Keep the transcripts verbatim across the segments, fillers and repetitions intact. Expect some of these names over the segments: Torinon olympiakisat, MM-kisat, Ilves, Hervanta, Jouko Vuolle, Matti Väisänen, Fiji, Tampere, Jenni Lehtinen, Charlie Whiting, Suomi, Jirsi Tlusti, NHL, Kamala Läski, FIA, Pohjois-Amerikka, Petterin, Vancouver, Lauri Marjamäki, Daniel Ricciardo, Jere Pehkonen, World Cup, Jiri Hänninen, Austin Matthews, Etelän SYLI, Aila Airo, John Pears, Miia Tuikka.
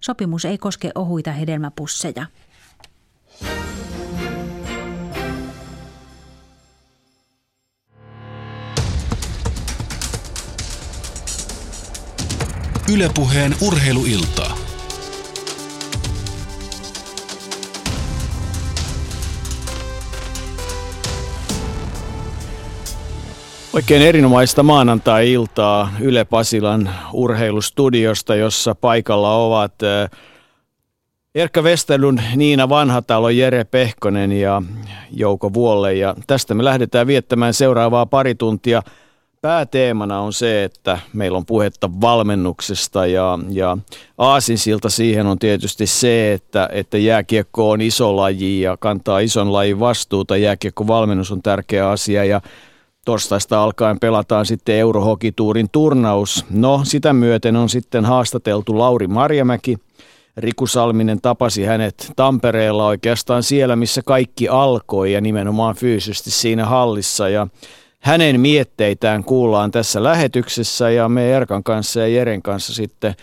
Sopimus ei koske ohuita hedelmäpusseja. Yle Puheen urheiluilta. Oikein erinomaista maanantai-iltaa Yle Pasilan urheilustudiosta, jossa paikalla ovat Erkka Westerlund, Niina Vanhatalo, Jere Pehkonen ja Jouko Vuolle. Ja tästä me lähdetään viettämään seuraavaa pari tuntia. Pääteemana on se, että meillä on puhetta valmennuksesta ja, ja aasinsilta siihen on tietysti se, että, että jääkiekko on iso laji ja kantaa ison lajin vastuuta. Jääkiekkovalmennus on tärkeä asia ja torstaista alkaen pelataan sitten Eurohokituurin turnaus. No, sitä myöten on sitten haastateltu Lauri Marjamäki. Riku Salminen tapasi hänet Tampereella, oikeastaan siellä, missä kaikki alkoi ja nimenomaan fyysisesti siinä hallissa. Ja hänen mietteitään kuullaan tässä lähetyksessä ja me Erkan kanssa ja Jeren kanssa sitten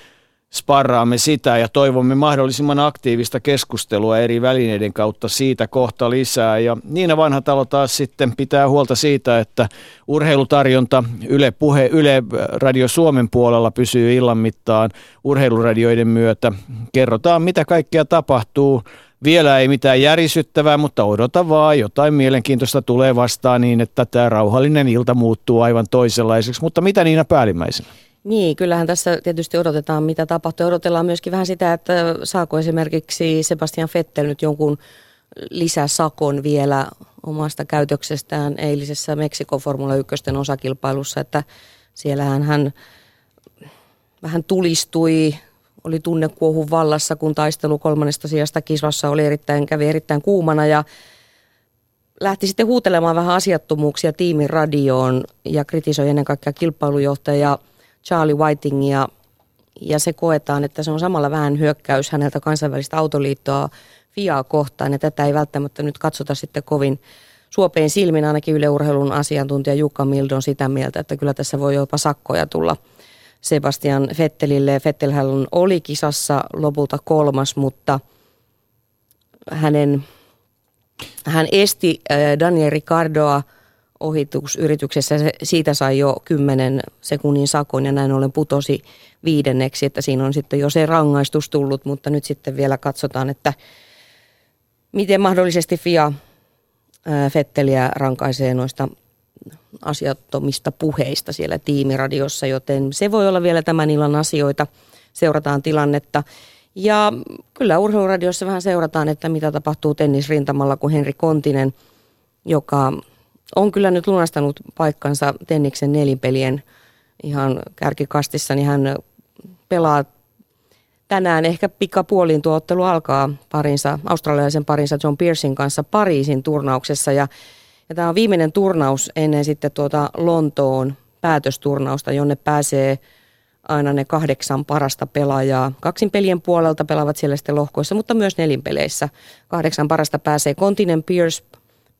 sparraamme sitä ja toivomme mahdollisimman aktiivista keskustelua eri välineiden kautta siitä kohta lisää. Ja Niina Vanhatalo taas sitten pitää huolta siitä, että urheilutarjonta Yle Puhe, Yle Radio Suomen puolella pysyy illan mittaan urheiluradioiden myötä. Kerrotaan, mitä kaikkea tapahtuu. Vielä ei mitään järisyttävää, mutta odota vaan, jotain mielenkiintoista tulee vastaan niin, että tämä rauhallinen ilta muuttuu aivan toisenlaiseksi. Mutta mitä Niina päällimmäisenä? Niin, kyllähän tässä tietysti odotetaan, mitä tapahtuu. Odotellaan myöskin vähän sitä, että saako esimerkiksi Sebastian Vettel nyt jonkun lisäsakon vielä omasta käytöksestään eilisessä Meksikon Formula yksi osakilpailussa, että siellähän hän vähän tulistui. Oli tunnekuohun vallassa, kun taistelu kolmannesta sijasta kisassa oli erittäin, kävi erittäin kuumana ja lähti sitten huutelemaan vähän asiattomuuksia tiimin radioon ja kritisoi ennen kaikkea kilpailujohtaja Charlie Whitingia. Ja se koetaan, että se on samalla vähän hyökkäys häneltä kansainvälistä autoliittoa F I A kohtaan ja tätä ei välttämättä nyt katsota sitten kovin suopein silmin, ainakin yleurheilun asiantuntija Jukka Mildon sitä mieltä, että kyllä tässä voi jopa sakkoja tulla Sebastian Vettelille. Vettelhän oli kisassa lopulta kolmas, mutta hänen, hän esti Daniel Ricciardoa ohitusyrityksessä. Siitä sai jo kymmenen sekunnin sakon ja näin ollen putosi viidenneksi, että siinä on sitten jo se rangaistus tullut, mutta nyt sitten vielä katsotaan, että miten mahdollisesti F I A Vetteliä rankaisee noista asiattomista puheista siellä tiimiradiossa, joten se voi olla vielä tämän illan asioita. Seurataan tilannetta. Ja kyllä urheiluradiossa vähän seurataan, että mitä tapahtuu tennisrintamalla, kun Henri Kontinen, joka on kyllä nyt lunastanut paikkansa Tenniksen nelinpelien ihan kärkikastissa, niin hän pelaa tänään ehkä pikapuoliin, tuo ottelu alkaa parinsa, australialaisen parinsa John Pearsin kanssa Pariisin turnauksessa ja Ja tämä on viimeinen turnaus ennen sitten tuota Lontoon päätösturnausta, jonne pääsee aina ne kahdeksan parasta pelaajaa. Kaksin pelien puolelta pelaavat siellä sitten lohkoissa, mutta myös nelinpeleissä. Kahdeksan parasta pääsee. Kontinen Pierce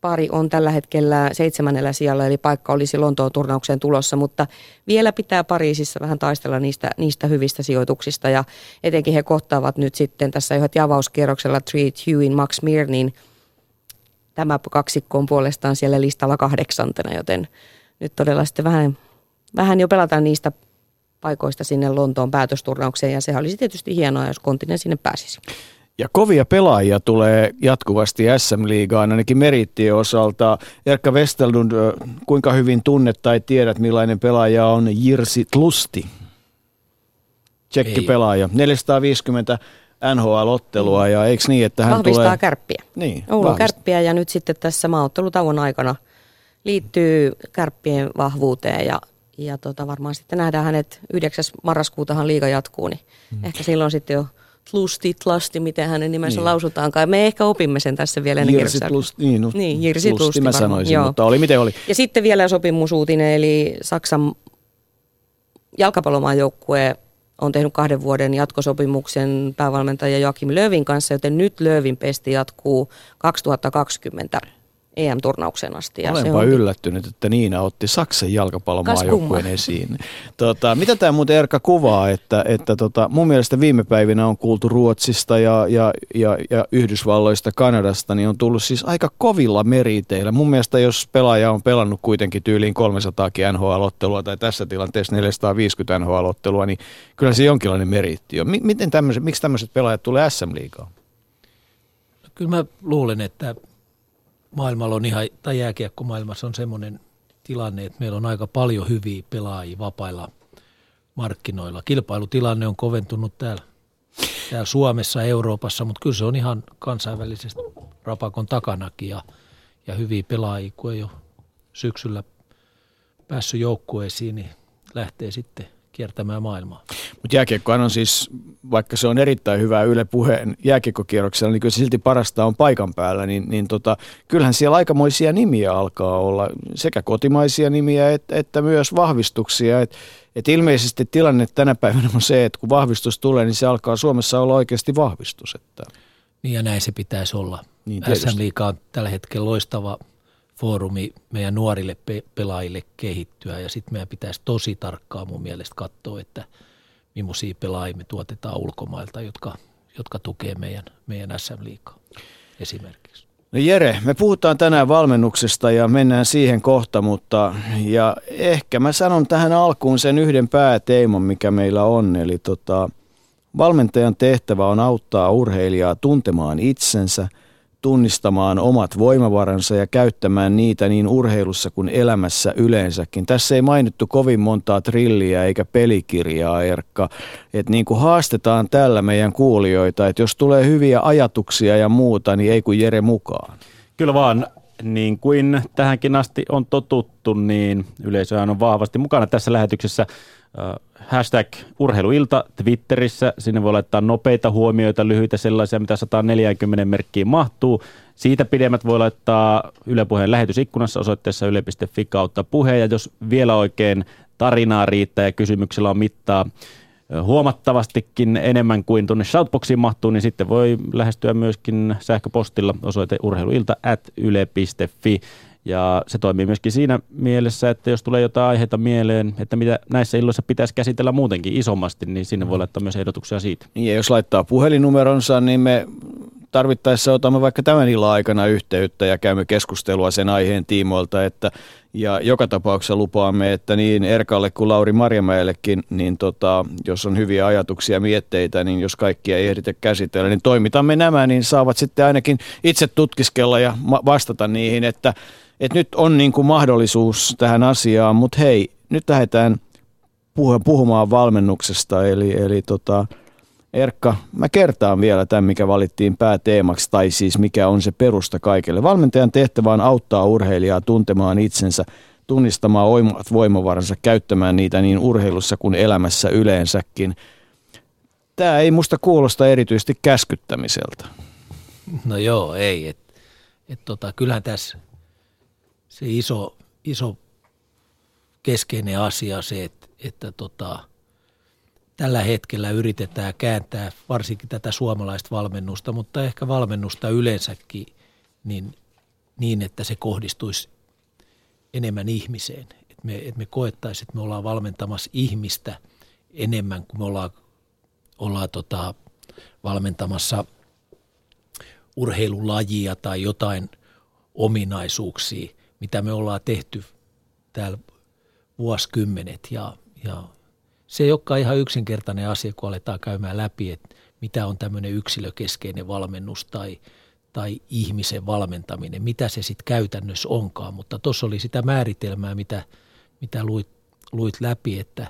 pari on tällä hetkellä seitsemännellä sijalla, eli paikka olisi Lontoon turnaukseen tulossa, mutta vielä pitää Pariisissa vähän taistella niistä, niistä hyvistä sijoituksista. Ja etenkin he kohtaavat nyt sitten tässä yhdet avauskierroksella Treat Hewin Max Mirnin. Tämä kaksikko on puolestaan siellä listalla kahdeksantena, joten nyt todella sitten vähän, vähän jo pelataan niistä paikoista sinne Lontoon päätösturnaukseen. Ja se olisi tietysti hienoa, jos Kontinen sinne pääsisi. Ja kovia pelaajia tulee jatkuvasti S M-liigaan, ainakin merittien osalta. Erkka Westerlund, kuinka hyvin tunnet tai tiedät, millainen pelaaja on Jirsi Tlusti? Tsekkipelaaja. neljäsataaviisikymmentä N H L-ottelua ja eikö niin, että hän vahvistaa tulee... Kärppiä. Niin, Oulun vahvist... Kärppiä ja nyt sitten tässä maaottelutauon aikana liittyy Kärppien vahvuuteen ja, ja tota varmaan sitten nähdään hänet yhdeksäs marraskuutahan liiga jatkuu, niin mm. ehkä silloin sitten jo Tlusti, Tlasti, miten hänen nimensä niin lausutaankaan. Me ehkä opimme sen tässä vielä ennen kertaa. Niin, no, niin Jirsi Tlusti, Tlusti mä sanoisin, joo. Mutta oli miten oli. Ja sitten vielä sopimusuutinen, eli Saksan jalkapallomaajoukkue on tehnyt kahden vuoden jatkosopimuksen päävalmentaja Joakim Löövin kanssa, joten nyt Löövin pesti jatkuu kaksituhattakaksikymmentä E M-turnaukseen asti. Ja olenpa se yllättynyt, että Niina otti Saksan jalkapallomaajoukkueen esiin. Tota, mitä tämä muuten Erkka kuvaa, että, että tota, mun mielestä viime päivinä on kuultu Ruotsista ja, ja, ja, ja Yhdysvalloista, Kanadasta, niin on tullut siis aika kovilla meriteillä. Mun mielestä jos pelaaja on pelannut kuitenkin tyyliin kolmesataakin N H L-ottelua tai tässä tilanteessa neljäsataaviisikymmentä N H L-ottelua, niin kyllä se jonkinlainen meriitti on. Miten tämmöset, miksi tämmöiset pelaajat tulee S M-liigaan? No, kyllä mä luulen, että maailmalla on ihan, tai jääkiekkomaailmassa on semmoinen tilanne, että meillä on aika paljon hyviä pelaajia vapailla markkinoilla. Kilpailutilanne on koventunut täällä, täällä Suomessa, Euroopassa, mutta kyllä se on ihan kansainvälisestä rapakon takanakin. Ja, ja hyviä pelaajia, kun ei ole syksyllä päässyt joukkueisiin, niin lähtee sitten kiertämään maailmaa. Mutta jääkiekkohan on siis, vaikka se on erittäin hyvää Yle Puheen jääkiekkokierroksella, niin kyllä se silti parasta on paikan päällä, niin, niin tota, kyllähän siellä aikamoisia nimiä alkaa olla, sekä kotimaisia nimiä että, että myös vahvistuksia. Et, et ilmeisesti tilanne tänä päivänä on se, että kun vahvistus tulee, niin se alkaa Suomessa olla oikeasti vahvistus. Että. Niin ja näin se pitäisi olla. Niin, S M-liiga on tällä hetkellä loistava foorumi meidän nuorille pe- pelaajille kehittyä, ja sitten meidän pitäisi tosi tarkkaan mun mielestä katsoa, että millaisia pelaajia me tuotetaan ulkomailta, jotka, jotka tukee meidän, meidän S M-liigaa esimerkiksi. No Jere, me puhutaan tänään valmennuksesta ja mennään siihen kohta, mutta ja ehkä mä sanon tähän alkuun sen yhden pääteeman, mikä meillä on, eli tota, valmentajan tehtävä on auttaa urheilijaa tuntemaan itsensä, tunnistamaan omat voimavaransa ja käyttämään niitä niin urheilussa kuin elämässä yleensäkin. Tässä ei mainittu kovin montaa trilliä eikä pelikirjaa, Erkka. Et niin kuin haastetaan tällä meidän kuulijoita, että jos tulee hyviä ajatuksia ja muuta, niin ei kun Jere mukaan. Kyllä vaan, niin kuin tähänkin asti on totuttu, niin yleisöhän on vahvasti mukana tässä lähetyksessä. Hashtag urheiluilta Twitterissä, sinne voi laittaa nopeita huomioita, lyhyitä sellaisia, mitä sata neljäkymmentä merkkiin mahtuu. Siitä pidemmät voi laittaa Yle Puheen lähetysikkunassa osoitteessa yle piste fi kautta puheen, ja jos vielä oikein tarinaa riittää ja kysymyksellä on mittaa huomattavastikin enemmän kuin tuonne shoutboxiin mahtuu, niin sitten voi lähestyä myöskin sähköpostilla osoite urheiluilta at yle piste fi. Ja se toimii myöskin siinä mielessä, että jos tulee jotain aiheita mieleen, että mitä näissä illoissa pitäisi käsitellä muutenkin isommasti, niin sinne voi laittaa myös ehdotuksia siitä. Ja jos laittaa puhelinnumeronsa, niin me tarvittaessa otamme vaikka tämän illan aikana yhteyttä ja käymme keskustelua sen aiheen tiimoilta. Että, ja joka tapauksessa lupaamme, että niin Erkalle kuin Lauri Marjamäellekin, niin tota, jos on hyviä ajatuksia mietteitä, niin jos kaikkia ei ehditä käsitellä, niin toimitamme nämä, niin saavat sitten ainakin itse tutkiskella ja vastata niihin, että Et nyt on niin kuin mahdollisuus tähän asiaan, mutta hei, nyt lähdetään puhumaan valmennuksesta. Eli, eli tota, Erkka, mä kertaan vielä tämän, mikä valittiin pääteemaksi, tai siis mikä on se perusta kaikille. Valmentajan tehtävä on auttaa urheilijaa tuntemaan itsensä, tunnistamaan omat voimavaransa, käyttämään niitä niin urheilussa kuin elämässä yleensäkin. Tämä ei musta kuulosta erityisesti käskyttämiseltä. No joo, ei. Et, et tota, kyllähän tässä se iso, iso keskeinen asia se, että, että tota, tällä hetkellä yritetään kääntää varsinkin tätä suomalaista valmennusta, mutta ehkä valmennusta yleensäkin niin, niin että se kohdistuisi enemmän ihmiseen. Että me, et me koettaisiin, että me ollaan valmentamassa ihmistä enemmän kuin me ollaan, ollaan tota, valmentamassa urheilulajia tai jotain ominaisuuksia, mitä me ollaan tehty täällä vuosikymmenet, ja, ja se ei olekaan ihan yksinkertainen asia, kun aletaan käymään läpi, että mitä on tämmöinen yksilökeskeinen valmennus tai, tai ihmisen valmentaminen, mitä se sitten käytännössä onkaan, mutta tuossa oli sitä määritelmää, mitä, mitä luit, luit läpi, että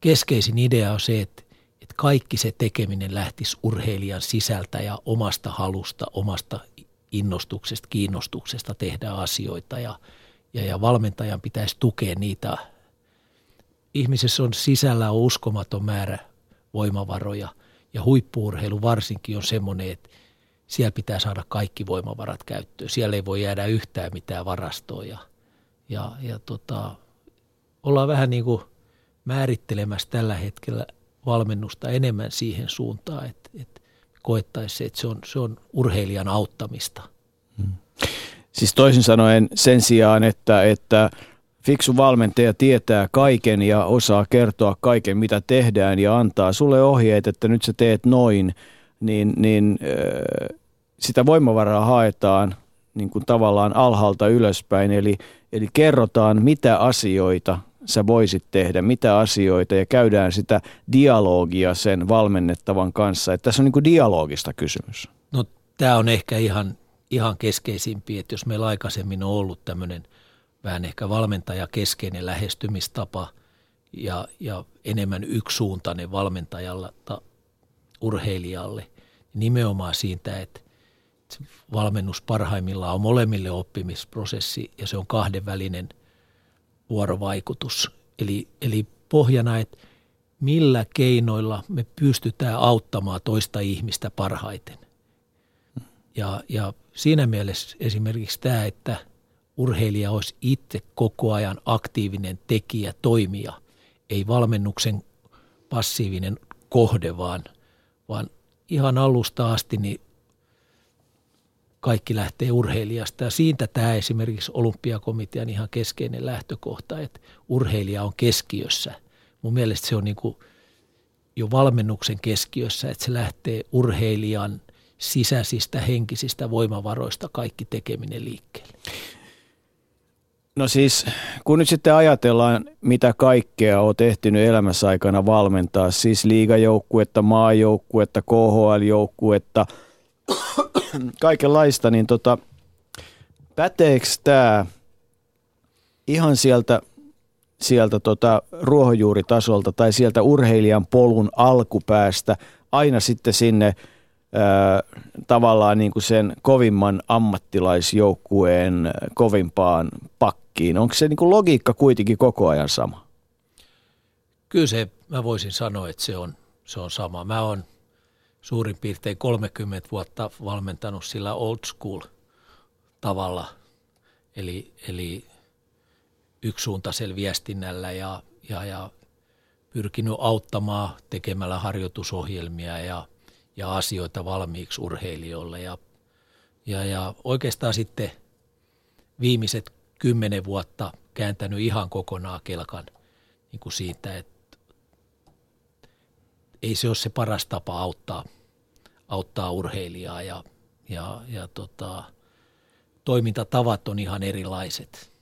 keskeisin idea on se, että, että kaikki se tekeminen lähtisi urheilijan sisältä ja omasta halusta, omasta innostuksesta, kiinnostuksesta tehdä asioita ja, ja, ja valmentajan pitäisi tukea niitä. Ihmisessä on sisällä on uskomaton määrä voimavaroja ja huippu-urheilu varsinkin on semmoinen, että siellä pitää saada kaikki voimavarat käyttöön. Siellä ei voi jäädä yhtään mitään varastoa ja, ja, ja tota, ollaan vähän niin kuin määrittelemässä tällä hetkellä valmennusta enemmän siihen suuntaan, että, että koettaisiin, että se on, se on urheilijan auttamista. Hmm. Siis toisin sanoen sen sijaan, että, että fiksu valmentaja tietää kaiken ja osaa kertoa kaiken, mitä tehdään ja antaa sulle ohjeet, että nyt sä teet noin, niin, niin äh, sitä voimavaraa haetaan niin kuin tavallaan alhaalta ylöspäin. Eli, eli kerrotaan, mitä asioita sä voisit tehdä, mitä asioita, ja käydään sitä dialogia sen valmennettavan kanssa. Että tässä on niin kuin dialogista kysymys. No tämä on ehkä ihan, ihan keskeisimpiä, että jos meillä aikaisemmin on ollut tämmöinen vähän ehkä valmentajakeskeinen lähestymistapa ja, ja enemmän yksisuuntainen valmentajalla tai urheilijalle, nimenomaan siitä, että valmennus parhaimmillaan on molemmille oppimisprosessi ja se on kahdenvälinen vuorovaikutus. Eli, eli pohjana, että millä keinoilla me pystytään auttamaan toista ihmistä parhaiten. Ja, ja siinä mielessä esimerkiksi tämä, että urheilija olisi itse koko ajan aktiivinen tekijä, toimija, ei valmennuksen passiivinen kohde, vaan, vaan ihan alusta asti niin kaikki lähtee urheilijasta. Ja siitä tämä esimerkiksi Olympiakomitean ihan keskeinen lähtökohta, että urheilija on keskiössä. Mun mielestä se on niin kuin jo valmennuksen keskiössä, että se lähtee urheilijan sisäisistä henkisistä voimavaroista kaikki tekeminen liikkeelle. No siis, kun nyt sitten ajatellaan, mitä kaikkea olet ehtinyt elämässä aikana valmentaa, siis liigajoukkuetta, maajoukkuetta, K H L-joukkuetta, kaikenlaista, niin tota, päteekö tämä ihan sieltä, sieltä tota ruohonjuuritasolta tai sieltä urheilijan polun alkupäästä aina sitten sinne Öö, tavallaan niin kuin sen kovimman ammattilaisjoukkueen kovimpaan pakkiin. Onko se niin kuin logiikka kuitenkin koko ajan sama? Kyllä se, mä voisin sanoa, että se on, se on sama. Mä oon suurin piirtein kolmekymmentä vuotta valmentanut sillä old school tavalla, eli, eli yksisuuntaisella viestinnällä ja, ja, ja pyrkinyt auttamaan tekemällä harjoitusohjelmia ja ja asioita valmiiksi urheilijoille. Ja, ja, ja oikeastaan sitten viimeiset kymmenen vuotta kääntänyt ihan kokonaan kelkan niin kuin siitä, että ei se ole se paras tapa auttaa, auttaa urheilijaa. Ja, ja, ja tota, toimintatavat on ihan erilaiset.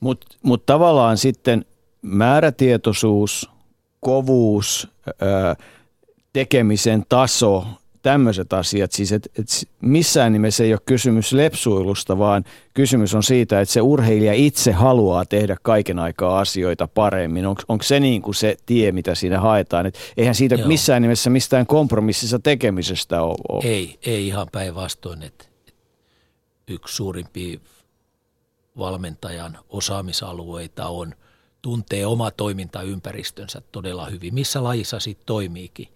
Mutta mut tavallaan sitten määrätietoisuus, kovuus, öö, tekemisen taso, tämmöiset asiat, siis et, et missään nimessä ei ole kysymys lepsuilusta, vaan kysymys on siitä, että se urheilija itse haluaa tehdä kaiken aikaa asioita paremmin. On, onko se niin kuin se tie, mitä siinä haetaan? Et eihän siitä Joo. missään nimessä mistään kompromississa tekemisestä ole. ole. Ei, ei ihan päinvastoin, että yksi suurimpia valmentajan osaamisalueita on tuntee oma toimintaympäristönsä todella hyvin, missä lajissa sitten toimiikin.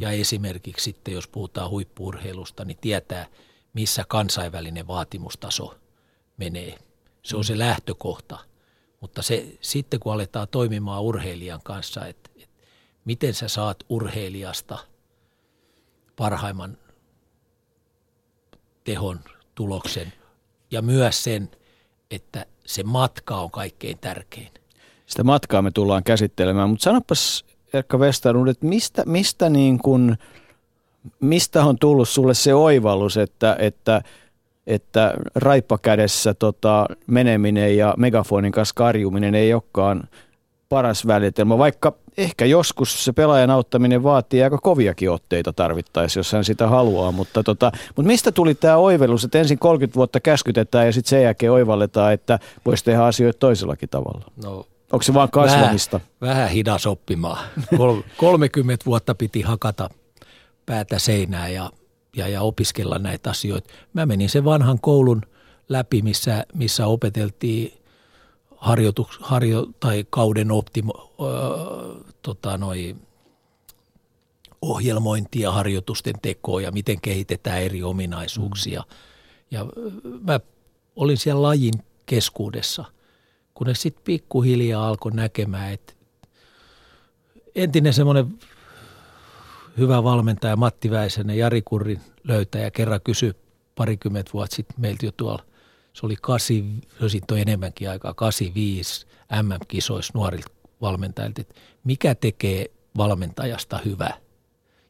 Ja esimerkiksi sitten, jos puhutaan huippu-urheilusta, niin tietää, missä kansainvälinen vaatimustaso menee. Se on se lähtökohta. Mutta se, sitten kun aletaan toimimaan urheilijan kanssa, että, että miten sä saat urheilijasta parhaimman tehon, tuloksen ja myös sen, että se matka on kaikkein tärkein. Sitä matkaa me tullaan käsittelemään, mutta sanopas Erkka Westerlund, että mistä, mistä, niin kuin, mistä on tullut sulle se oivallus, että, että, että raippakädessä tota, meneminen ja megafonin kanssa karjuminen ei olekaan paras välitelmä, vaikka ehkä joskus se pelaajan auttaminen vaatii aika koviakin otteita tarvittaisiin, jos hän sitä haluaa, mutta, tota, mutta mistä tuli tämä oivallus, että ensin kolmekymmentä vuotta käskytetään ja sitten sen jälkeen oivalletaan, että voisi tehdä asioita toisellakin tavalla? No. Onko se vaan kasvamista? Vähän, vähän hidas oppimaan. Kol- kolmekymmentä vuotta piti hakata päätä seinään ja, ja, ja opiskella näitä asioita. Mä menin sen vanhan koulun läpi, missä, missä opeteltiin harjoitu- harjo- tai kauden optimo- öö, tota noi, ohjelmointia, harjoitusten tekoa ja miten kehitetään eri ominaisuuksia. Mm. Ja mä olin siellä lajin keskuudessa, kunnes sitten pikkuhiljaa alkoi näkemään, että entinen semmoinen hyvä valmentaja Matti Väisänen, Jari Kurrin löytäjä, kerran kysyi parikymmentä vuotta sitten meiltä jo tuolla se oli kasi, no siitä on enemmänkin aikaa, kahdeksankymmentäviisi M M-kisoissa nuorilta valmentajilta, että mikä tekee valmentajasta hyvä.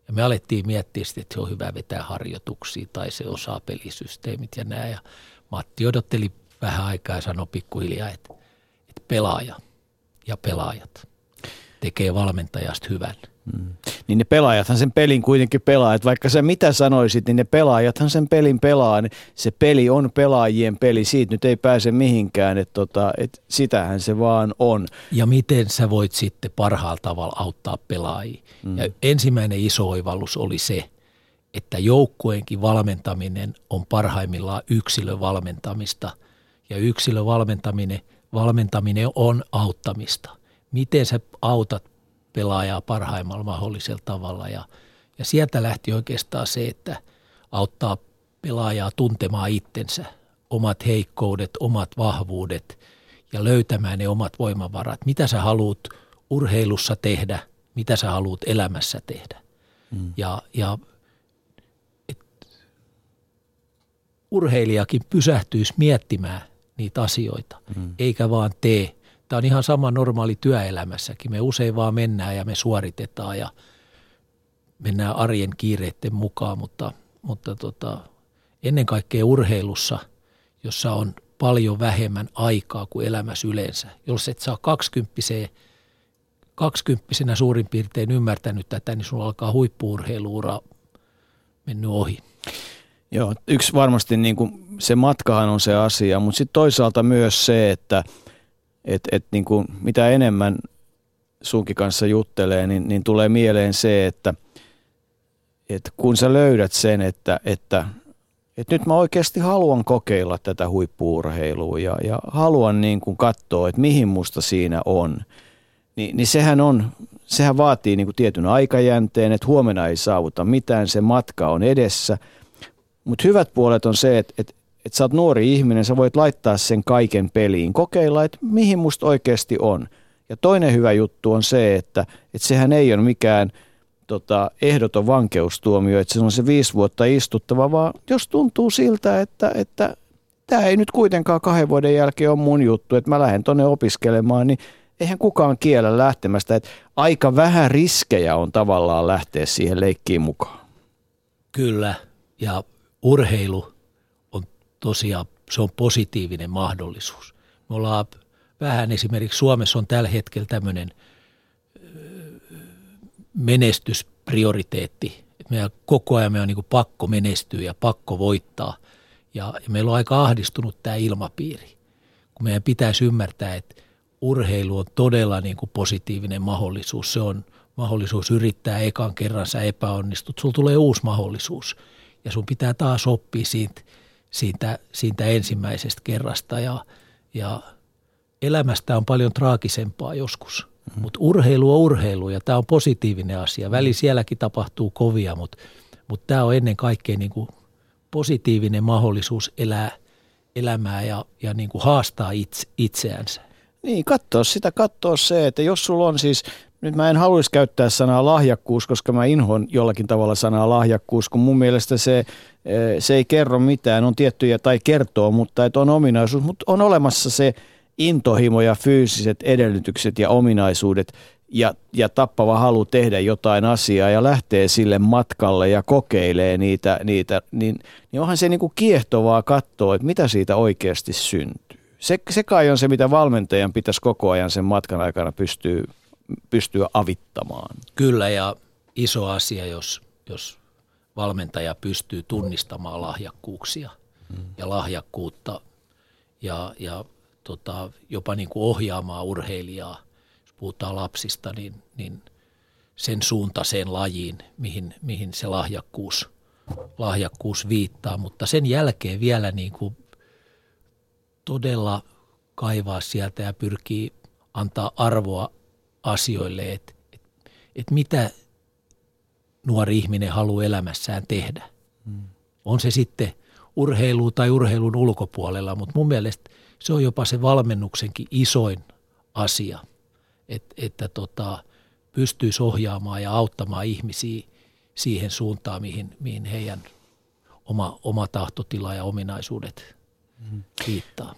Ja me alettiin miettiä sitten, että se on hyvä vetää harjoituksia tai se osaa pelisysteemit ja näin. Ja Matti odotteli vähän aikaa ja sanoi pikkuhiljaa, että, että pelaaja ja pelaajat tekee valmentajasta hyvän. Mm. Niin ne pelaajathan sen pelin kuitenkin pelaa, että vaikka sä mitä sanoisit, niin ne pelaajathan sen pelin pelaa. Se peli on pelaajien peli, siitä nyt ei pääse mihinkään, että tota, et sitähän se vaan on. Ja miten sä voit sitten parhaalla tavalla auttaa pelaajia? Mm. Ja ensimmäinen iso oivallus oli se, että joukkueenkin valmentaminen on parhaimmillaan yksilövalmentamista ja yksilövalmentaminen valmentaminen on auttamista. Miten sä autat pelaajaa parhaimmalla mahdollisella tavalla. Ja, ja sieltä lähti oikeastaan se, että auttaa pelaajaa tuntemaan itsensä, omat heikkoudet, omat vahvuudet ja löytämään ne omat voimavarat. Mitä sä haluat urheilussa tehdä, mitä sä haluat elämässä tehdä. Mm. Ja, ja et, urheilijakin pysähtyisi miettimään niitä asioita, mm. eikä vaan tee. Tämä on ihan sama normaali työelämässäkin. Me usein vaan mennään ja me suoritetaan ja mennään arjen kiireiden mukaan, mutta, mutta tota, ennen kaikkea urheilussa, jossa on paljon vähemmän aikaa kuin elämässä yleensä. Jos et saa kaksikymppisenä suurin piirtein ymmärtänyt tätä, niin sulla alkaa huippu-urheilu-ura mennyt ohi. Joo, yksi varmasti niin kuin se matkahan on se asia, mutta sitten toisaalta myös se, että Että et niin mitä enemmän sunkin kanssa juttelee, niin, niin tulee mieleen se, että et kun sä löydät sen, että, että et nyt mä oikeasti haluan kokeilla tätä huippu-urheilua ja, ja haluan niin kuin katsoa, että mihin musta siinä on, Ni, niin sehän, on, sehän vaatii niin kuin tietyn aikajänteen, että huomenna ei saavuta mitään, se matka on edessä. Mutta hyvät puolet on se, että et, että sä oot nuori ihminen, sä voit laittaa sen kaiken peliin, kokeilla, että mihin musta oikeasti on. Ja toinen hyvä juttu on se, että, että sehän ei ole mikään tota, ehdoton vankeustuomio, että se on se viisi vuotta istuttava, vaan jos tuntuu siltä, että, että tämä ei nyt kuitenkaan kahden vuoden jälkeen ole mun juttu, että mä lähden tonne opiskelemaan, niin eihän kukaan kiellä lähtemästä. Että aika vähän riskejä on tavallaan lähteä siihen leikkiin mukaan. Kyllä, ja urheilu. Tosiaan se on positiivinen mahdollisuus. Me ollaan vähän esimerkiksi Suomessa on tällä hetkellä tämmöinen menestysprioriteetti. Meidän koko ajan me on niin kuin pakko menestyä ja pakko voittaa. Ja meillä on aika ahdistunut tämä ilmapiiri. Kun meidän pitäisi ymmärtää, että urheilu on todella niin kuin positiivinen mahdollisuus. Se on mahdollisuus yrittää ekan kerran, sä epäonnistut. Sulla tulee uusi mahdollisuus ja sun pitää taas oppia siitä. Siitä, siitä ensimmäisestä kerrasta ja, ja elämästä on paljon traagisempaa joskus, mm-hmm. mutta urheilu on urheilu ja tämä on positiivinen asia. Väli sielläkin tapahtuu kovia, mutta, mutta tämä on ennen kaikkea niin kuin positiivinen mahdollisuus elää elämää ja, ja niin kuin haastaa itse, itseänsä. Niin, katsoa sitä, katsoa se, että jos sulla on siis, nyt mä en haluaisi käyttää sanaa lahjakkuus, koska mä inhoan jollakin tavalla sanaa lahjakkuus, kun mun mielestä se, se ei kerro mitään, on tiettyjä tai kertoo, mutta et on ominaisuus, mutta on olemassa se intohimo ja fyysiset edellytykset ja ominaisuudet ja, ja tappava halu tehdä jotain asiaa ja lähtee sille matkalle ja kokeilee niitä, niitä niin, niin onhan se niinku kiehtovaa katsoa, että mitä siitä oikeasti syntyy. Se, se kai on se, mitä valmentajan pitäisi koko ajan sen matkan aikana pystyä, pystyä avittamaan. Kyllä, ja iso asia, jos, jos valmentaja pystyy tunnistamaan lahjakkuuksia hmm. ja lahjakkuutta ja, ja tota, jopa niin kuin ohjaamaan urheilijaa. Jos puhutaan lapsista, niin, niin sen suuntaiseen lajiin, mihin, mihin se lahjakkuus, lahjakkuus viittaa, mutta sen jälkeen vielä niin kuin todella kaivaa sieltä ja pyrkii antaa arvoa asioille, että et, et mitä nuori ihminen haluaa elämässään tehdä. Mm. On se sitten urheilu tai urheilun ulkopuolella, mutta mun mielestä se on jopa se valmennuksenkin isoin asia, et, että tota, pystyisi ohjaamaan ja auttamaan ihmisiä siihen suuntaan, mihin, mihin heidän oma, oma tahtotila ja ominaisuudet kiittää.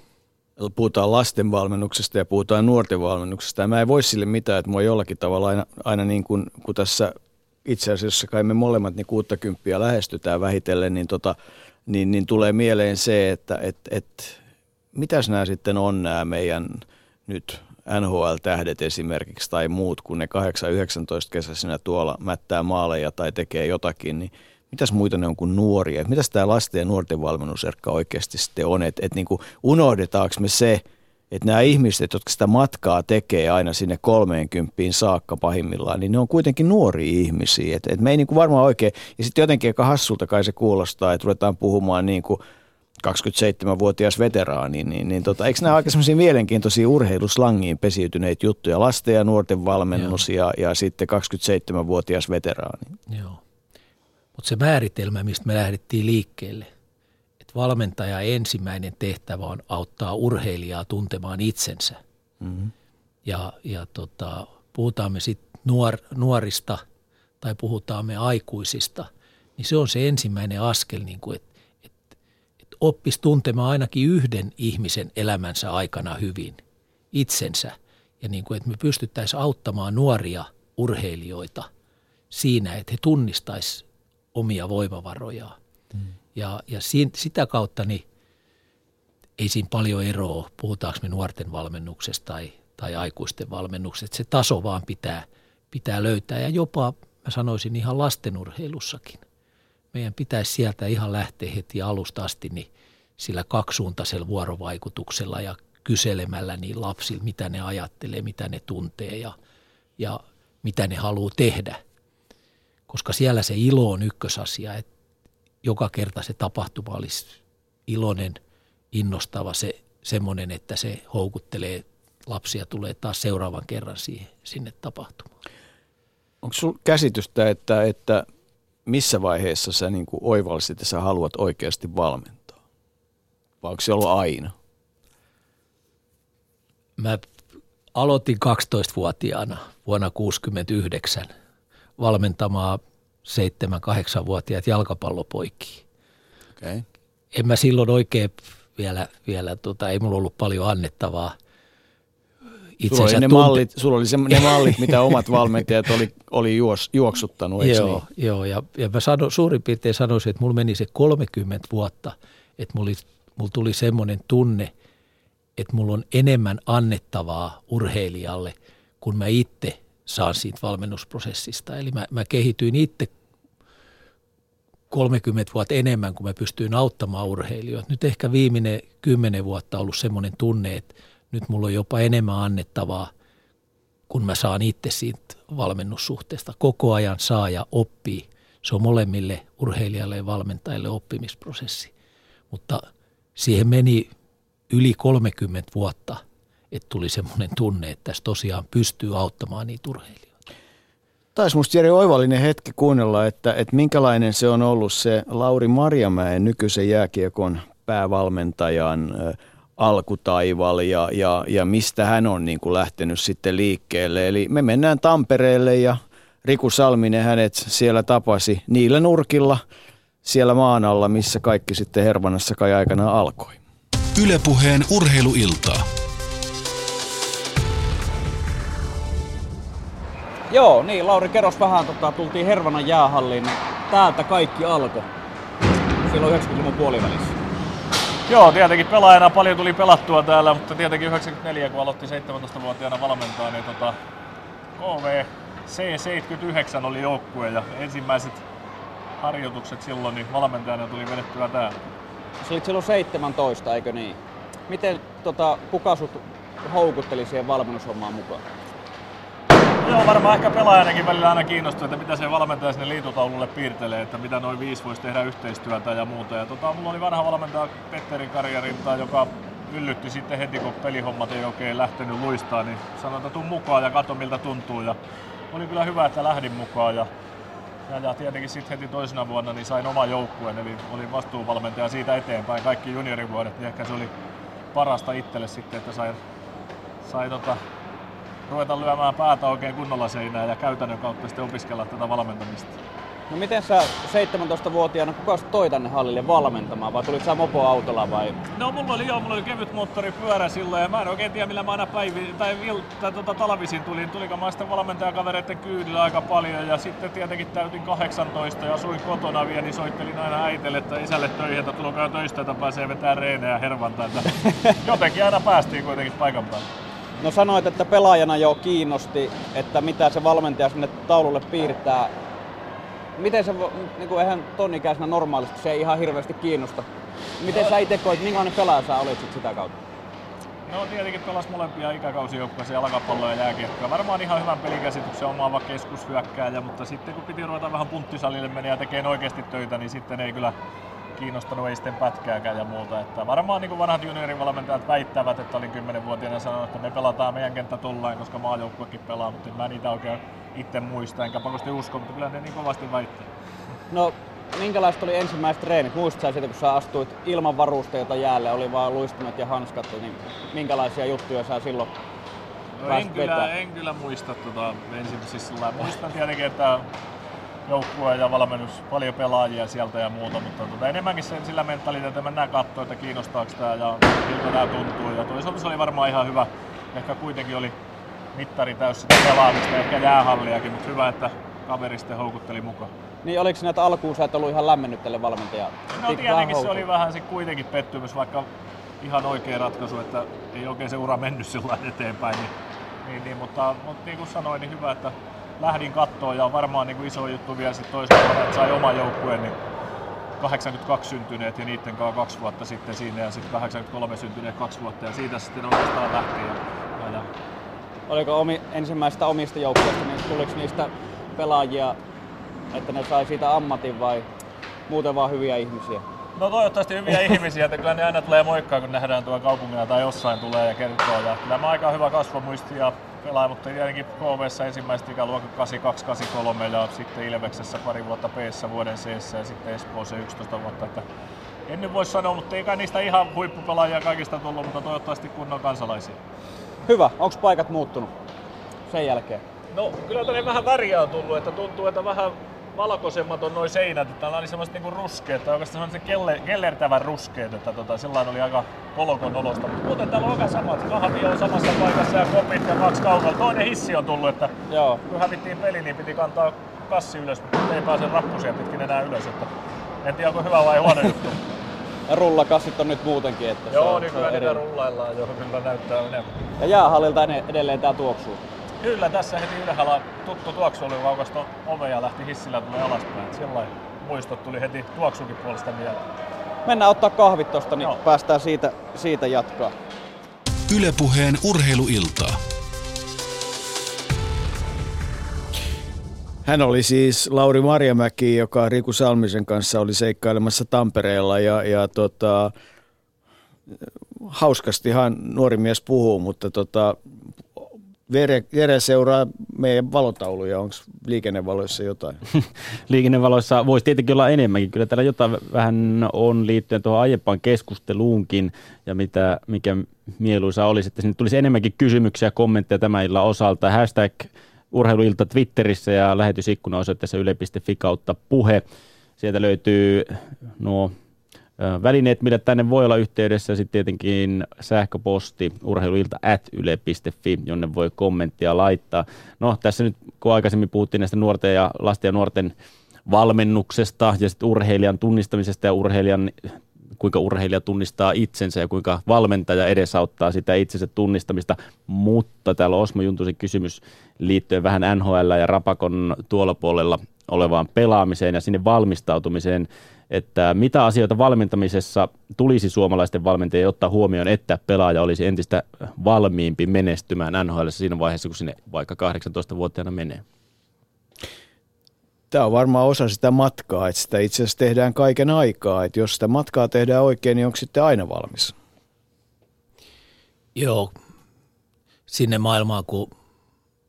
Puhutaan lastenvalmennuksesta ja puhutaan nuorten valmennuksesta. Ja mä en voi sille mitään, että mua jollakin tavalla aina, aina niin kuin kun tässä itse asiassa kai me molemmat niin kuuttakymppiä lähestytään vähitellen, niin, tota, niin, niin tulee mieleen se, että et, et, mitäs nämä sitten on nämä meidän nyt N H L-tähdet esimerkiksi tai muut, kun ne kahdeksan yhdeksäntoista kesäisinä tuolla mättää maaleja tai tekee jotakin, niin mitäs muita ne on kuin nuoria? Mitäs tämä lasten ja nuorten valmennuserkka oikeasti sitten on? Että et niinku unohdetaanko me se, että nämä ihmiset, jotka sitä matkaa tekee aina sinne kolmeenkymppiin saakka pahimmillaan, niin ne on kuitenkin nuoria ihmisiä. Että et me ei niinku varmaan oikein, ja sitten jotenkin aika hassulta kai se kuulostaa, että ruvetaan puhumaan niinku kaksikymmentäseitsemänvuotias veteraani, niin, niin tota, eikö nämä ole aika semmoisia mielenkiintoisia urheiluslangiin pesiytyneitä juttuja? Lasten ja nuorten valmennus ja, ja sitten kaksikymmentäseitsemänvuotias veteraani. Joo. Mutta se määritelmä, mistä me lähdettiin liikkeelle, että valmentajan ensimmäinen tehtävä on auttaa urheilijaa tuntemaan itsensä. Mm-hmm. Ja, ja tota, puhutaan me sitten nuor, nuorista tai puhutaan me aikuisista, niin se on se ensimmäinen askel, niin kuin, että et, et oppisi tuntemaan ainakin yhden ihmisen elämänsä aikana hyvin itsensä. Ja niin kuin, että me pystyttäisiin auttamaan nuoria urheilijoita siinä, että he tunnistaisivat omia voimavarojaan. Mm. Ja, ja si- sitä kautta niin ei siinä paljon eroa, puhutaanko me nuorten valmennuksesta tai, tai aikuisten valmennuksesta. Se taso vaan pitää, pitää löytää ja jopa mä sanoisin ihan lastenurheilussakin. Meidän pitäisi sieltä ihan lähteä heti alusta asti niin sillä kaksisuuntaisella vuorovaikutuksella ja kyselemällä niin lapsilla, mitä ne ajattelee, mitä ne tuntee ja, ja mitä ne haluaa tehdä. Koska siellä se ilo on ykkösasia, että joka kerta se tapahtuma olisi iloinen, innostava, se, semmoinen, että se houkuttelee lapsia, tulee taas seuraavan kerran siihen, sinne tapahtumaan. Onko sinulla käsitystä, että, että missä vaiheessa sä niin kuin oivalsit, että sä haluat oikeasti valmentaa? Vai onko se ollut aina? Mä aloitin kaksitoistavuotiaana vuonna tuhatyhdeksänsataakuusikymmentäyhdeksän. valmentamaan seitsemän-kahdeksanvuotiaat jalkapallopoikia. Okay. En mä silloin oikein vielä, vielä tota, ei mulla ollut paljon annettavaa. Sulla oli, ne mallit, sulla oli se, ne mallit, mitä omat valmentajat oli, oli juos, juoksuttanut, eikö joo, niin? Joo, ja, ja mä sano, suurin piirtein sanoisin, että mulla meni se kolmekymmentä vuotta, että mulla, mulla tuli semmoinen tunne, että mulla on enemmän annettavaa urheilijalle, kun mä itse saan siitä valmennusprosessista. Eli mä, mä kehityin itse kolmekymmentä vuotta enemmän, kun mä pystyin auttamaan urheilijoita. Nyt ehkä viimeinen kymmenen vuotta on ollut semmoinen tunne, että nyt mulla on jopa enemmän annettavaa, kun mä saan itse siitä valmennussuhteesta. Koko ajan saa ja oppii. Se on molemmille urheilijalle ja valmentajille oppimisprosessi. Mutta siihen meni yli kolmekymmentä vuotta, että tuli semmoinen tunne, että tässä tosiaan pystyy auttamaan niitä urheilijoita. Taisi musta Jere oivallinen hetki kuunnella, että, että minkälainen se on ollut se Lauri Marjamäen nykyisen jääkiekon päävalmentajan alkutaival ja, ja, ja mistä hän on niin kuin lähtenyt sitten liikkeelle. Eli me mennään Tampereelle ja Riku Salminen hänet siellä tapasi niillä nurkilla siellä maan alla, missä kaikki sitten Hervannassa kai aikanaan alkoi. Yle Puheen urheiluiltaa. Joo, niin Lauri kerros vähän, tota, tultiin Hervannan jäähalliin. Täältä kaikki alkoi. Silloin yhdeksänkymmentäluvun puolivälissä. Joo, tietenkin pelaajana paljon tuli pelattua täällä, mutta tietenkin yhdeksänkymmentäneljä kun aloitti seitsemäntoistavuotiaana valmentaa, niin tota, K V C seitsemänkymmentäyhdeksän oli joukkue ja ensimmäiset harjoitukset silloin niin valmentajana tuli vedettyä täällä. Se oli silloin seitsemäntoista, eikö niin? Miten tota, kuka sut houkutteli siihen valmennushommaan mukaan? Joo, varmaan ehkä pelaajanakin välillä aina kiinnostuu, että mitä se valmentaja sinne liitotaululle piirtelee, että mitä noin viisi voisi tehdä yhteistyötä ja muuta. Ja tota, mulla oli vanha valmentaja Petterin Karjarinta, joka yllytti sitten heti, kun pelihommat ei oikein lähtenyt luistaa, niin sanoi, että tuu mukaan ja katso miltä tuntuu. Ja oli kyllä hyvä, että lähdin mukaan ja, ja, ja tietenkin sitten heti toisena vuonna niin sain oman joukkueen, eli olin vastuuvalmentaja siitä eteenpäin. Kaikki juniorivuodet, niin ehkä se oli parasta itselle sitten, että sai, sai tota, ruveta lyömään päätä oikein kunnolla seinään ja käytännön kautta sitten opiskella tätä valmentamista. No miten sä seitsemäntoistavuotiaana, kuka toi tänne hallille valmentamaan vai tulit sä mopoautolla vai? No mulla oli joo, mulla oli kevyt moottoripyörä silloin ja mä en oikein tiedä millä mä aina päivin, tai, vil, tai tuota, talvisin tulin. Tulinko mä sitten valmentajakavereiden kyydillä aika paljon ja sitten tietenkin täytin kahdeksantoista ja asuin kotona vielä, niin soittelin aina äitelle tai isälle töihin, että tulokaa töistä, että pääsee vetämään reenejä Hervantaita. Jotenkin aina päästiin kuitenkin paikan päälle. No sanoit, että pelaajana jo kiinnosti, että mitä se valmentaja sinne taululle piirtää. Miten se, niin kuin eihän ton ikäisenä normaalisti, se ei ihan hirveästi kiinnosta. Miten no, sä itse koit, minkälainen pelaaja sä olit sit sitä kautta? No tietenkin pelas molempia ikäkausijoukkueisia, jalkapalloa ja jääkiekkoa. Varmaan ihan hyvän pelikäsityksen omaava keskushyökkääjä, mutta sitten kun piti ruveta vähän punttisalille meni ja tekeen oikeasti töitä, niin sitten ei kyllä kiinnostanut ei sitten pätkääkään ja muuta. Että varmaan niin kuin vanhat juniorivalmentajat väittävät, että olin kymmenvuotiaana sanonut, että me pelataan meidän kenttä tullaan, koska maajoukkuekin pelaa, mutta mä niitä oikein itse muistan, enkä pakosti usko, mutta kyllä ne niin kovasti väittää. No, minkälaiset oli ensimmäiset treenit? Muistat sä siitä, kun sä astuit ilman varusteita jäälle, oli vaan luistimet ja hanskat, niin minkälaisia juttuja sä silloin no, pääsit en kyllä, vetää? En kyllä muista tota, ensimmäisissä. Muistan tietenkin, että joukkue ja valmennus, paljon pelaajia sieltä ja muuta, mutta tuota, enemmänkin sen, sillä mentaliteetillä, että mennään katsoa, että kiinnostaako tämä ja miltä tämä tuntuu. Ja toisaalta se oli varmaan ihan hyvä, ehkä kuitenkin oli mittari täys sitä pelaamista, ehkä jäähalliakin, mutta hyvä, että kaveri sitten houkutteli mukaan. Niin oliko sinä, että alkuun sä et ollut ihan lämmennyt tälle valmentajalle? No tietenkin se oli vähän se kuitenkin pettymys, vaikka ihan oikea ratkaisu, että ei oikein se ura mennyt sillä eteenpäin. Niin, niin, niin, mutta, mutta niin kuin sanoin, niin hyvä, että lähdin kattoon ja on varmaan niin kuin iso juttu vielä sitten toisaalta, että sai oman joukkueen niin kahdeksankymmentäkaksi syntyneet ja niiden kanssa kaksi vuotta sitten siinä ja sitten kahdeksankymmentäkolme syntyneet kaksi vuotta ja siitä sitten oikeastaan lähti. Ja, ja, Oliko omi, ensimmäistä omista joukkueista, niin tuliko niistä pelaajia, että ne sai siitä ammatin vai muuten vaan hyviä ihmisiä? No toivottavasti hyviä ihmisiä, että kyllä ne aina tulee moikkaa, kun nähdään tuolla kaupungilla tai jossain tulee ja kertoo. Ja kyllä mä aika hyvä kasvomuisti ja pelaan, mutta tietenkin K V:ssä ensimmäistä ikäluokka kahdeksankymmentäkaksi kahdeksankymmentäkolme ja sitten Ilveksessä pari vuotta P:ssä vuoden C:ssä ja sitten Espoossa yksitoista vuotta. Että en nyt voi sanoa, mutta ei kai niistä ihan huippupelaajia kaikista tullut, mutta toivottavasti kunnon kansalaisia. Hyvä. Onko paikat muuttunut sen jälkeen? No kyllä tänne vähän väriä on tullut, että tuntuu, että vähän valkoisemmat on nuo seinät. Täällä oli semmoiset niinku ruskeat, tai oikeastaan semmoiset kellertävän ruskeat, että tota, sillain oli aika kolokon olosta. Mutta muuten täällä on aika samat, kahvia on samassa paikassa ja kopit ja kaksi kaukalla. Toinen hissi on tullut, että joo, kun hävittiin peli, niin piti kantaa kassi ylös, mutta ei pääse rappusia pitkin enää ylös. Että en tiedä, onko hyvä vai huono juttu. Rullakassit on nyt muutenkin, että joo, se on, niin kyllä niitä rullaillaan, johon kyllä näyttää enemmän. Ja jäähallilta edelleen tää tuoksuu. Kyllä, tässä heti ylhäällä tuttu tuoksu oli, aukaisi ovea ja lähti hissillä tulee alaspäin. Sillain muistot tuli heti tuoksukin puolesta mieleen. Mennään ottaa kahvit tosta, niin joo, päästään siitä, siitä jatkaa. Yle Puheen urheiluiltaa. Hän oli siis Lauri Marjamäki, joka Riku Salmisen kanssa oli seikkailemassa Tampereella ja, ja tota, hauskastihan nuori mies puhuu, mutta tota, Jere, Jere seuraa meidän valotauluja. Onko liikennevaloissa jotain? Liikennevaloissa voisi tietenkin olla enemmänkin. Kyllä täällä jotain vähän on liittyen tuohon aiempaan keskusteluunkin ja mitä, mikä mieluisa olisi, että sinne tulisi enemmänkin kysymyksiä ja kommentteja tämän illan osalta. Hashtag Urheiluilta Twitterissä ja lähetysikkuna osoitteessa yle piste fi kautta puhe. Sieltä löytyy nuo välineet, millä tänne voi olla yhteydessä. Sitten tietenkin sähköposti urheiluilta at yle piste fi, jonne voi kommenttia laittaa. No tässä nyt, kun aikaisemmin puhuttiin näistä nuorten ja lasten ja nuorten valmennuksesta ja sitten urheilijan tunnistamisesta ja urheilijan, kuinka urheilija tunnistaa itsensä ja kuinka valmentaja edesauttaa sitä itsensä tunnistamista. Mutta täällä on Osmo Juntusen kysymys liittyen vähän N H L ja Rapakon tuolla puolella olevaan pelaamiseen ja sinne valmistautumiseen, että mitä asioita valmentamisessa tulisi suomalaisten valmentajien ottaa huomioon, että pelaaja olisi entistä valmiimpi menestymään N H L siinä vaiheessa, kun sinne vaikka kahdeksantoistavuotiaana menee? Tämä on varmaan osa sitä matkaa, että sitä itse asiassa tehdään kaiken aikaa, että jos sitä matkaa tehdään oikein, niin onko sitten aina valmis? Joo, sinne maailmaan kun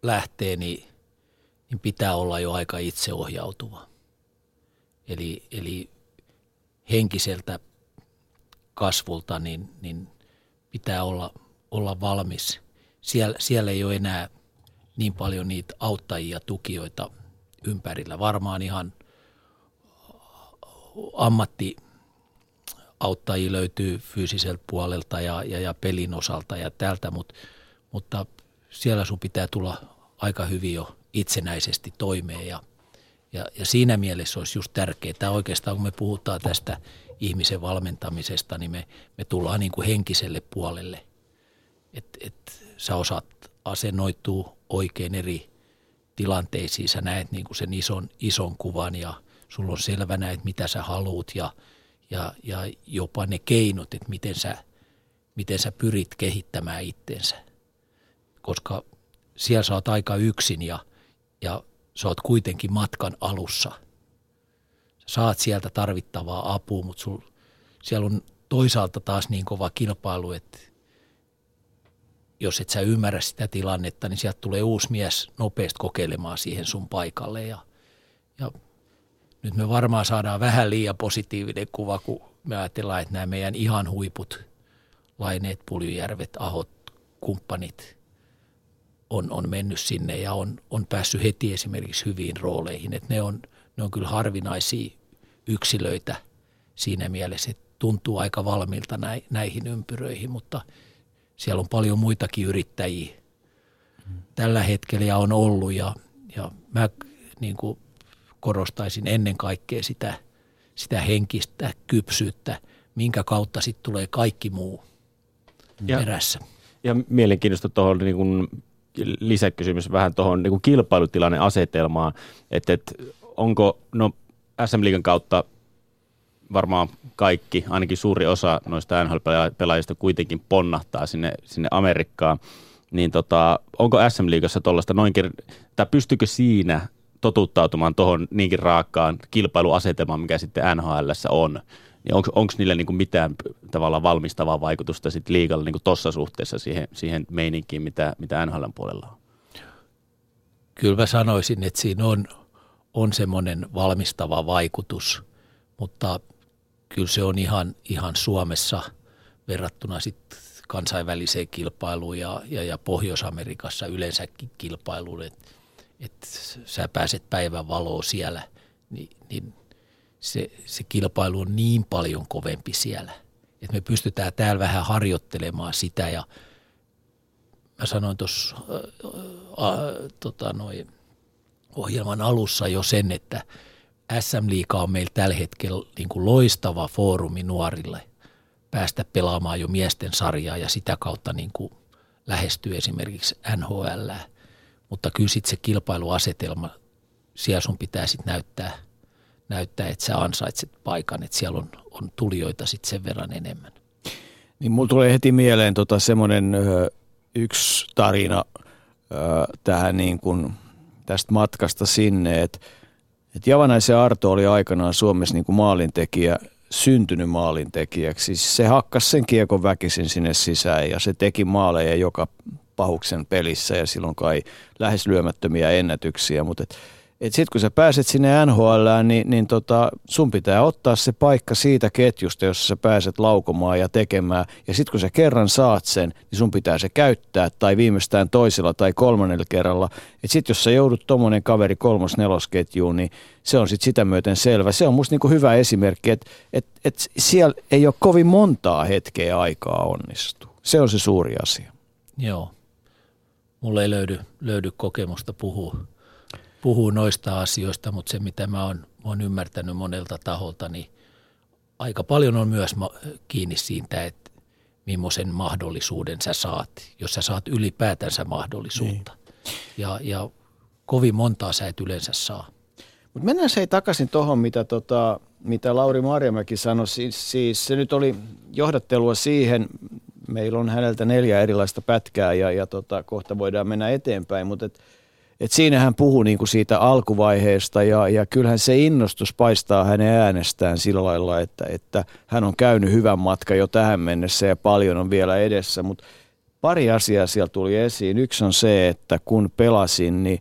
lähtee, niin, niin pitää olla jo aika itseohjautuva. Eli, eli henkiseltä kasvulta niin, niin pitää olla, olla valmis. Siellä, siellä ei ole enää niin paljon niitä auttajia, tukijoita ympärillä. Varmaan ihan ammattiauttajia löytyy fyysiseltä puolelta ja, ja, ja pelin osalta ja tältä, mut, mutta siellä sun pitää tulla aika hyvin jo itsenäisesti toimeen ja, ja, ja siinä mielessä olisi just tärkeää. Oikeastaan kun me puhutaan tästä ihmisen valmentamisesta, niin me, me tullaan niin kuin henkiselle puolelle, että et sä osaat asennoitua oikein eri tilanteisiin, sä näet niin kuin sen ison, ison kuvan ja sulla on selvänä, että mitä sä haluut ja, ja, ja jopa ne keinot, että miten sä, miten sä pyrit kehittämään itsensä, koska siellä sä oot aika yksin ja, ja sä oot kuitenkin matkan alussa. Sä saat sieltä tarvittavaa apua, mutta sul, siellä on toisaalta taas niin kova kilpailu, että jos et sä ymmärrä sitä tilannetta, niin sieltä tulee uusi mies nopeasti kokeilemaan siihen sun paikalle. Ja, ja nyt me varmaan saadaan vähän liian positiivinen kuva, kun me ajatellaan, että nämä meidän ihan huiput, Laineet, Puljujärvet, Ahot, kumppanit, on, on mennyt sinne ja on, on päässyt heti esimerkiksi hyviin rooleihin. Et ne, on, ne on kyllä harvinaisia yksilöitä siinä mielessä, että tuntuu aika valmiilta näi, näihin ympyröihin, mutta siellä on paljon muitakin yrittäjiä mm. tällä hetkellä ja on ollut ja, ja mä niin kuin korostaisin ennen kaikkea sitä, sitä henkistä kypsyyttä, minkä kautta sitten tulee kaikki muu ja, perässä. Ja mielenkiintoista tuohon niin kuin lisäkysymys vähän tuohon niin kuin kilpailutilanneasetelmaan, että, että onko, no S M-liigan kautta varmaan kaikki, ainakin suuri osa noista N H L-pelaajista kuitenkin ponnahtaa sinne, sinne Amerikkaan, niin tota, onko S M-liigassa tuollaista noinkin, tai pystyykö siinä totuttautumaan tuohon niinkin raakkaan kilpailuasetelmaan, mikä sitten N H L:ssä on, niin onko, onko niillä niin kuin mitään tavallaan valmistavaa vaikutusta sitten liigalla niin kuin tuossa suhteessa siihen, siihen meininkiin, mitä, mitä N H L:n puolella on? Kyllä mä sanoisin, että siinä on, on semmoinen valmistava vaikutus, mutta kyllä se on ihan, ihan Suomessa verrattuna sitten kansainväliseen kilpailuun ja, ja, ja Pohjois-Amerikassa yleensäkin kilpailuun, että et sä pääset päivän valoon siellä, niin, niin se, se kilpailu on niin paljon kovempi siellä, että me pystytään täällä vähän harjoittelemaan sitä ja mä sanoin tuossa äh, äh, tota ohjelman alussa jo sen, että S M-liiga on meillä tällä hetkellä niin kuin loistava foorumi nuorille päästä pelaamaan jo miesten sarjaa ja sitä kautta niin kuin lähestyy esimerkiksi N H L. Mutta kyllä sitten se kilpailuasetelma, siellä sun pitää sitten näyttää, näyttää, että sä ansaitset paikan, että siellä on, on tulijoita sitten sen verran enemmän. Niin mulla tulee heti mieleen tota semmoinen yksi tarina ö, tähän niin kuin tästä matkasta sinne, että Et Javanaisen Arto oli aikanaan Suomessa niin kuin maalintekijä, syntynyt maalintekijäksi. Siis se hakkasi sen kiekon väkisin sinne sisään ja se teki maaleja joka pahuksen pelissä ja silloin kai lähes lyömättömiä ennätyksiä. Mutta et, et sitten kun sä pääset sinne N H L:ään, niin, niin tota, sun pitää ottaa se paikka siitä ketjusta, jossa sä pääset laukomaan ja tekemään. Ja sitten kun sä kerran saat sen, niin sun pitää se käyttää tai viimeistään toisella tai kolmannella kerralla. Et sitten jos sä joudut tommonen kaveri kolmos-nelosketjuun, niin se on sitten sitä myöten selvä. Se on musta niinku hyvä esimerkki, että et, et siellä ei ole kovin montaa hetkeä aikaa onnistua. Se on se suuri asia. Joo. Mulla ei löydy, löydy kokemusta puhua. Puhuu noista asioista, mutta se mitä mä oon, oon ymmärtänyt monelta taholta, niin aika paljon on myös ma- kiinni siitä, että millaisen mahdollisuuden sä saat, jos sä saat ylipäätänsä mahdollisuutta. Niin. Ja, ja kovin montaa sä et yleensä saa. Mut mennään se takaisin tuohon, mitä, tota, mitä Lauri Marjamäki sanoi. Siis, siis se nyt oli johdattelua siihen, meillä on häneltä neljä erilaista pätkää ja, ja tota, kohta voidaan mennä eteenpäin, mutta et, Et siinä hän puhui niinku siitä alkuvaiheesta ja, ja kyllähän se innostus paistaa hänen äänestään sillä lailla, että, että hän on käynyt hyvän matkan jo tähän mennessä ja paljon on vielä edessä. Mutta pari asiaa siellä tuli esiin. Yksi on se, että kun pelasin, niin,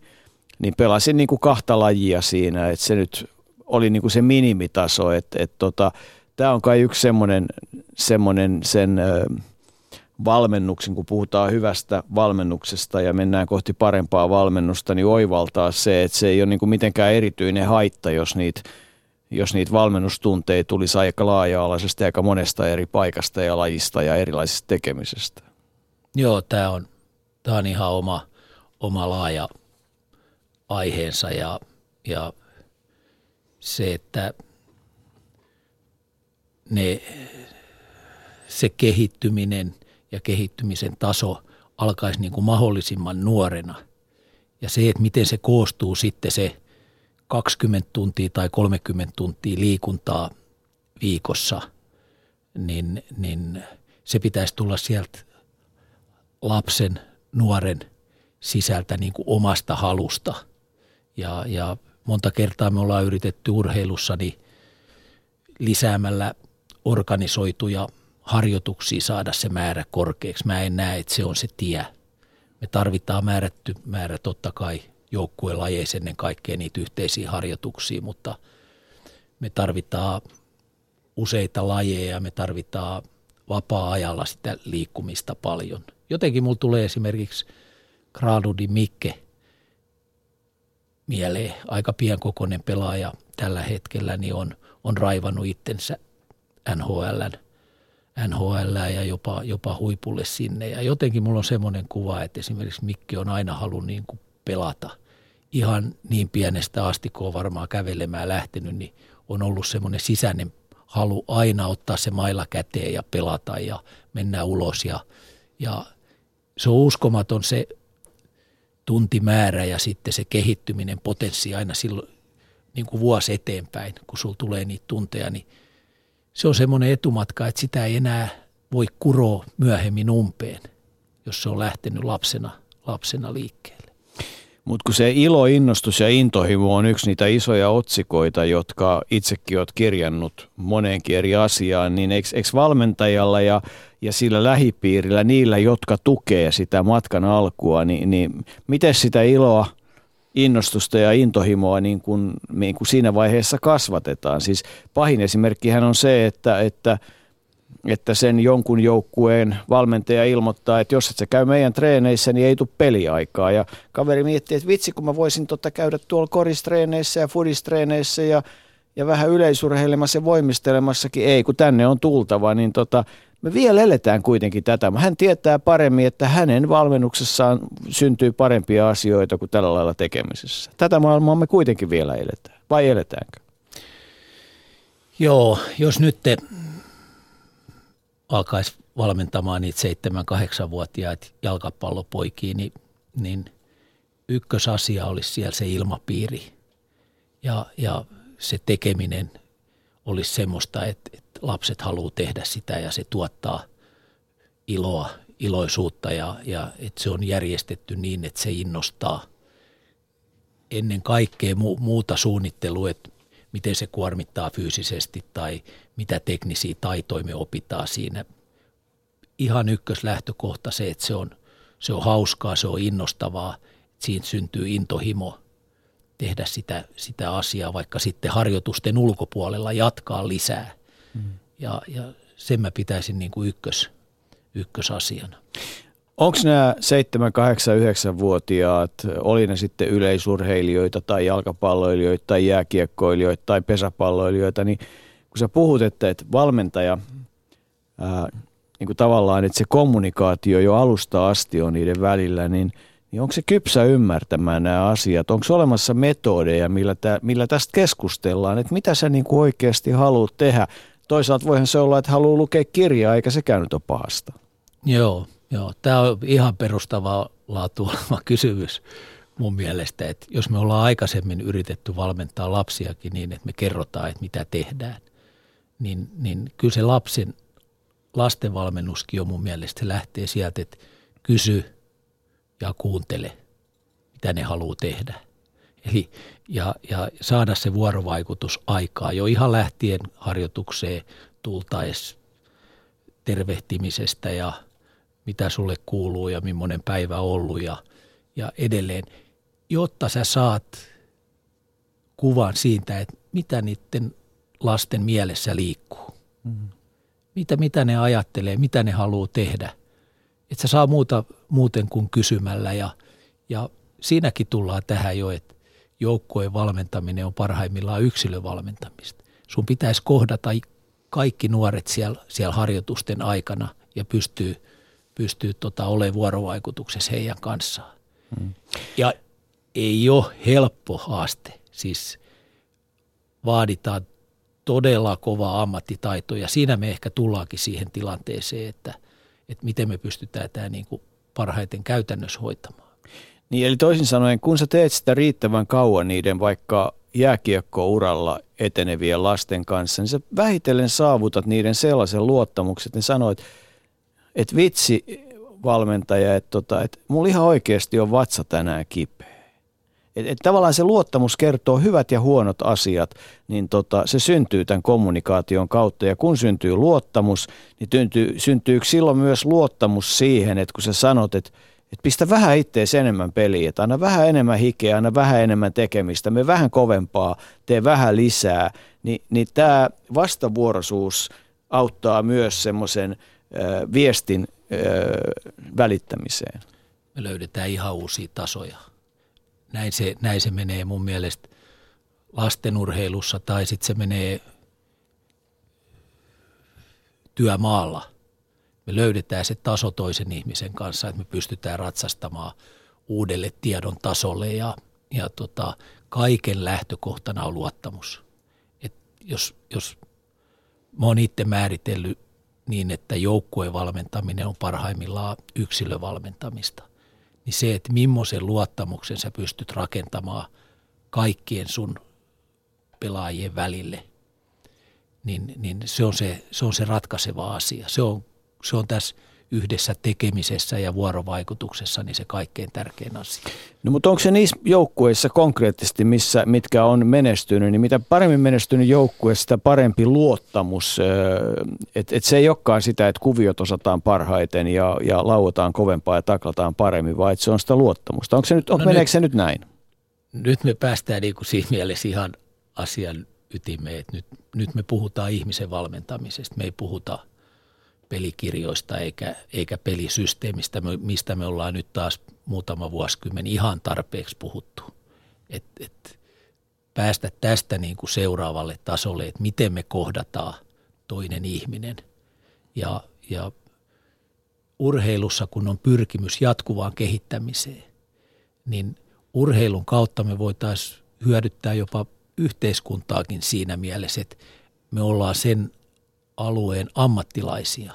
niin pelasin niinku kahta lajia siinä, että se nyt oli niinku se minimitaso. Että, että tota, tämä on kai yksi semmoinen sen valmennuksen, kun puhutaan hyvästä valmennuksesta ja mennään kohti parempaa valmennusta, niin oivaltaa se, että se ei ole niin kuin mitenkään erityinen haitta, jos niitä jos niitä valmennustunteja tulisi aika laaja-alaisesti, aika monesta eri paikasta ja lajista ja erilaisista tekemisestä. Joo, tämä on, tää on ihan oma, oma laaja aiheensa ja, ja se, että ne, se kehittyminen ja kehittymisen taso alkaisi niin kuin mahdollisimman nuorena. Ja se, että miten se koostuu sitten se kaksikymmentä tuntia tai kolmekymmentä tuntia liikuntaa viikossa, niin, niin se pitäisi tulla sieltä lapsen, nuoren sisältä niin kuin omasta halusta. Ja, ja monta kertaa me ollaan yritetty urheilussa niin lisäämällä organisoituja harjoituksia saada se määrä korkeaksi. Mä en näe, että se on se tie. Me tarvitaan määrätty määrä totta kai joukkuelajeissa ennen kaikkea niitä yhteisiä harjoituksia, mutta me tarvitaan useita lajeja ja me tarvitaan vapaa-ajalla sitä liikkumista paljon. Jotenkin mulla tulee esimerkiksi Gradu Mikke mieleen, aika pienkokoinen pelaaja tällä hetkellä, niin on, on raivannut itsensä N H L ja jopa, jopa huipulle sinne. Ja jotenkin mulla on semmoinen kuva, että esimerkiksi Mikki on aina halunnut niin kuin pelata. Ihan niin pienestä asti, kun on varmaan kävelemään lähtenyt, niin on ollut semmoinen sisäinen halu aina ottaa se mailla käteen ja pelata ja mennä ulos. Ja, ja se on uskomaton se tuntimäärä ja sitten se kehittyminen potenssi aina silloin niin kuin vuosi eteenpäin, kun sulla tulee niitä tunteja, niin se on semmoinen etumatka, että sitä ei enää voi kuroa myöhemmin umpeen, jos se on lähtenyt lapsena, lapsena liikkeelle. Mutta kun se ilo, innostus ja intohimo on yksi niitä isoja otsikoita, jotka itsekin olet kirjannut moneenkin eri asiaan, niin eikö, eikö valmentajalla ja, ja sillä lähipiirillä, niillä jotka tukee sitä matkan alkua, niin, niin miten sitä iloa, innostusta ja intohimoa niin kuin, niin kuin siinä vaiheessa kasvatetaan. Siis pahin esimerkkihän on se, että, että, että sen jonkun joukkueen valmentaja ilmoittaa, että jos et sä käy meidän treeneissä, niin ei tule peliaikaa. Ja kaveri miettii, että vitsi, kun mä voisin totta käydä tuolla koristreeneissä ja fudistreeneissä ja, ja vähän yleisurheilemassa ja voimistelemassakin. Ei, kun tänne on tultava, niin tota... Me vielä eletään kuitenkin tätä. Hän tietää paremmin, että hänen valmennuksessaan syntyy parempia asioita kuin tällä lailla tekemisessä. Tätä maailmaa me kuitenkin vielä eletään. Vai eletäänkö? Joo, jos nyt alkaisi valmentamaan niitä seitsemän-kahdeksanvuotiaita jalkapallopoikia, niin, niin ykkösasia olisi siellä se ilmapiiri ja, ja se tekeminen olisi semmoista, että lapset haluaa tehdä sitä ja se tuottaa iloa, iloisuutta ja, ja että se on järjestetty niin, että se innostaa ennen kaikkea mu, muuta suunnittelua, että miten se kuormittaa fyysisesti tai mitä teknisiä taitoja me opitaan siinä. Ihan ykköslähtökohta se, että se on, se on hauskaa, se on innostavaa, että siinä syntyy intohimo tehdä sitä, sitä asiaa, vaikka sitten harjoitusten ulkopuolella jatkaa lisää. Ja, ja sen mä pitäisin niin kuin ykkös, ykkösasiana. Onko nämä seitsemän-kahdeksan-yhdeksänvuotiaat, oli ne sitten yleisurheilijoita tai jalkapalloilijoita tai jääkiekkoilijoita tai pesäpalloilijoita, niin kun sä puhut, että, että valmentaja, ää, niin kuin tavallaan, että se kommunikaatio jo alusta asti on niiden välillä, niin, niin onko se kypsä ymmärtämään nämä asiat? Onko olemassa metodeja, millä, tä, millä tästä keskustellaan, että mitä sä niin kuin oikeasti haluat tehdä? Toisaalta voihan se olla, että haluaa lukea kirjaa, eikä sekään nyt ole pahasta. Joo, joo. Tämä on ihan perustavaa laatua oleva kysymys mun mielestä, että jos me ollaan aikaisemmin yritetty valmentaa lapsiakin niin, että me kerrotaan, että mitä tehdään, niin, niin kyllä se lapsen, lastenvalmennuskin on mun mielestä, se lähtee sieltä, että kysy ja kuuntele, mitä ne haluaa tehdä. Eli, ja, ja saada se vuorovaikutus aikaa jo ihan lähtien harjoitukseen tultaessa tervehtimisestä ja mitä sulle kuuluu ja millainen päivä on ollut ja, ja edelleen, jotta sä saat kuvan siitä, että mitä niiden lasten mielessä liikkuu, mm. mitä, mitä ne ajattelee, mitä ne haluaa tehdä, että sä saa muuta muuten kuin kysymällä ja, ja siinäkin tullaan tähän jo, että joukkueen valmentaminen on parhaimmillaan yksilövalmentamista. Sun pitäisi kohdata kaikki nuoret siellä, siellä harjoitusten aikana ja pystyy, pystyy tota, olemaan vuorovaikutuksessa heidän kanssaan. Hmm. Ja ei ole helppo haaste, siis vaaditaan todella kovaa ammattitaitoa ja siinä me ehkä tullaankin siihen tilanteeseen, että, että miten me pystytään tämä niin kuin parhaiten käytännössä hoitamaan. Niin, eli toisin sanoen, kun sä teet sitä riittävän kauan niiden vaikka jääkiekkouralla etenevien lasten kanssa, niin sä vähitellen saavutat niiden sellaisen luottamuksen, että ne sanoo, että, että vitsi valmentaja, että, tota, että mulla ihan oikeasti on vatsa tänään kipeä. Että et tavallaan se luottamus kertoo hyvät ja huonot asiat, niin tota, se syntyy tämän kommunikaation kautta. Ja kun syntyy luottamus, niin syntyy, syntyy silloin myös luottamus siihen, että kun sä sanot, että et pistä vähän itteesi enemmän peliä, että anna vähän enemmän hikeä, anna vähän enemmän tekemistä, me vähän kovempaa, tee vähän lisää, Ni, niin tämä vastavuoroisuus auttaa myös semmoisen äh, viestin äh, välittämiseen. Me löydetään ihan uusia tasoja. Näin se, näin se menee mun mielestä lastenurheilussa tai sitten se menee työmaalla. Me löydetään se taso toisen ihmisen kanssa, että me pystytään ratsastamaan uudelle tiedon tasolle ja, ja tota, kaiken lähtökohtana on luottamus. Et jos, jos mä oon itse määritellyt niin, että joukkueen valmentaminen on parhaimmillaan yksilövalmentamista, niin se, että millaisen luottamuksen sä pystyt rakentamaan kaikkien sun pelaajien välille, niin, niin se, on se, se on se ratkaiseva asia. Se on, se on tässä yhdessä tekemisessä ja vuorovaikutuksessa niin se kaikkein tärkein asia. No mutta onko se niissä joukkueissa konkreettisesti, missä, mitkä on menestynyt, niin mitä paremmin menestynyt joukkue, sitä parempi luottamus. Että et se ei olekaan sitä, että kuviot osataan parhaiten ja, ja lauotaan kovempaa ja taklataan paremmin, vaan että se on sitä luottamusta. Onko se nyt, no meneekö nyt, se nyt näin? Nyt me päästään niin kuin siinä mielessä ihan asian ytimeen, että nyt, nyt me puhutaan ihmisen valmentamisesta, me ei puhuta pelikirjoista eikä, eikä pelisysteemistä, mistä me ollaan nyt taas muutama vuosikymmen ihan tarpeeksi puhuttu. Et, et päästä tästä niin kuin seuraavalle tasolle, että miten me kohdataan toinen ihminen. Ja, ja urheilussa, kun on pyrkimys jatkuvaan kehittämiseen, niin urheilun kautta me voitaisiin hyödyttää jopa yhteiskuntaakin siinä mielessä, että me ollaan sen alueen ammattilaisia.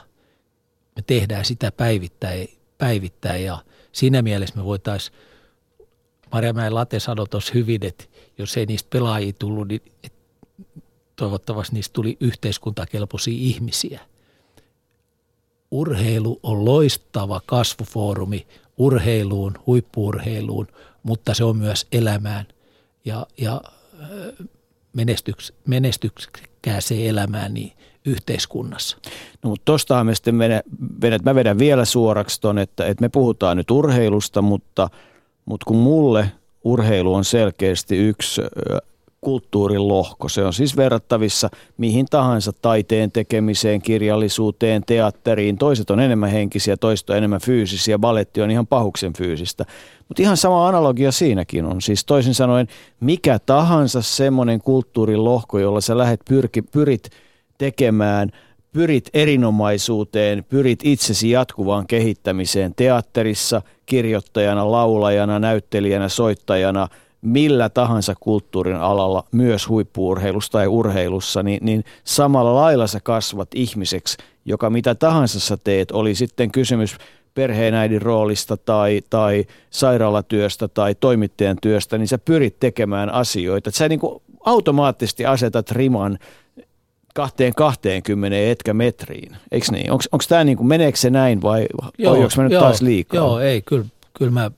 Me tehdään sitä päivittäin, päivittäin ja siinä mielessä me voitaisiin, Marjamäen Late sanoi tuossa hyvin, että jos ei niistä pelaajia tullut, niin toivottavasti niistä tuli yhteiskuntakelpoisia ihmisiä. Urheilu on loistava kasvufoorumi urheiluun, huippu-urheiluun, mutta se on myös elämään ja, ja menestyks, menestyksekkääseen elämään, niin yhteiskunnassa. No mutta tostahan me sitten vedän, vedän, mä vedän vielä suoraksi ton, että, että me puhutaan nyt urheilusta, mutta, mutta kun mulle urheilu on selkeästi yksi kulttuurin lohko. Se on siis verrattavissa mihin tahansa taiteen tekemiseen, kirjallisuuteen, teatteriin. Toiset on enemmän henkisiä, toiset on enemmän fyysisiä. Baletti on ihan pahuksen fyysistä. Mutta ihan sama analogia siinäkin on. Siis toisin sanoen mikä tahansa semmoinen kulttuurin lohko, jolla sä lähet pyrki, pyrit tekemään, pyrit erinomaisuuteen, pyrit itsesi jatkuvaan kehittämiseen teatterissa, kirjoittajana, laulajana, näyttelijänä, soittajana, millä tahansa kulttuurin alalla, myös huippu-urheilussa tai urheilussa, niin, niin samalla lailla sä kasvat ihmiseksi, joka mitä tahansa sä teet, oli sitten kysymys perheenäidin roolista tai, tai sairaalatyöstä tai toimittajan työstä, niin sä pyrit tekemään asioita. Sä niin kuin automaattisesti asetat riman kahteen kahteenkymmeneen etkä metriin, eikö niin? Onko, onko tämä niin kuin, meneekö se näin vai olenko mä nyt joo, taas liikaa? Joo, ei, kyllä, kyllä mä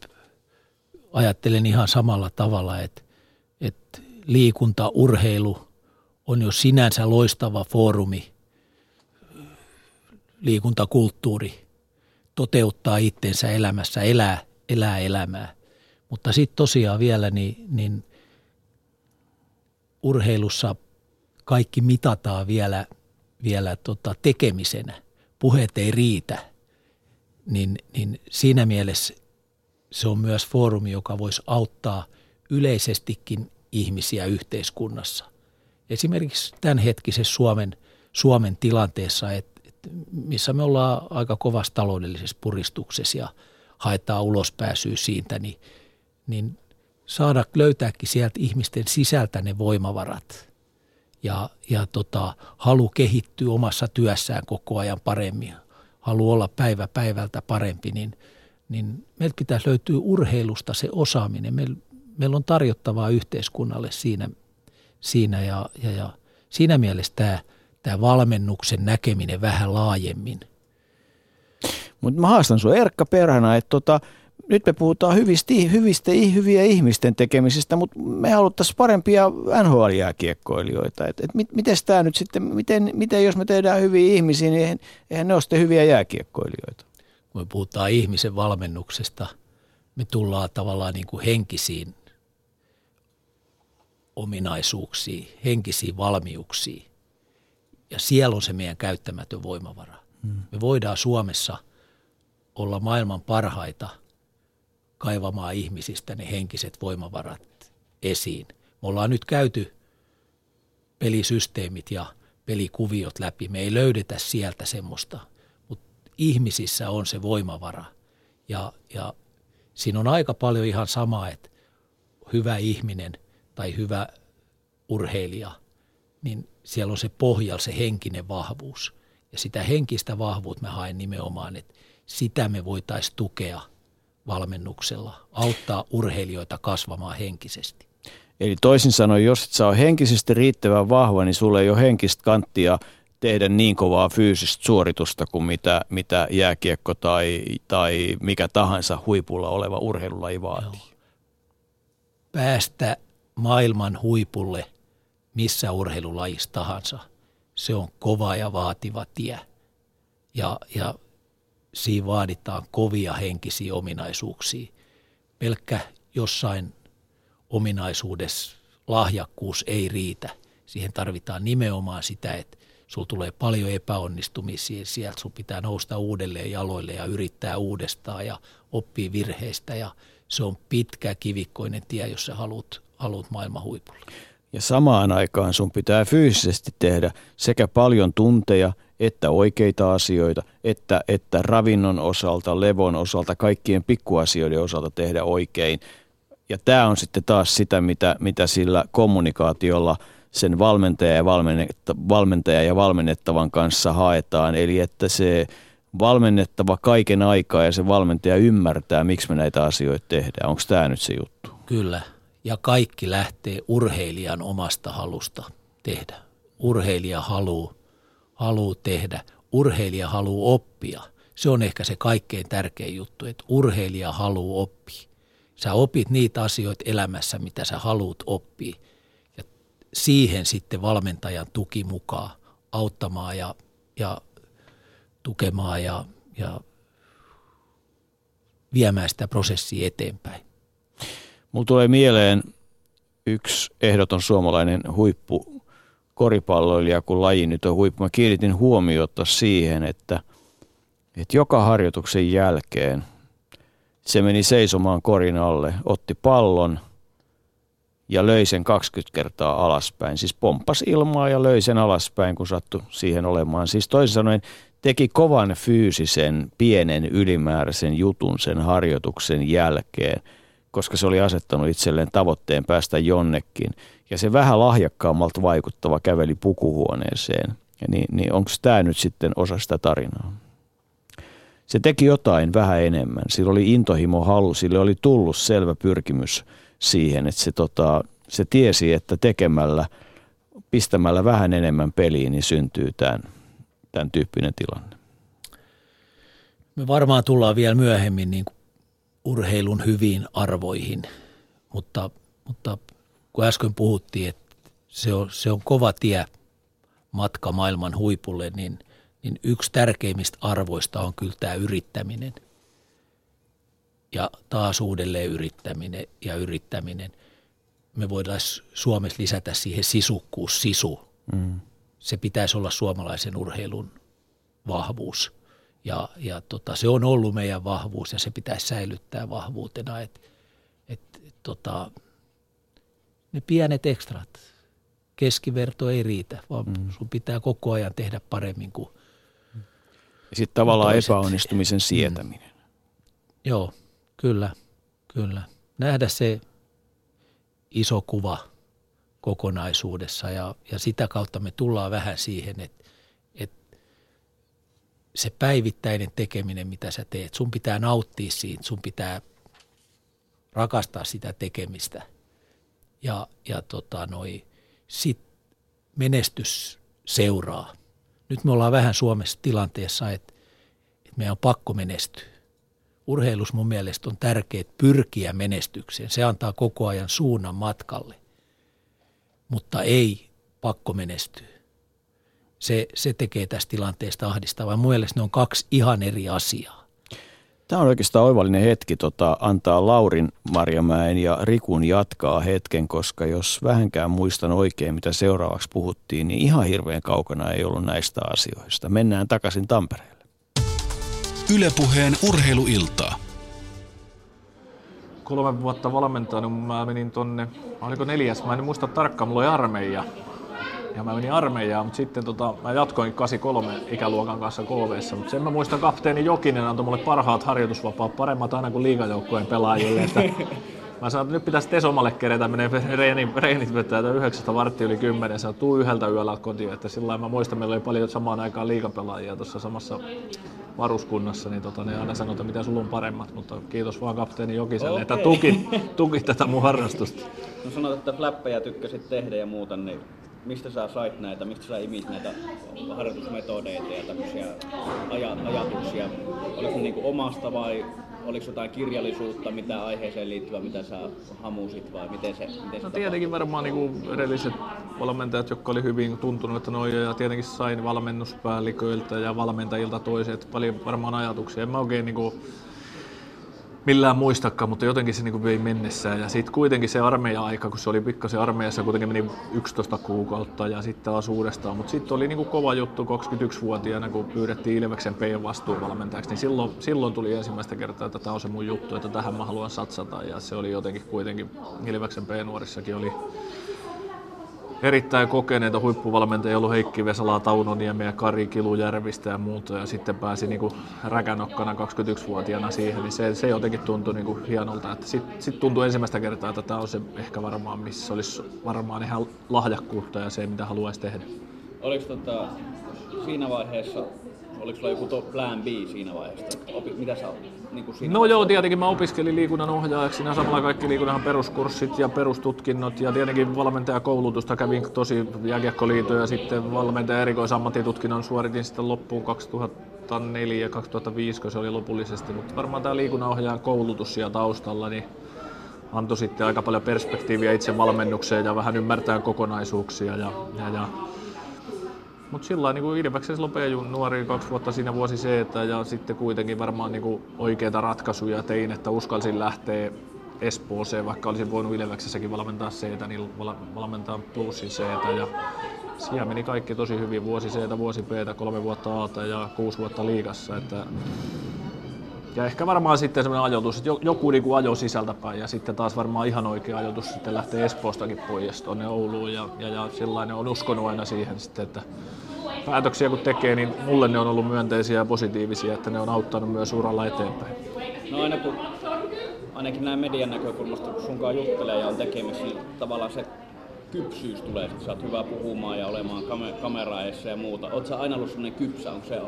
ajattelen ihan samalla tavalla, että, että liikunta, urheilu on jo sinänsä loistava foorumi, liikuntakulttuuri, toteuttaa itsensä elämässä, elää, elää elämää. Mutta sitten tosiaan vielä niin, niin urheilussa kaikki mitataan vielä, vielä tota tekemisenä. Puheet ei riitä. Niin, niin siinä mielessä se on myös foorumi, joka voisi auttaa yleisestikin ihmisiä yhteiskunnassa. Esimerkiksi tämänhetkisessä Suomen, Suomen tilanteessa, että et missä me ollaan aika kovassa taloudellisessa puristuksessa ja haetaan ulospääsyä siitä, niin, niin saada löytääkin sieltä ihmisten sisältä ne voimavarat ja, ja tota, halu kehittyä omassa työssään koko ajan paremmin, halu olla päivä päivältä parempi, niin, niin meiltä pitäisi löytyä urheilusta se osaaminen. Meillä, meillä on tarjottavaa yhteiskunnalle siinä, siinä ja, ja, ja siinä mielessä tämä, tämä valmennuksen näkeminen vähän laajemmin. Mutta mä haastan sinua, Erkka, perhana, että tota, nyt me puhutaan hyvistä, hyvistä, hyviä ihmisten tekemisistä, mutta me haluttaisiin parempia N H L-jääkiekkoilijoita. Et, et mit, miten tämä nyt sitten, miten, miten jos me tehdään hyviä ihmisiä, niin eihän, eihän ne ole sitten hyviä jääkiekkoilijoita. Kun me puhutaan ihmisen valmennuksesta, me tullaan tavallaan niin kuin henkisiin ominaisuuksiin, henkisiin valmiuksiin. Ja siellä on se meidän käyttämätön voimavara. Hmm. Me voidaan Suomessa olla maailman parhaita kaivamaan ihmisistä ne henkiset voimavarat esiin. Me ollaan nyt käyty pelisysteemit ja pelikuviot läpi. Me ei löydetä sieltä semmoista, mutta ihmisissä on se voimavara. Ja, ja siinä on aika paljon ihan samaa, että hyvä ihminen tai hyvä urheilija, niin siellä on se pohja, se henkinen vahvuus. Ja sitä henkistä vahvuutta mä haen nimenomaan, että sitä me voitaisiin tukea valmennuksella, auttaa urheilijoita kasvamaan henkisesti. Eli toisin sanoen, jos et sä ole henkisesti riittävän vahva, niin sulla ei ole henkistä kanttia tehdä niin kovaa fyysistä suoritusta kuin mitä, mitä jääkiekko tai, tai mikä tahansa huipulla oleva urheilulaji vaatii. Joo. Päästä maailman huipulle missä urheilulajissa tahansa, se on kova ja vaativa tie ja, ja siinä vaaditaan kovia henkisiä ominaisuuksia. Pelkkä jossain ominaisuudessa lahjakkuus ei riitä. Siihen tarvitaan nimenomaan sitä, että sulla tulee paljon epäonnistumisia. Sieltä sun pitää nousta uudelleen jaloille ja yrittää uudestaan ja oppia virheistä. Ja se on pitkä kivikkoinen tie, jos sä haluat, haluat maailman huipulle. Ja samaan aikaan sun pitää fyysisesti tehdä sekä paljon tunteja, että oikeita asioita, että, että ravinnon osalta, levon osalta, kaikkien pikkuasioiden osalta tehdä oikein. Ja tämä on sitten taas sitä, mitä, mitä sillä kommunikaatiolla sen valmentaja ja, valmennetta, valmentaja ja valmennettavan kanssa haetaan. Eli että se valmennettava kaiken aikaa ja se valmentaja ymmärtää, miksi me näitä asioita tehdään. Onko tämä nyt se juttu? Kyllä. Ja kaikki lähtee urheilijan omasta halusta tehdä. Urheilija haluaa haluu tehdä. Urheilija haluaa oppia. Se on ehkä se kaikkein tärkein juttu, että urheilija haluaa oppia. Sä opit niitä asioita elämässä, mitä sä haluat oppia. Ja siihen sitten valmentajan tuki mukaan auttamaan ja, ja tukemaan ja, ja viemään sitä prosessia eteenpäin. Mulla tulee mieleen yksi ehdoton suomalainen huippukoripalloilija, kun laji nyt on huippu. Mä kiinnitin huomiota siihen, että, että joka harjoituksen jälkeen se meni seisomaan korin alle, otti pallon ja löi sen kaksikymmentä kertaa alaspäin. Siis pomppasi ilmaa ja löi sen alaspäin, kun sattui siihen olemaan. Siis toisin sanoen teki kovan fyysisen, pienen, ylimääräisen jutun sen harjoituksen jälkeen, koska se oli asettanut itselleen tavoitteen päästä jonnekin. Ja se vähän lahjakkaammalta vaikuttava käveli pukuhuoneeseen. Ja niin, niin onko tämä nyt sitten osa sitä tarinaa? Se teki jotain vähän enemmän. Sillä oli intohimo halu, sille oli tullut selvä pyrkimys siihen, että se, tota, se tiesi, että tekemällä, pistämällä vähän enemmän peliin, niin syntyy tämän, tämän tyyppinen tilanne. Me varmaan tullaan vielä myöhemmin niin kuin urheilun hyviin arvoihin, mutta, mutta kun äsken puhuttiin, että se on, se on kova tie matka maailman huipulle, niin, niin yksi tärkeimmistä arvoista on kyllä tämä yrittäminen ja taas uudelleen yrittäminen ja yrittäminen. Me voidaan Suomessa lisätä siihen sisukkuus, sisu. Mm. Se pitäisi olla suomalaisen urheilun vahvuus. Ja, ja tota, se on ollut meidän vahvuus ja se pitäisi säilyttää vahvuutena, että et, tota, ne pienet ekstrat. Keskiverto ei riitä, vaan mm. sun pitää koko ajan tehdä paremmin kuin ja sitten tavallaan epäonnistumisen sietäminen. Mm. Joo, kyllä, kyllä. Nähdä se iso kuva kokonaisuudessa ja, ja sitä kautta me tullaan vähän siihen, että, että se päivittäinen tekeminen, mitä sä teet, sun pitää nauttia siitä, sun pitää rakastaa sitä tekemistä ja, ja tota noi, sit menestys seuraa. Nyt me ollaan vähän Suomessa tilanteessa, että, että meidän on pakko menestyä. Urheilus mun mielestä on tärkeää pyrkiä menestykseen. Se antaa koko ajan suunnan matkalle, mutta ei pakko menestyä. Se, se tekee tästä tilanteesta ahdistavaa. Mun mielestä ne on kaksi ihan eri asiaa. Tämä on oikeastaan oivallinen hetki tota, antaa Laurin Marjamäen ja Rikun jatkaa hetken, koska jos vähänkään muistan oikein, mitä seuraavaksi puhuttiin, niin ihan hirveän kaukana ei ollut näistä asioista. Mennään takaisin Tampereelle. Yle Puheen urheiluiltaa. Kolme vuotta valmentanut, mä menin tonne, oliko neljäs, mä en muista tarkkaan, mulla oli armeija. Ja mä menin armeijaan, mutta sitten tota, mä jatkoin kahdeksankymmentäkolme ikäluokan kanssa K V:ssä, mutta sen mä muistan kapteeni Jokinen antoi mulle parhaat harjoitusvapaat, paremmat aina kuin liigajoukkojen pelaajille. Että mä sanoin, että nyt pitäisi Tesomalle kerätä, menee reenit vetää yhdeksästä varttia yli kymmenen, sanoin, tuu yhdeltä yöllä kotiin. Että sillä mä muistan, meillä oli paljon samaan aikaan liigapelaajia tuossa samassa varuskunnassa, niin tota, ne aina sanoi, että mitä sulla on paremmat, mutta kiitos vaan kapteeni Jokiselle, okay. Että tuki, tuki tätä mun harrastusta. No sanoit, että fläppejä tykkäsit tehdä ja muuta, niin mistä sä sait näitä, mistä sä imit näitä harjoitusmetodeita ja tämmöisiä aj- ajatuksia? Oliko ne niin kuin omasta vai oliko jotain kirjallisuutta, mitä aiheeseen liittyvää, mitä sä hamusit vai miten se, miten se no tietenkin tapahtui? Varmaan niin edelliset valmentajat, jotka oli hyvin tuntunut, että noin ja tietenkin sain valmennuspäälliköiltä ja valmentajilta toiset paljon varmaan ajatuksia. En mä oikein niin kuin millään muistakaan, mutta jotenkin se niin vei mennessään. Ja sitten kuitenkin se armeija-aika, kun se oli pikkasen armeijassa, kuitenkin meni yksitoista kuukautta ja sitten taas uudestaan. Mutta sitten oli niin kova juttu kaksikymmentäyksivuotiaana, kun pyydettiin Ilveksen P-vastuuvalmentajaksi, niin silloin, silloin tuli ensimmäistä kertaa, että tämä on se mun juttu, että tähän mä haluan satsata. Ja se oli jotenkin kuitenkin, Ilveksen P-nuorissakin oli erittäin kokeneita huippuvalmentajia, ollut Heikki Vesalaa, Taunoniemiä, Kari Kilujärvistä ja muuta, ja sitten pääsi niin kuin räkänokkana kaksikymmentäyksivuotiaana siihen, niin se, se jotenkin tuntui niin kuin hienolta. Sitten sit tuntui ensimmäistä kertaa, että tämä on se ehkä varmaan, missä olisi varmaan ihan lahjakkuutta ja se, mitä haluaisi tehdä. Oliko tota, siinä vaiheessa, oliko sulla joku plan B siinä vaiheessa? Opi, mitä sä niin kuin siinä no joo, tietenkin mä opiskelin liikunnan ohjaajaksi. Nämä samalla kaikki liikunnan peruskurssit ja perustutkinnot ja tietenkin valmentajakoulutusta kävin tosi jääkiekkoliiton ja sitten valmentaja erikoisammattitutkinnon suoritin sitten loppuun kaksituhattaneljä ja kaksituhattaviisi, kun se oli lopullisesti. Mutta varmaan tämä liikunnanohjaajan koulutus siellä taustalla niin antoi sitten aika paljon perspektiiviä itse valmennukseen ja vähän ymmärtää kokonaisuuksia. Ja, ja, ja mutta sillä lailla niin Ilveksessä lopein nuori kaksi vuotta siinä vuosi se, ja sitten kuitenkin varmaan niin oikeita ratkaisuja tein, että uskalsin lähteä Espooseen, vaikka olisin voinut Ilveksessäkin valmentaa seetä, niin valmentaa plussin seetä. Ja siellä meni kaikki tosi hyvin, vuosi seetä, vuosi peetä, kolme vuotta aata ja kuusi vuotta liigassa. Että ja ehkä varmaan sitten semmoinen ajoitus, että joku niin kuin ajo sisältäpäin ja sitten taas varmaan ihan oikea ajoitus sitten lähtee Espoostakin pois tuonne Ouluun ja, ja, ja sillainen on uskonut aina siihen sitten, että päätöksiä kun tekee, niin mulle ne on ollut myönteisiä ja positiivisia, että ne on auttanut myös uralla eteenpäin. No aina kun, ainakin näin median näkökulmasta, kun sunkaan juttelee ja on tekemisissä, niin tavallaan se kypsyys tulee, että sä oot hyvä puhumaan ja olemaan kamer- kameraissa ja muuta. Oot sä aina ollut semmoinen kypsä, onko se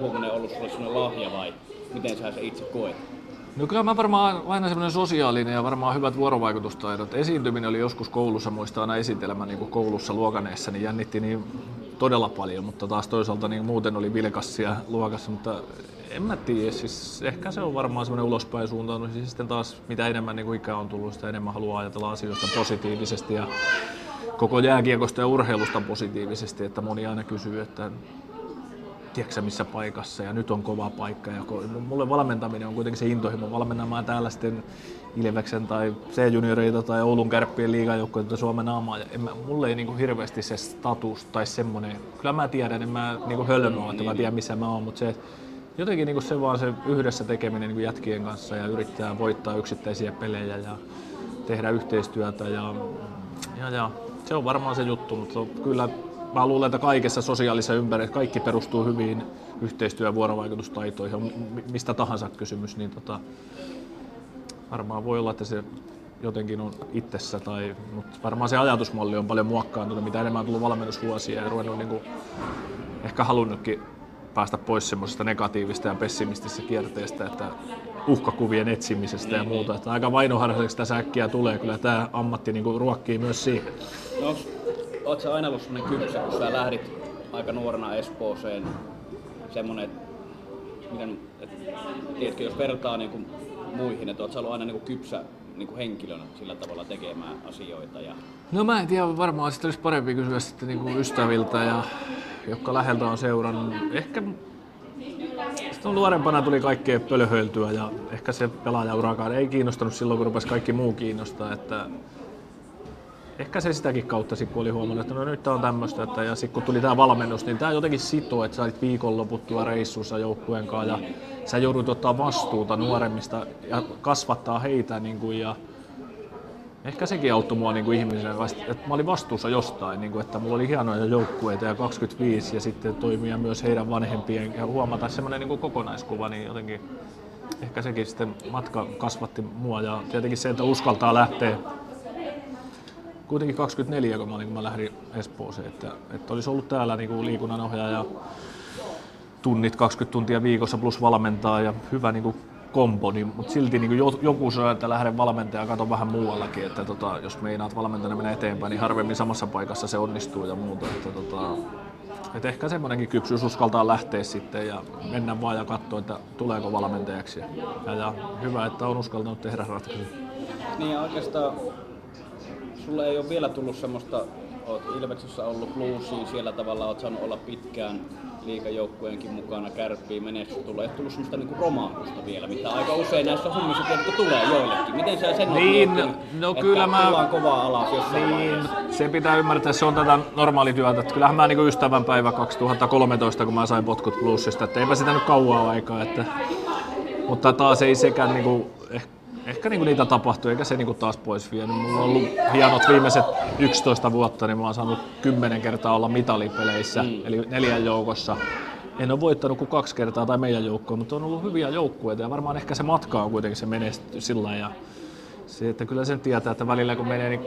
puhuminen ollut sulle semmoinen lahja vai miten sä se itse koet? No kyllä mä varmaan aina semmoinen sosiaalinen ja varmaan hyvät vuorovaikutustaidot. Esiintyminen oli joskus koulussa, muistan aina esitelmä niin koulussa luokaneessa, niin jännitti niin todella paljon, mutta taas toisaalta niin muuten oli vilkassia luokassa, mutta en mä tiedä, siis ehkä se on varmaan semmoinen ulospäin suuntaanut. Siis sitten taas mitä enemmän niin ikää on tullut, sitä enemmän haluaa ajatella asioista positiivisesti ja koko jääkiekosta ja urheilusta positiivisesti, että moni aina kysyy, että tiedätkö missä paikassa ja nyt on kova paikka. Ja mulle valmentaminen on kuitenkin se intohimo. Valmennamaan täällä sitten Ilveksen tai C-junioreita tai Oulun Kärppien liigajoukkoja tai Suomen aamaa. Mulle ei niinku hirveästi se status tai semmoinen. Kyllä mä tiedän, en mä niinku hölmö ole, että mä tiedän missä mä oon, mutta se, jotenkin niinku se vaan se yhdessä tekeminen niinku jätkien kanssa ja yrittää voittaa yksittäisiä pelejä ja tehdä yhteistyötä ja Ja, ja. Se on varmaan se juttu, mutta kyllä mä luulen, että kaikessa sosiaalisessa ympäristössä kaikki perustuu hyviin yhteistyö- ja vuorovaikutustaitoihin, mistä tahansa kysymys, niin tota, varmaan voi olla, että se jotenkin on itsessä, tai, mutta varmaan se ajatusmalli on paljon muokkaantunut, mitä enemmän on tullut valmennusvuosia ja ruvennut niin kuin, ehkä halunnutkin päästä pois semmoisesta negatiivista ja pessimistisestä kierteestä, että uhkakuvien etsimisestä ja muuta. Että aika vainoharhaiseksi tässä äkkiä tulee, kyllä tämä ammatti niin kuin ruokkii myös siihen. No, oletko sä aina ollut semmoinen kypsä, kun sä lähdit aika nuorena Espooseen, semmoinen, että tiedätkö, jos vertaa niin kuin muihin, että oletko sä ollut aina niin kuin kypsä niin kuin henkilönä sillä tavalla tekemään asioita? Ja... No mä en tiedä, varmaan sitten olisi parempi kysyä sitten niin kuin ystäviltä, ja, jotka läheltä on seurannut. Ehkä sitten nuorempana tuli kaikkea pölhöiltyä ja ehkä se pelaajaurakaan ei kiinnostanut silloin, kun rupesi kaikki muu kiinnostaa. Että ehkä se sitäkin kautta, kun oli huomannut, että no nyt tää on tämmöistä. Että ja sitten kun tuli tää valmennus, niin tää jotenkin sitoo, että sä olit viikonloput tuolla reissussa joukkueen kanssa ja sä joudut ottaa vastuuta nuoremmista ja kasvattaa heitä. Niin kuin, ja ehkä sekin auttoi mua niin kuin ihmisenä, että mä olin vastuussa jostain, niin kuin, että mulla oli hienoja joukkueita ja kaksikymmentäviisi ja sitten toimia myös heidän vanhempien ja huomata semmoinen niin kuin kokonaiskuva, niin jotenkin ehkä sekin sitten matka kasvatti mua ja tietenkin se, että uskaltaa lähteä. Kuitenkin kaksikymmentäneljä, kun mä, olin, kun mä lähdin Espooseen, että, että olisi ollut täällä niin kuin liikunnanohjaaja tunnit, kaksikymmentä tuntia viikossa plus valmentaa ja hyvä niin kuin kombo, niin, mutta silti niin joku sanoi, että lähden valmentajan ja katon vähän muuallakin, että tota, jos meinaat valmentajana mennä eteenpäin, niin harvemmin samassa paikassa se onnistuu ja muuta. Että, tota, et ehkä semmoinenkin kypsyys uskaltaa lähteä sitten ja mennä vaan ja katsoa, että tuleeko valmentajaksi. Ja, ja hyvä, että on uskaltanut tehdä ratkaisuja. Niin oikeastaan sulle ei ole vielä tullut semmoista, olet Ilveksessä ollut bluesiin, siellä tavalla olet saanut olla pitkään liigajoukkueenkin mukana, Kärppiin, menestystä tulee. Ei ole tullut semmoista niinku romahdusta vielä, mitä aika usein näissä hommissa tulee joillekin. Miten sä sen niin, on tullut, no, että kyllä mä... tullaan kovaa alas jossain niin, vaiheessa? Se pitää ymmärtää, se on tätä normaalityötä. Että kyllähän mä niinku ystävänpäivä kaksituhattakolmetoista, kun mä sain potkut bluesista, että eipä sitä nyt kauaa aikaa. Että... Mutta taas ei sekään niinku... Ehkä niinku niitä tapahtui, eikä se niinku taas pois vienyt. Mulla on ollut hienot viimeiset yksitoista vuotta, niin mä oon saanut kymmenen kertaa olla mitalipeleissä, mm. eli neljän joukossa. En ole voittanut kuin kaksi kertaa tai meidän joukkoon, mutta on ollut hyviä joukkueita ja varmaan ehkä se matka on kuitenkin se menesty sillä ja se, että kyllä sen tietää, että välillä kun menee, niin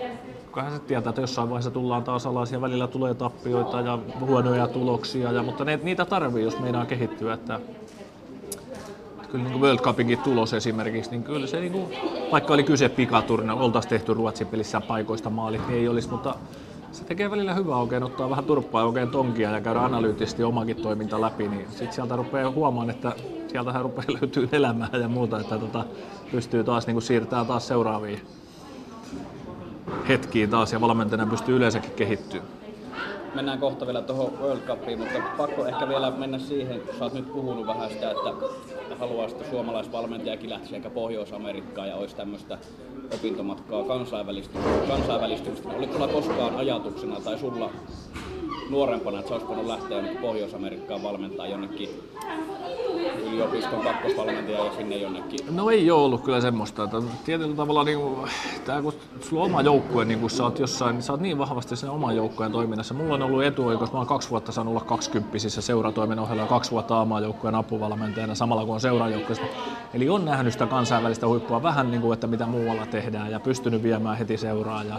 kyllähän se tietää, että jossain vaiheessa tullaan taas alas ja välillä tulee tappioita ja huonoja tuloksia, ja, mutta ne, niitä tarvii, jos meinaa kehittyä. Että kyllä niin kuin World Cupinkin tulos esimerkiksi, niin kyllä se, niin kuin, vaikka oli kyse pikaturna, oltaisiin tehty Ruotsin pelissä paikoista maalit, niin ei olisi, mutta se tekee välillä hyvää oikein ottaa vähän turppaa oikein tonkia ja käydä analyyttisesti omakin toiminta läpi, niin sitten sieltä rupeaa huomaan, että sieltähän rupeaa löytyy elämää ja muuta, että tota, pystyy taas niin kuin siirtämään taas seuraaviin hetkiin taas ja valmentajana pystyy yleensäkin kehittymään. Mennään kohta vielä tuohon World Cupiin, mutta pakko ehkä vielä mennä siihen, kun sä oot nyt puhunut vähän sitä, että haluaa sitä suomalaisvalmentajakin lähtisi ehkä Pohjois-Amerikkaan ja olisi tämmöistä opintomatkaa kansainvälistymistä. kansainvälistymistä. Oliko sulla koskaan ajatuksena tai sulla nuorempana, että sä olis voinut lähteä Pohjois-Amerikkaan valmentaa jonnekin yliopiston kakkosvalmentaja ja sinne jonnekin? No ei ole ollut kyllä semmoista. Tietyllä tavalla niin kuin, tää, kun sulla on oma joukkue, niin kun sä oot jossain, niin sä oot niin vahvasti sen oman joukkueen toiminnassa. Mulla on ollut etuoikeus, mä oon kaksi vuotta saanut olla kaksikymppisissä seuratoimen ohjelma ja kaksi vuotta A-maajoukkueen apuvalmentajana samalla kun on seurajoukkueessa. Eli on nähnyt sitä kansainvälistä huippua vähän niin kuin, että mitä muualla tehdään ja pystynyt viemään heti seuraa. Ja...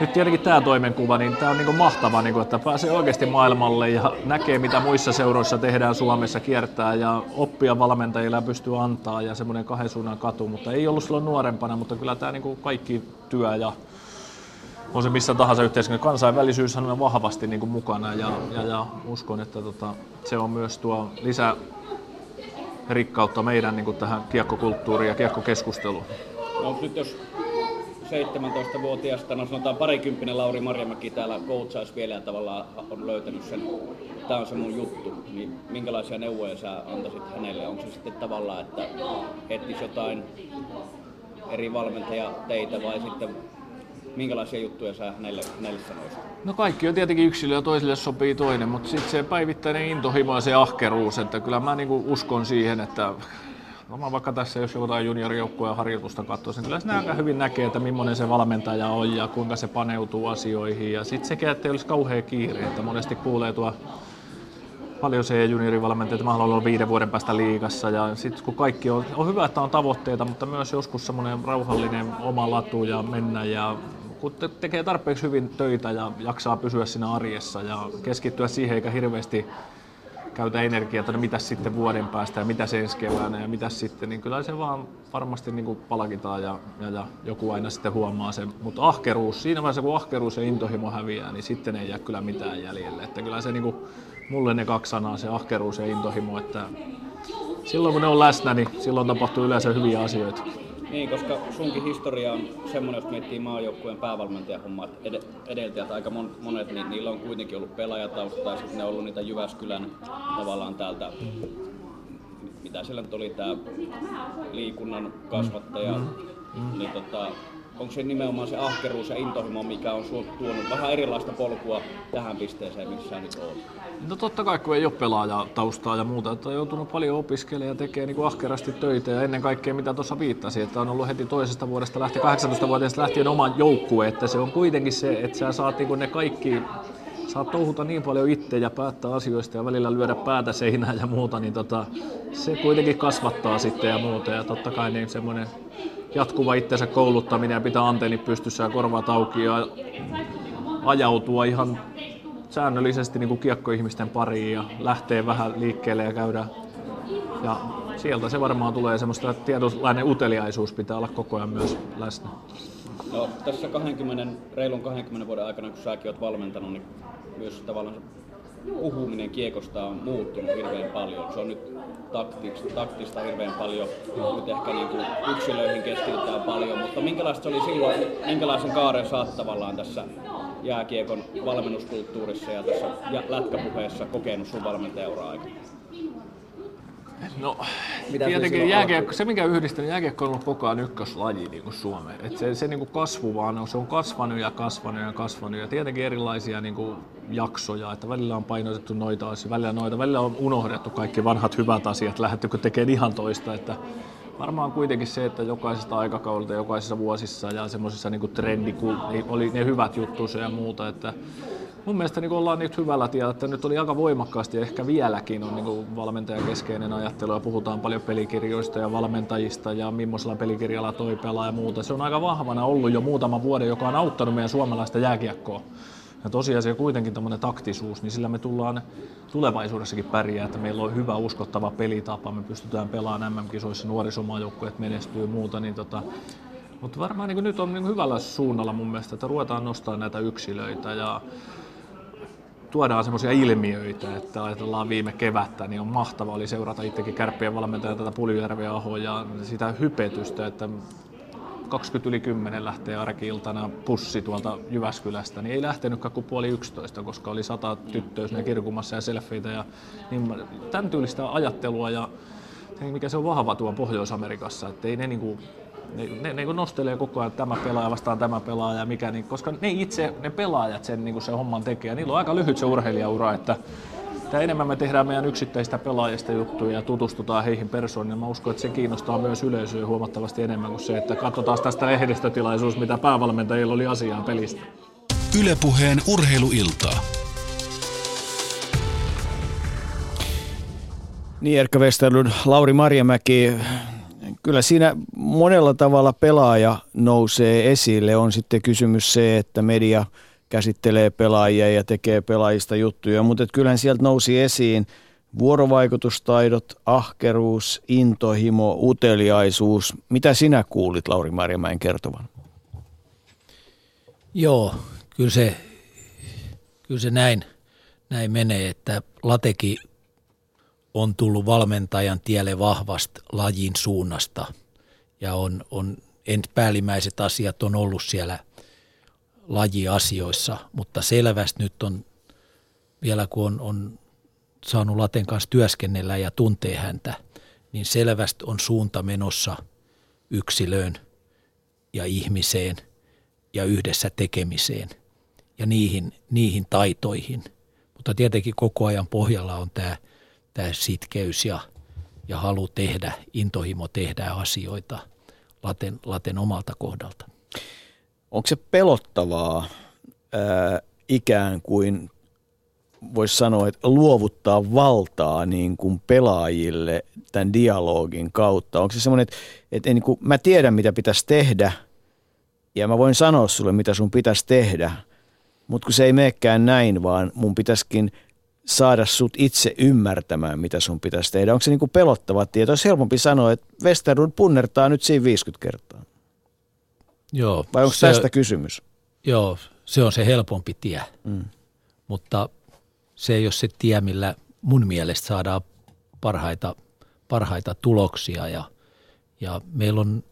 Nyt tietenkin tämä toimenkuva, niin tämä on niin kuin mahtava, niin kuin, että pääsee oikeasti maailmalle ja näkee, mitä muissa seuroissa tehdään Suomessa, kiertää ja oppia valmentajilla pystyy antaa ja semmoinen kahden suunnan katu, mutta ei ollut silloin nuorempana, mutta kyllä tämä niin kuin kaikki työ ja on se missä tahansa yhteiskunnan kansainvälisyys on vahvasti niin kuin mukana ja, ja, ja uskon, että tota, se on myös tuo lisärikkautta meidän niin kuin tähän kiekkokulttuuriin ja kiekkokeskusteluun. No, nyt jos... seitsemäntoistavuotiaasta, no sanotaan parikymppinen Lauri Marjamäki täällä coachaisi vielä ja tavallaan on löytänyt sen, tämä on se mun juttu, niin minkälaisia neuvoja sä antaisit hänelle? Onko se sitten tavallaan, että etsisi jotain eri valmentajateitä vai sitten minkälaisia juttuja sä hänelle, hänelle sanoisit? No kaikki on tietenkin yksilöä, toisille sopii toinen, mutta sitten se päivittäinen intohimo ja se ahkeruus, että kyllä mä niinku uskon siihen, että Sama vaikka tässä, jos jotain juniorijoukkueen harjoitusta katsoisin, niin kyllä sinä aika hyvin näkee, että millainen se valmentaja on ja kuinka se paneutuu asioihin. Ja sitten sekin, ettei olisi kauhean kiire, että monesti kuulee tuo paljon se juniorivalmentaja, että mä haluan olla viiden vuoden päästä liigassa. Ja sitten kun kaikki on, on hyvä, että on tavoitteita, mutta myös joskus semmoinen rauhallinen oma latu ja mennä. Ja kun tekee tarpeeksi hyvin töitä ja jaksaa pysyä siinä arjessa ja keskittyä siihen eikä hirveästi käytä energiaa, että no mitä sitten vuoden päästä ja mitä se ensi keväänä ja mitä sitten, niin kyllä se vaan varmasti niin kuin palkitaan ja, ja, ja joku aina sitten huomaa sen. Mutta ahkeruus, siinä vaiheessa kun ahkeruus ja intohimo häviää, niin sitten ei jää kyllä mitään jäljelle. Että kyllä se niin kuin, mulle ne kaksi sanaa, se ahkeruus ja intohimo, että silloin kun ne on läsnä, niin silloin tapahtuu yleensä hyviä asioita. Niin, koska sunkin historia on semmoinen, jos miettii maajoukkueen päävalmentajahommaa, että edeltäjät aika monet, niin niillä on kuitenkin ollut pelaajataustaa, ne on ollut niitä Jyväskylän tavallaan täältä, mitä siellä nyt oli, tää liikunnan kasvattaja, mm-hmm. niin tota, onko se nimenomaan se ahkeruus ja intohimo, mikä on tuonut vähän erilaista polkua tähän pisteeseen, missä nyt olet? No totta kai, kun ei ole pelaajataustaa ja muuta, että on joutunut paljon opiskelemaan ja tekee niin kuin ahkerasti töitä ja ennen kaikkea mitä tuossa viittasi, että on ollut heti toisesta vuodesta lähtien, kahdeksantoistavuotiaasta lähtien oma joukkue, että se on kuitenkin se, että sä saat niin kuin ne kaikki, saat touhuta niin paljon itse ja päättää asioista ja välillä lyödä päätä seinään ja muuta, niin tota, se kuitenkin kasvattaa sitten ja muuta ja totta kai niin semmoinen jatkuva itsensä kouluttaminen ja pitää antenni pystyssä ja korvat auki ja ajautua ihan säännöllisesti niin kuin kiekkoihmisten pariin ja lähtee vähän liikkeelle ja käydä. Ja sieltä se varmaan tulee semmoista, että tietynlainen uteliaisuus pitää olla koko ajan myös läsnä. No, tässä kaksikymmentä, reilun kaksikymmentä vuoden aikana, kun säkin oot valmentanut, niin myös tavallaan puhuminen kiekosta on muuttunut hirveän paljon. Se on nyt taktista, taktista hirveän paljon, nyt ehkä niin kuin yksilöihin keskitytään paljon, mutta minkälaista se oli silloin, minkälaisen kaaren saat tavallaan tässä jääkiekon valmennuskulttuurissa ja tässä lätkäpuheessa kokenut sun valmentajaura aikana? No, tietenkin jääkiekko, se mikä yhdistää, jääkiekko on ollut koko ajan ykköslaji niin kuin Suomeen. Et se se niin kuin kasvu vaan on, se on kasvanut ja kasvanut ja kasvanut ja tietenkin erilaisia niin kuin jaksoja, että välillä on painotettu noita asioita, välillä noita, välillä on unohdettu kaikki vanhat hyvät asiat, lähdettekö tekemään ihan toista. Että varmaan kuitenkin se, että jokaisesta aikakaudelta, jokaisessa vuosissa ja semmoisissa niin kuin trendi, oli ne hyvät juttuja ja muuta. Että mun mielestä niin ollaan nyt hyvällä tiellä, että nyt oli aika voimakkaasti ja ehkä vieläkin on niin valmentajakeskeinen ajattelu ja puhutaan paljon pelikirjoista ja valmentajista ja millaisella pelikirjalla toi pelaa ja muuta. Se on aika vahvana ollut jo muutama vuoden, joka on auttanut meidän suomalaista jääkiekkoa. Ja tosiasia kuitenkin tämmöinen taktisuus, niin sillä me tullaan tulevaisuudessakin pärjää, että meillä on hyvä uskottava pelitapa, me pystytään pelaamaan M M-kisoissa, nuorisomaajoukkueet menestyy ja muuta. Niin tota, mutta varmaan niin nyt on niin hyvällä suunnalla mun mielestä, että ruvetaan nostamaan näitä yksilöitä ja tuodaan semmoisia ilmiöitä, että ajatellaan viime kevättä, niin on mahtavaa oli seurata itsekin Kärppien valmentajan tätä Puljujärvi-Ahoa ja sitä hypetystä, että kaksikymmentä yli kymmenen lähtee arki-iltana pussi tuolta Jyväskylästä, niin ei lähtenytkään kuin puoli yksitoista, koska oli sata tyttöä siinä kirkumassa ja selfieitä ja niin tämän tyylistä ajattelua ja mikä se on vahva tuo Pohjois-Amerikassa, että ei ne niinku Ne, ne, ne nostelee koko ajan, että tämä pelaaja vastaan tämä pelaaja, mikä, niin, koska ne itse, ne pelaajat sen, niin sen homman tekee. Niillä on aika lyhyt se urheilijaura, että mitä enemmän me tehdään meidän yksittäistä pelaajista juttuja ja tutustutaan heihin persooniin. Mä uskon, että se kiinnostaa myös yleisöä huomattavasti enemmän kuin se, että katsotaan tästä lehdistötilaisuus, mitä päävalmentajilla oli asiaa pelistä. Yle Puheen Urheiluilta. Niin, Erkka Westerlund, Lauri Marjamäki. Kyllä siinä monella tavalla pelaaja nousee esille. On sitten kysymys se, että media käsittelee pelaajia ja tekee pelaajista juttuja, mutta kyllähän sieltä nousi esiin vuorovaikutustaidot, ahkeruus, intohimo, uteliaisuus. Mitä sinä kuulit Lauri Marjamäen kertovan? Joo, kyllä se, kyllä se näin, näin menee, että Lateki on tullut valmentajan tielle vahvasta lajin suunnasta ja on, on, päällimmäiset asiat on ollut siellä lajiasioissa, mutta selvästi nyt on vielä kun on, on saanut Laten kanssa työskennellä ja tuntee häntä, niin selvästi on suunta menossa yksilöön ja ihmiseen ja yhdessä tekemiseen ja niihin, niihin taitoihin, mutta tietenkin koko ajan pohjalla on tämä tämä sitkeys ja, ja halu tehdä, intohimo tehdä asioita laten, laten omalta kohdalta. Onko se pelottavaa ää, ikään kuin, voisi sanoa, että luovuttaa valtaa niin kuin pelaajille tämän dialogin kautta? Onko se semmoinen, että, että niin kuin, mä tiedän mitä pitäisi tehdä ja mä voin sanoa sulle mitä sun pitäisi tehdä, mutta kun se ei meekään näin, vaan mun pitäisikin saada sut itse ymmärtämään, mitä sun pitäisi tehdä. Onko se niin kuin pelottava tieto? Olisi helpompi sanoa, että Westerlund punnertaa nyt siinä viisikymmentä kertaa. Joo, vai onko se, tästä kysymys? Joo, se on se helpompi tie, mm. mutta se ei ole se tie, millä mun mielestä saadaan parhaita, parhaita tuloksia. Ja, ja meillä on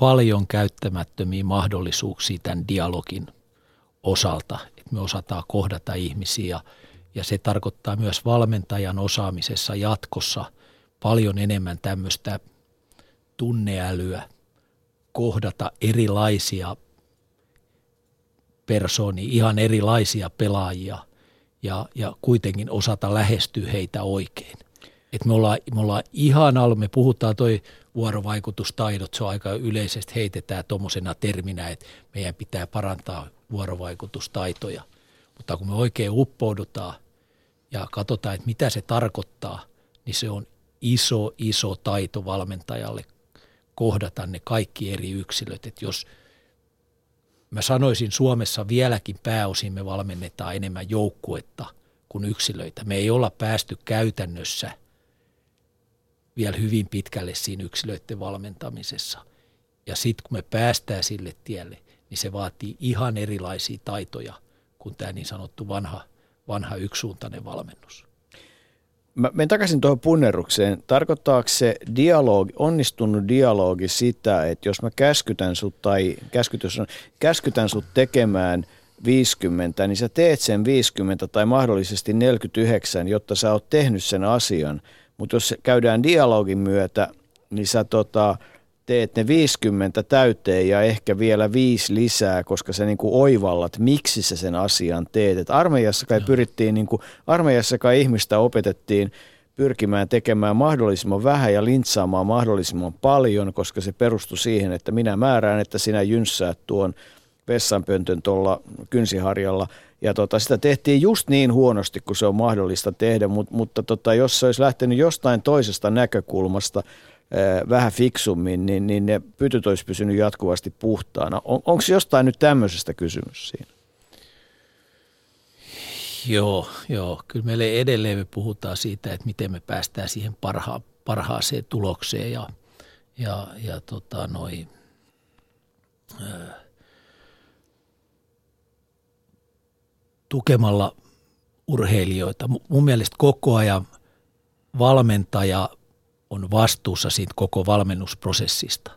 paljon käyttämättömiä mahdollisuuksia tämän dialogin osalta, että me osataan kohdata ihmisiä. Ja se tarkoittaa myös valmentajan osaamisessa jatkossa paljon enemmän tämmöistä tunneälyä, kohdata erilaisia persoonia, ihan erilaisia pelaajia ja, ja kuitenkin osata lähestyä heitä oikein. Et me ollaan, me ollaan ihan alla, me puhutaan toi vuorovaikutustaidot, se on aika yleisesti heitetään tuommoisena terminä, että meidän pitää parantaa vuorovaikutustaitoja. Mutta kun me oikein uppoudutaan ja katsotaan, että mitä se tarkoittaa, niin se on iso, iso taito valmentajalle kohdata ne kaikki eri yksilöt. Että jos mä sanoisin, Suomessa vieläkin pääosin me valmennetaan enemmän joukkuetta kuin yksilöitä. Me ei olla päästy käytännössä vielä hyvin pitkälle siinä yksilöiden valmentamisessa. Ja sitten kun me päästään sille tielle, niin se vaatii ihan erilaisia taitoja kuin tämä niin sanottu vanha, vanha yksisuuntainen valmennus. Mä menen takaisin tuohon punnerukseen. Tarkoittaako se dialogi, onnistunut dialogi sitä, että jos mä käskytän sut, tai käskytys on, käskytän sut tekemään viisikymmentä, niin sä teet sen viisikymmentä tai mahdollisesti neljäkymmentäyhdeksän, jotta sä oot tehnyt sen asian. Mutta jos käydään dialogin myötä, niin sä tota, teet ne viisikymmentä täyteen ja ehkä vielä viisi lisää, koska sä niin kuin oivallat, miksi sä sen asian teet. Et armeijassa kai pyrittiin, niin kuin, armeijassa kai ihmistä opetettiin pyrkimään tekemään mahdollisimman vähän ja lintsaamaan mahdollisimman paljon, koska se perustui siihen, että minä määrään, että sinä jynssäät tuon vessanpöntön tuolla kynsiharjalla. Ja tota, sitä tehtiin just niin huonosti, kun se on mahdollista tehdä, mut, mutta tota, jos se olisi lähtenyt jostain toisesta näkökulmasta, vähän fiksummin, niin, niin ne pytyt olisi pysynyt jatkuvasti puhtaana. On, onko jostain nyt tämmöisestä kysymys siinä? Joo, joo. Kyllä meille edelleen me puhutaan siitä, että miten me päästään siihen parha, parhaaseen tulokseen ja, ja, ja tota noi, ö, tukemalla urheilijoita. Mun mielestä koko ajan valmentaja on vastuussa siitä koko valmennusprosessista,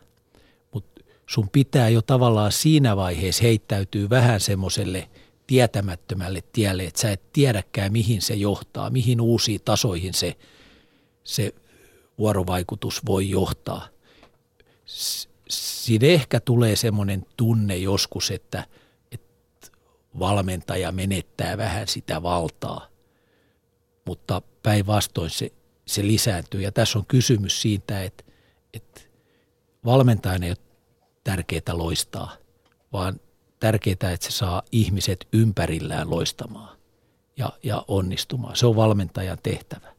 mutta sun pitää jo tavallaan siinä vaiheessa heittäytyä vähän semmoiselle tietämättömälle tielle, että sä et tiedäkään mihin se johtaa, mihin uusiin tasoihin se, se vuorovaikutus voi johtaa. Siinä ehkä tulee semmoinen tunne joskus, että, että valmentaja menettää vähän sitä valtaa, mutta päinvastoin se se lisääntyy ja tässä on kysymys siitä, että, että valmentajan ei ole tärkeää loistaa, vaan tärkeää, että se saa ihmiset ympärillään loistamaan ja, ja onnistumaan. Se on valmentajan tehtävä.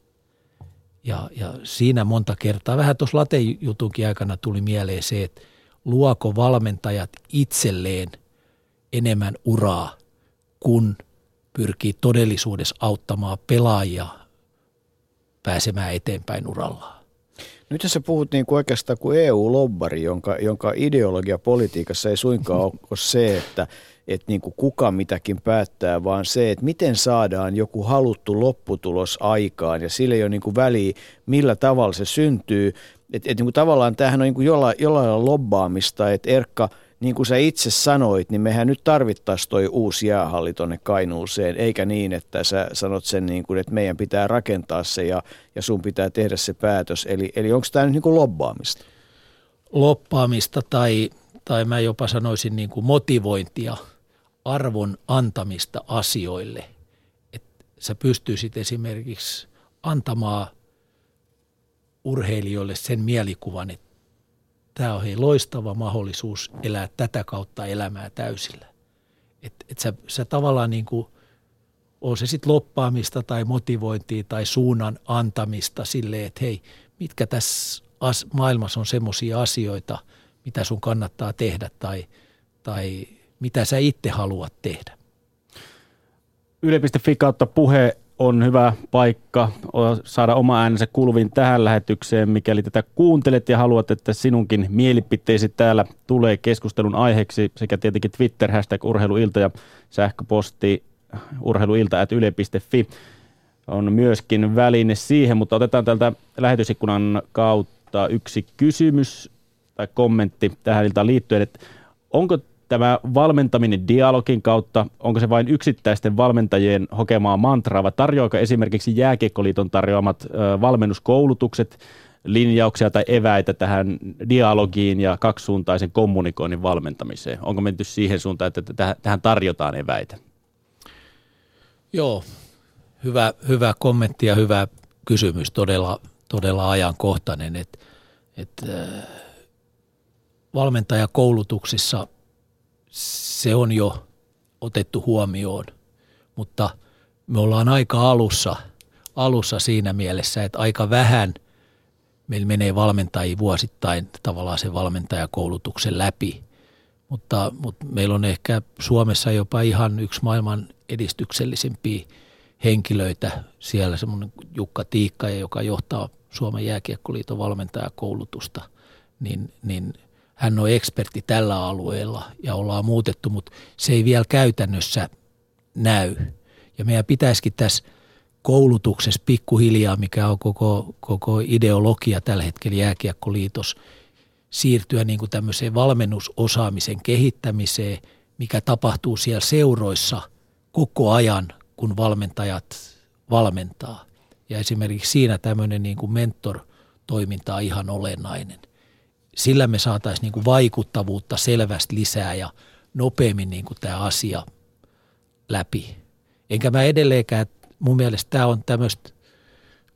Ja, ja siinä monta kertaa, vähän tuossa latejutunkin aikana tuli mieleen se, että luoko valmentajat itselleen enemmän uraa, kun pyrkii todellisuudessa auttamaan pelaajia pääsemään eteenpäin urallaan. Nyt jos sä puhut niin kuin oikeastaan kuin E U-lobbari, jonka, jonka ideologia politiikassa ei suinkaan ole se, että, että niin kuin kuka mitäkin päättää, vaan se, että miten saadaan joku haluttu lopputulos aikaan ja sillä ei ole niin kuin väliä, millä tavalla se syntyy. Et, et niin kuin tavallaan tämähän on niin kuin jollain, jollain lailla lobbaamista, että Erkka, niin kuin sä itse sanoit, niin mehän nyt tarvittaisiin toi uusi jäähalli tuonne Kainuuseen, eikä niin, että sä sanot sen niin kuin, että meidän pitää rakentaa se ja, ja sun pitää tehdä se päätös. Eli, eli onko tämä nyt niin kuin lobbaamista? Lobbaamista tai, tai mä jopa sanoisin niin kuin motivointia, arvon antamista asioille. Että sä pystyisit esimerkiksi antamaan urheilijoille sen mielikuvan, että tämä on hei loistava mahdollisuus elää tätä kautta elämää täysillä. Että et sä, sä tavallaan niin kuin, on se sitten loppaamista tai motivointia tai suunnan antamista silleen, että hei, mitkä tässä as, maailmassa on semmoisia asioita, mitä sun kannattaa tehdä tai, tai mitä sä itse haluat tehdä. yle piste fi kautta puhe on hyvä paikka saada oma äänensä kuuluviin tähän lähetykseen, mikäli tätä kuuntelet ja haluat, että sinunkin mielipiteesi täällä tulee keskustelun aiheeksi, sekä tietenkin Twitter, hashtag urheiluilta ja sähköposti urheiluilta at yle piste fi on myöskin väline siihen, mutta otetaan tältä lähetysikkunan kautta yksi kysymys tai kommentti tähän iltaan liittyen, että onko tämä valmentaminen dialogin kautta, onko se vain yksittäisten valmentajien hokemaa mantraa, vai tarjoako esimerkiksi Jääkiekkoliiton tarjoamat valmennuskoulutukset, linjauksia tai eväitä tähän dialogiin ja kaksisuuntaisen kommunikoinnin valmentamiseen? Onko menty siihen suuntaan, että tähän tarjotaan eväitä? Joo, hyvä, hyvä kommentti ja hyvä kysymys, todella, todella ajankohtainen, että et, äh, valmentajakoulutuksissa se on jo otettu huomioon, mutta me ollaan aika alussa, alussa siinä mielessä, että aika vähän meillä menee valmentajia vuosittain tavallaan sen valmentajakoulutuksen läpi, mutta, mutta meillä on ehkä Suomessa jopa ihan yksi maailman edistyksellisimpiä henkilöitä siellä, semmoinen Jukka Tiikka, joka johtaa Suomen Jääkiekkoliiton valmentajakoulutusta, niin, niin hän on ekspertti tällä alueella ja ollaan muutettu, mutta se ei vielä käytännössä näy. Ja meidän pitäisikin tässä koulutuksessa pikkuhiljaa, mikä on koko, koko ideologia tällä hetkellä Jääkiekkoliitos, siirtyä niin kuin tämmöiseen valmennusosaamisen kehittämiseen, mikä tapahtuu siellä seuroissa koko ajan, kun valmentajat valmentaa. Ja esimerkiksi siinä tämmöinen niin kuin mentor-toiminta on ihan olennainen. Sillä me saataisiin niin kuin vaikuttavuutta selvästi lisää ja nopeammin niin kuin tämä asia läpi. Enkä mä edelleenkään, mun mielestä tämä on tämmöistä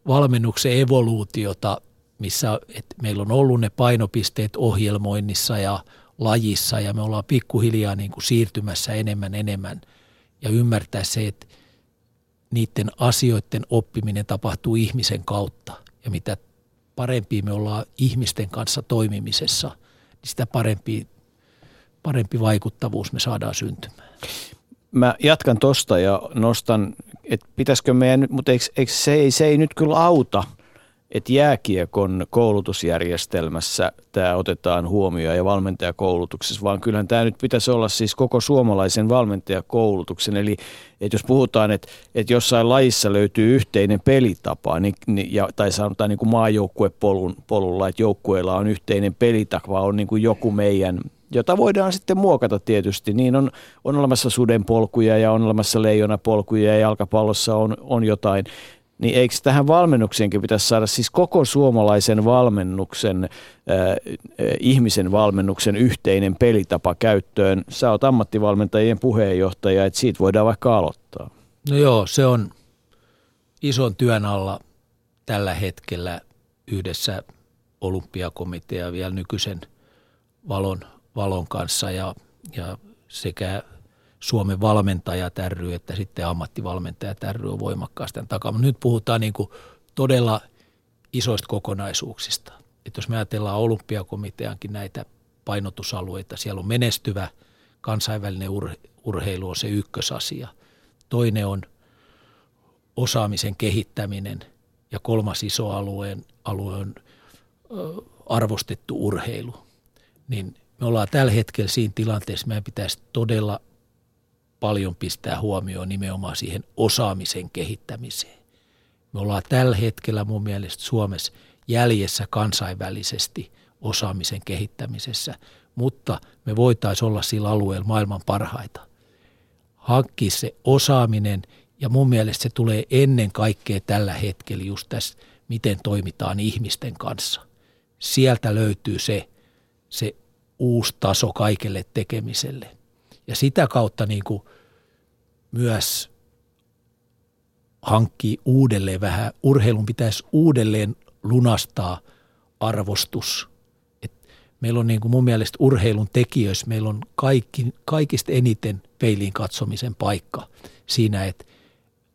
valmennuksen evoluutiota, missä meillä on ollut ne painopisteet ohjelmoinnissa ja lajissa ja me ollaan pikkuhiljaa niin kuin siirtymässä enemmän enemmän ja ymmärtää se, että niiden asioiden oppiminen tapahtuu ihmisen kautta ja mitä parempia me ollaan ihmisten kanssa toimimisessa, niin sitä parempi, parempi vaikuttavuus me saadaan syntymään. Mä jatkan tosta ja nostan, että pitäisikö meidän, mutta eikö, eikö se, ei, se ei nyt kyllä auta, että jääkiekon koulutusjärjestelmässä tämä otetaan huomioon ja valmentajakoulutuksessa, vaan kyllähän tämä nyt pitäisi olla siis koko suomalaisen valmentajakoulutuksen. Eli että jos puhutaan, että, että jossain lajissa löytyy yhteinen pelitapa, niin, ja, tai sanotaan niin kuin maajoukkuepolulla, että joukkueilla on yhteinen pelitapa, on niin kuin joku meidän, jota voidaan sitten muokata tietysti. Niin on, on olemassa sudenpolkuja ja on olemassa leijonapolkuja ja jalkapallossa on, on jotain. Niin eikö tähän valmennukseenkin pitäisi saada siis koko suomalaisen valmennuksen, äh, ihmisen valmennuksen yhteinen pelitapa käyttöön? Sä oot ammattivalmentajien puheenjohtaja, että siitä voidaan vaikka aloittaa. No joo, se on ison työn alla tällä hetkellä yhdessä Olympiakomitea vielä nykyisen valon, valon kanssa ja, ja sekä Suomen valmentajat ry, että sitten ammattivalmentajat ry on voimakkaasti tämän takana. Nyt puhutaan niin kuin todella isoista kokonaisuuksista. Että jos me ajatellaan Olympiakomiteankin näitä painotusalueita, siellä on menestyvä kansainvälinen urheilu on se ykkösasia. Toinen on osaamisen kehittäminen ja kolmas iso alue on arvostettu urheilu. Niin me ollaan tällä hetkellä siinä tilanteessa, että meidän pitäisi todella paljon pistää huomioon nimenomaan siihen osaamisen kehittämiseen. Me ollaan tällä hetkellä mun mielestä Suomessa jäljessä kansainvälisesti osaamisen kehittämisessä, mutta me voitaisiin olla sillä alueella maailman parhaita. Hankkia se osaaminen ja mun mielestä se tulee ennen kaikkea tällä hetkellä just tässä, miten toimitaan ihmisten kanssa. Sieltä löytyy se, se uusi taso kaikelle tekemiselle. Ja sitä kautta niin kuin myös hankkii uudelleen vähän, urheilun pitäisi uudelleen lunastaa arvostus. Et meillä on niin kuin mun mielestä urheilun tekijöissä, meillä on kaikki, kaikista eniten peiliin katsomisen paikka siinä, että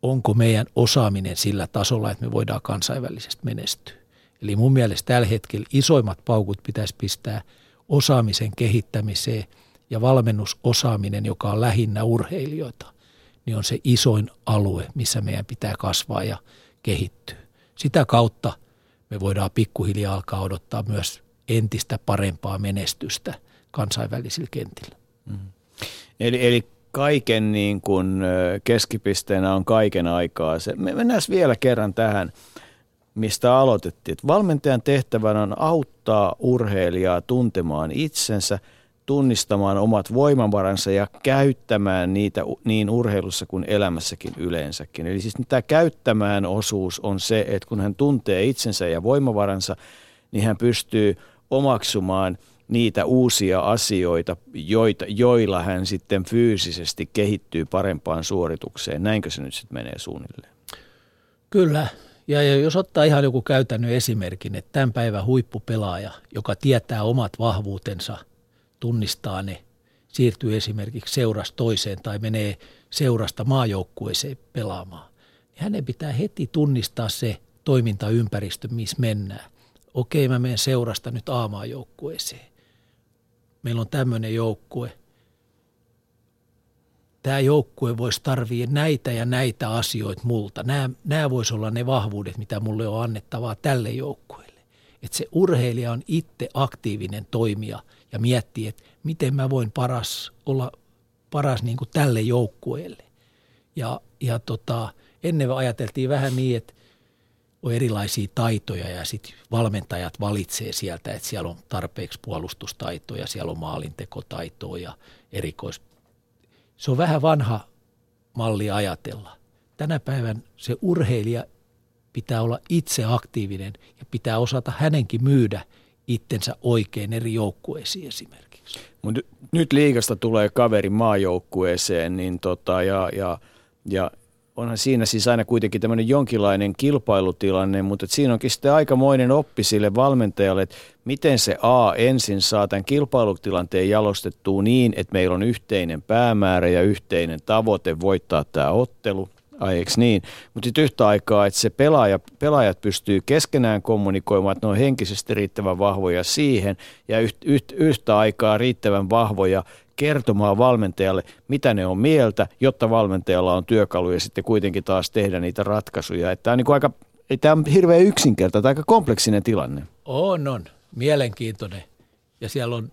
onko meidän osaaminen sillä tasolla, että me voidaan kansainvälisesti menestyä. Eli mun mielestä tällä hetkellä isoimmat paukut pitäisi pistää osaamisen kehittämiseen ja valmennusosaaminen, joka on lähinnä urheilijoita, niin on se isoin alue, missä meidän pitää kasvaa ja kehittyä. Sitä kautta me voidaan pikkuhiljaa alkaa odottaa myös entistä parempaa menestystä kansainvälisillä kentillä. Mm. Eli, eli kaiken niin kuin keskipisteenä on kaiken aikaa se. Me mennään vielä kerran tähän, mistä aloitettiin. Valmentajan tehtävänä on auttaa urheilijaa tuntemaan itsensä, tunnistamaan omat voimavaransa ja käyttämään niitä niin urheilussa kuin elämässäkin yleensäkin. Eli siis tämä käyttämään osuus on se, että kun hän tuntee itsensä ja voimavaransa, niin hän pystyy omaksumaan niitä uusia asioita, joita, joilla hän sitten fyysisesti kehittyy parempaan suoritukseen. Näinkö se nyt sitten menee suunnilleen? Kyllä. Ja jos ottaa ihan joku käytännön esimerkin, että tämän päivän huippupelaaja, joka tietää omat vahvuutensa, tunnistaa ne, siirtyy esimerkiksi seurasta toiseen tai menee seurasta maajoukkueeseen pelaamaan, niin hänen pitää heti tunnistaa se toimintaympäristö, missä mennään. Okei, mä menen seurasta nyt A-maajoukkueeseen. Meillä on tämmöinen joukkue. Tämä joukkue voisi tarvii näitä ja näitä asioita multa. Nämä, nämä voisi olla ne vahvuudet, mitä mulle on annettavaa tälle joukkueelle. Että se urheilija on itse aktiivinen toimija ja miettii, että miten mä voin paras, olla paras niin kuin tälle joukkueelle. Ja, ja tota, ennen ajateltiin vähän niin, että on erilaisia taitoja ja sitten valmentajat valitsee sieltä, että siellä on tarpeeksi puolustustaitoja, siellä on maalintekotaitoa ja erikois. Se on vähän vanha malli ajatella. Tänä päivän se urheilija pitää olla itse aktiivinen ja pitää osata hänenkin myydä itsensä oikein eri joukkueisiin esimerkiksi. Mut nyt liigasta tulee kaveri maajoukkueeseen niin tota, ja, ja, ja onhan siinä siis aina kuitenkin tämmöinen jonkinlainen kilpailutilanne, mutta siinä onkin sitten aikamoinen oppi sille valmentajalle, että miten se A ensin saa tämän kilpailutilanteen jalostettua niin, että meillä on yhteinen päämäärä ja yhteinen tavoite voittaa tämä ottelu, ai eikö niin? Mutta sitten yhtä aikaa, että se pelaaja, pelaajat pystyy keskenään kommunikoimaan, että ne on henkisesti riittävän vahvoja siihen ja yht, yht, yhtä aikaa riittävän vahvoja kertomaan valmentajalle, mitä ne on mieltä, jotta valmentajalla on työkaluja sitten kuitenkin taas tehdä niitä ratkaisuja. Tämä on, niin aika, tämä on hirveän yksinkertainen, aika kompleksinen tilanne. On, on. Mielenkiintoinen. Ja siellä on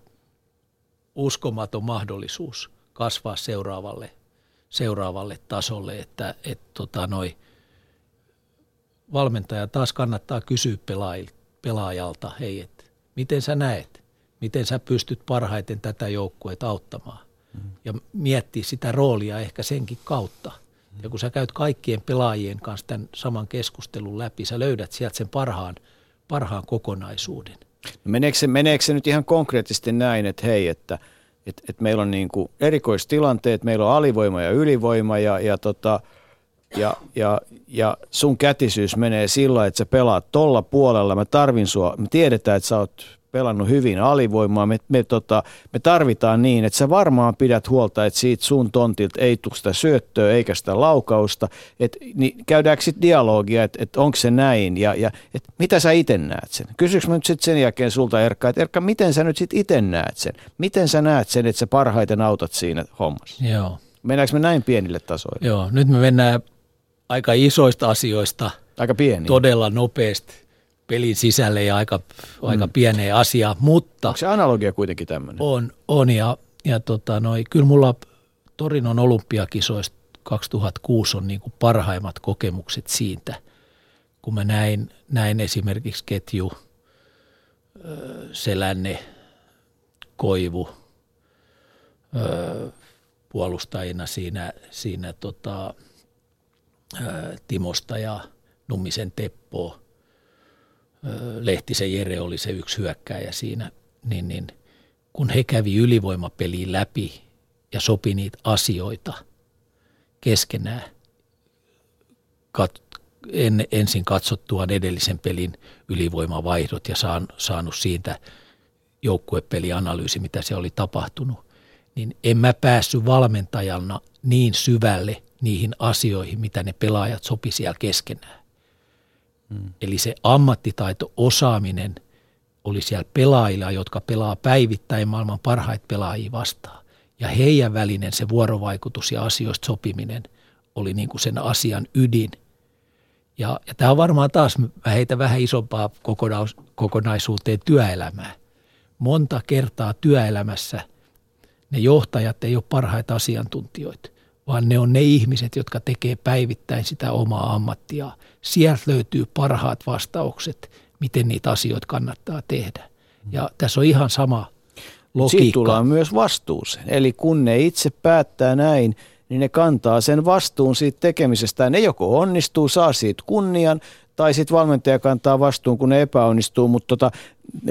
uskomaton mahdollisuus kasvaa seuraavalle, seuraavalle tasolle, että et, tota, noi, valmentaja taas kannattaa kysyä pelaaj- pelaajalta, hei, et, miten sä näet? Miten sä pystyt parhaiten tätä joukkuetta auttamaan mm. ja miettiä sitä roolia ehkä senkin kautta. Mm. Ja kun sä käyt kaikkien pelaajien kanssa tämän saman keskustelun läpi, sä löydät sieltä sen parhaan, parhaan kokonaisuuden. No meneekö, se, meneekö se nyt ihan konkreettisesti näin, että hei, että et, et meillä on niin kuin erikoistilanteet, meillä on alivoima ja ylivoima ja, ja, tota, ja, ja, ja sun kätisyys menee sillä, että sä pelaat tolla puolella, mä tarvin sua, me tiedetään, että sä oot pelannut hyvin alivoimaa, me, me, tota, me tarvitaan niin, että sä varmaan pidät huolta, että siitä sun tontilta ei tule sitä syöttöä eikä sitä laukausta, että niin käydäänkö sitten dialogia, että, että onko se näin ja, ja että mitä sä itse näet sen? Kysyks mä nyt sitten sen jälkeen sulta Erkka, että Erkka, miten sä nyt sitten itse näet sen? Miten sä näet sen, että sä parhaiten autat siinä hommassa? Joo. Mennäänkö me näin pienille tasoille? Joo, nyt me mennään aika isoista asioista aika pieniä. Todella nopeasti pelin sisälle ja aika, aika mm. pieneen asiaan, mutta... Onko se analogia kuitenkin tämmöinen? On, on ja, ja tota noi, kyllä mulla Torinon olympiakisoista kaksituhattakuusi on niinku parhaimmat kokemukset siitä, kun mä näin, näin esimerkiksi ketju, Selänne, Koivu puolustajina siinä, siinä tota, Timosta ja Nummisen Teppoa. Lehtisen Jere oli se yksi hyökkääjä siinä, niin, niin kun he kävi ylivoimapeliin läpi ja sopi niitä asioita keskenään, kat- en, ensin katsottuaan edellisen pelin ylivoimavaihdot ja saan, saanut siitä joukkuepelianalyysi, mitä se oli tapahtunut, niin en mä päässyt valmentajana niin syvälle niihin asioihin, mitä ne pelaajat sopi siellä keskenään. Mm. Eli se ammattitaito, osaaminen oli siellä pelaajilla, jotka pelaa päivittäin maailman parhaita pelaajia vastaan. Ja heidän välinen se vuorovaikutus ja asioista sopiminen oli niin kuin sen asian ydin. Ja, ja tämä on varmaan taas heitä vähän isompaa kokonaisuuteen työelämää. Monta kertaa työelämässä ne johtajat ei ole parhaita asiantuntijoita, vaan ne on ne ihmiset, jotka tekee päivittäin sitä omaa ammattiaan. Sieltä löytyy parhaat vastaukset, miten niitä asioita kannattaa tehdä. Ja tässä on ihan sama logiikka. Siitä tullaan myös vastuuseen. Eli kun ne itse päättää näin, niin ne kantaa sen vastuun siitä tekemisestään. Ne joko onnistuu, saa siitä kunnian, tai sitten valmentaja kantaa vastuun, kun ne epäonnistuu. Mutta tota,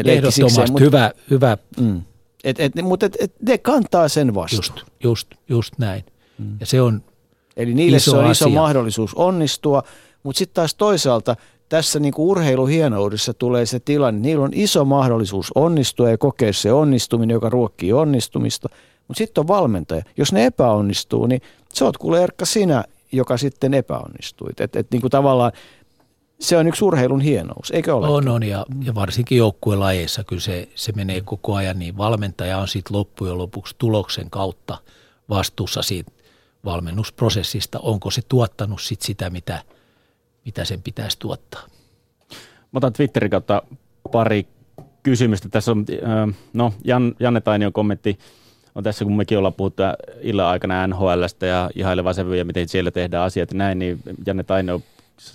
ehdottomasti mut, hyvä. hyvä. Mm, et, et, mutta et, et, ne kantaa sen vastuun. Just, just, just näin. Mm. Ja se on Eli niille iso se on iso asia. Mahdollisuus onnistua, mutta sitten taas toisaalta tässä niinku urheiluhienoudessa tulee se tilanne, niillä on iso mahdollisuus onnistua ja kokea se onnistuminen, joka ruokkii onnistumista. Mutta sitten on valmentaja. Jos ne epäonnistuu, niin se oot kuule Erkka sinä, joka sitten epäonnistui. Et, et niinku tavallaan se on yksi urheilun hienous, eikö ole? On, on ja, ja varsinkin joukkuelajeissa kyllä se, se menee koko ajan niin. Valmentaja on sitten loppujen lopuksi tuloksen kautta vastuussa siitä valmennusprosessista. Onko se tuottanut sit sitä, mitä, mitä sen pitäisi tuottaa? Mä otan Twitterin kautta pari kysymystä. Tässä on, no Jan, Janne Tainion kommentti on tässä, kun mekin ollaan puhuttu illan aikana N H L:stä ja ihailevaa sävyjä, miten siellä tehdään asiat ja näin, niin Janne Tainio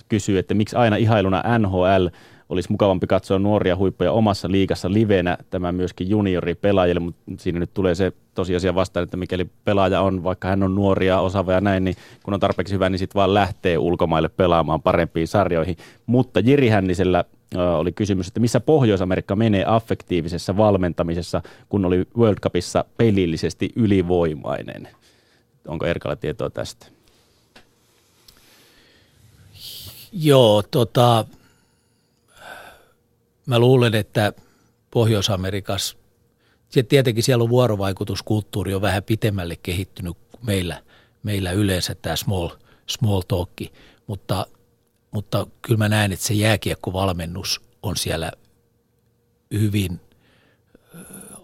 kysyy, että miksi aina ihailuna N H L olisi mukavampi katsoa nuoria huippuja omassa liigassa livenä, tämä myöskin junioripelaajille, mutta siinä nyt tulee se tosiasia vastaan, että mikäli pelaaja on, vaikka hän on nuoria, osaava ja näin, niin kun on tarpeeksi hyvä, niin sitten vaan lähtee ulkomaille pelaamaan parempiin sarjoihin. Mutta Jiri Hännisellä oli kysymys, että missä Pohjois-Amerikka menee affektiivisessa valmentamisessa, kun oli World Cupissa pelillisesti ylivoimainen? Onko Erkalla tietoa tästä? Joo, tota... Mä luulen, että Pohjois-Amerikassa, tietenkin siellä on vuorovaikutuskulttuuri on vähän pitemmälle kehittynyt kuin meillä, meillä yleensä tämä small, small talkki, mutta, mutta kyllä mä näen, että se jääkiekkovalmennus on siellä hyvin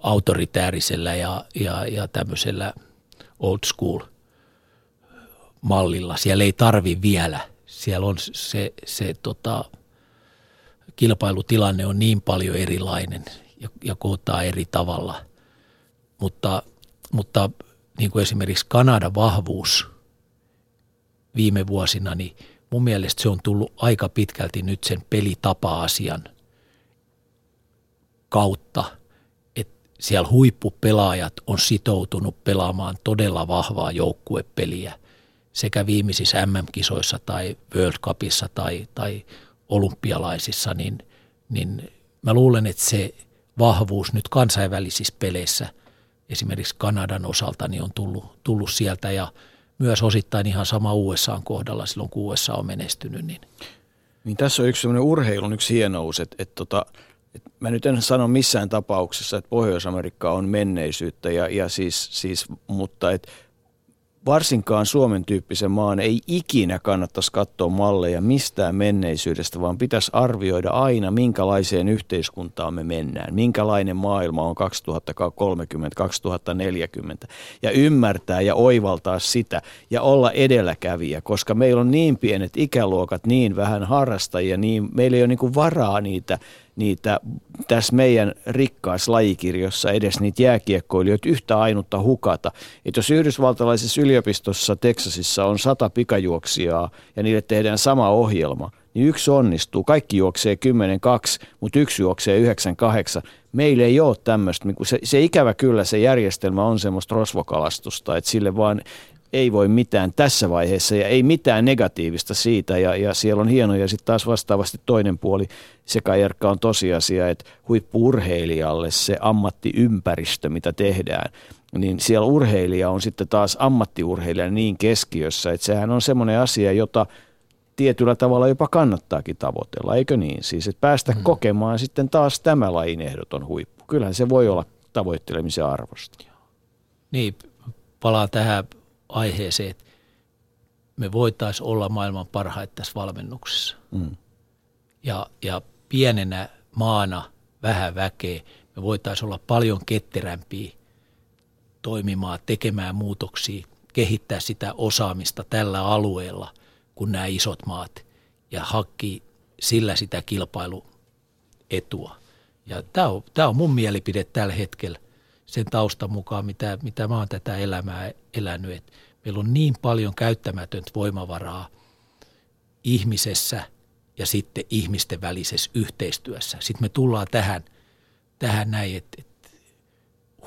autoritäärisellä ja, ja, ja tämmöisellä old school mallilla. Siellä ei tarvi vielä, siellä on se, se tota... kilpailutilanne on niin paljon erilainen ja, ja kootaan eri tavalla, mutta, mutta niin kuin esimerkiksi Kanadan vahvuus viime vuosina, niin mun mielestä se on tullut aika pitkälti nyt sen pelitapa-asian kautta, että siellä huippupelaajat on sitoutunut pelaamaan todella vahvaa joukkuepeliä sekä viimeisissä M M-kisoissa tai World Cupissa tai, tai olympialaisissa, niin, niin mä luulen, että se vahvuus nyt kansainvälisissä peleissä, esimerkiksi Kanadan osalta, niin on tullut, tullut sieltä ja myös osittain ihan sama U S A:n kohdalla silloin, kun U S A on menestynyt. Niin, niin tässä on yksi sellainen urheilun yksi hienous, että, että, tota, että mä nyt en sano missään tapauksessa, että Pohjois-Amerikka on menneisyyttä, ja, ja siis, siis, mutta että varsinkaan Suomen tyyppisen maan ei ikinä kannattaisi katsoa malleja mistään menneisyydestä, vaan pitäisi arvioida aina, minkälaiseen yhteiskuntaan me mennään, minkälainen maailma on kaksituhattakolmekymmentä, kaksituhattaneljäkymmentä ja ymmärtää ja oivaltaa sitä ja olla edelläkävijä, koska meillä on niin pienet ikäluokat, niin vähän harrastajia, niin meillä ei ole niin kuin varaa niitä, niitä tässä meidän rikkaassa lajikirjossa edes niitä jääkiekkoilijoita yhtä ainutta hukata. Et jos yhdysvaltalaisessa yliopistossa Teksasissa on sata pikajuoksijaa ja niille tehdään sama ohjelma, niin yksi onnistuu. Kaikki juoksee kymmenen kaksi, mutta yksi juoksee yhdeksän kahdeksan. Meillä ei ole tämmöistä. Se, se ikävä kyllä se järjestelmä on semmoista rosvokalastusta, että sille vaan ei voi mitään tässä vaiheessa ja ei mitään negatiivista siitä ja, ja siellä on hienoja. Sitten taas vastaavasti toinen puoli sekä Erkka on tosiasia, että huippu-urheilijalle se ammattiympäristö, mitä tehdään, niin siellä urheilija on sitten taas ammattiurheilija niin keskiössä, että sehän on semmoinen asia, jota tietyllä tavalla jopa kannattaakin tavoitella, eikö niin? Siis, että päästä mm. kokemaan sitten taas tämä lajin ehdoton huippu. Kyllähän se voi olla tavoittelemisen arvosta. Niin, palaan tähän aiheeseen, että me voitaisiin olla maailman parhaita tässä valmennuksessa. Mm. Ja, ja pienenä maana vähän väkeä me voitaisiin olla paljon ketterämpiä toimimaan, tekemään muutoksia, kehittää sitä osaamista tällä alueella kuin nämä isot maat ja hakea sillä sitä kilpailuetua. Ja tämä on, tämä on mun mielipide tällä hetkellä sen taustan mukaan, mitä, mitä mä oon tätä elämää elänyt. Et meillä on niin paljon käyttämätöntä voimavaraa ihmisessä ja sitten ihmisten välisessä yhteistyössä. Sitten me tullaan tähän, tähän näin, että et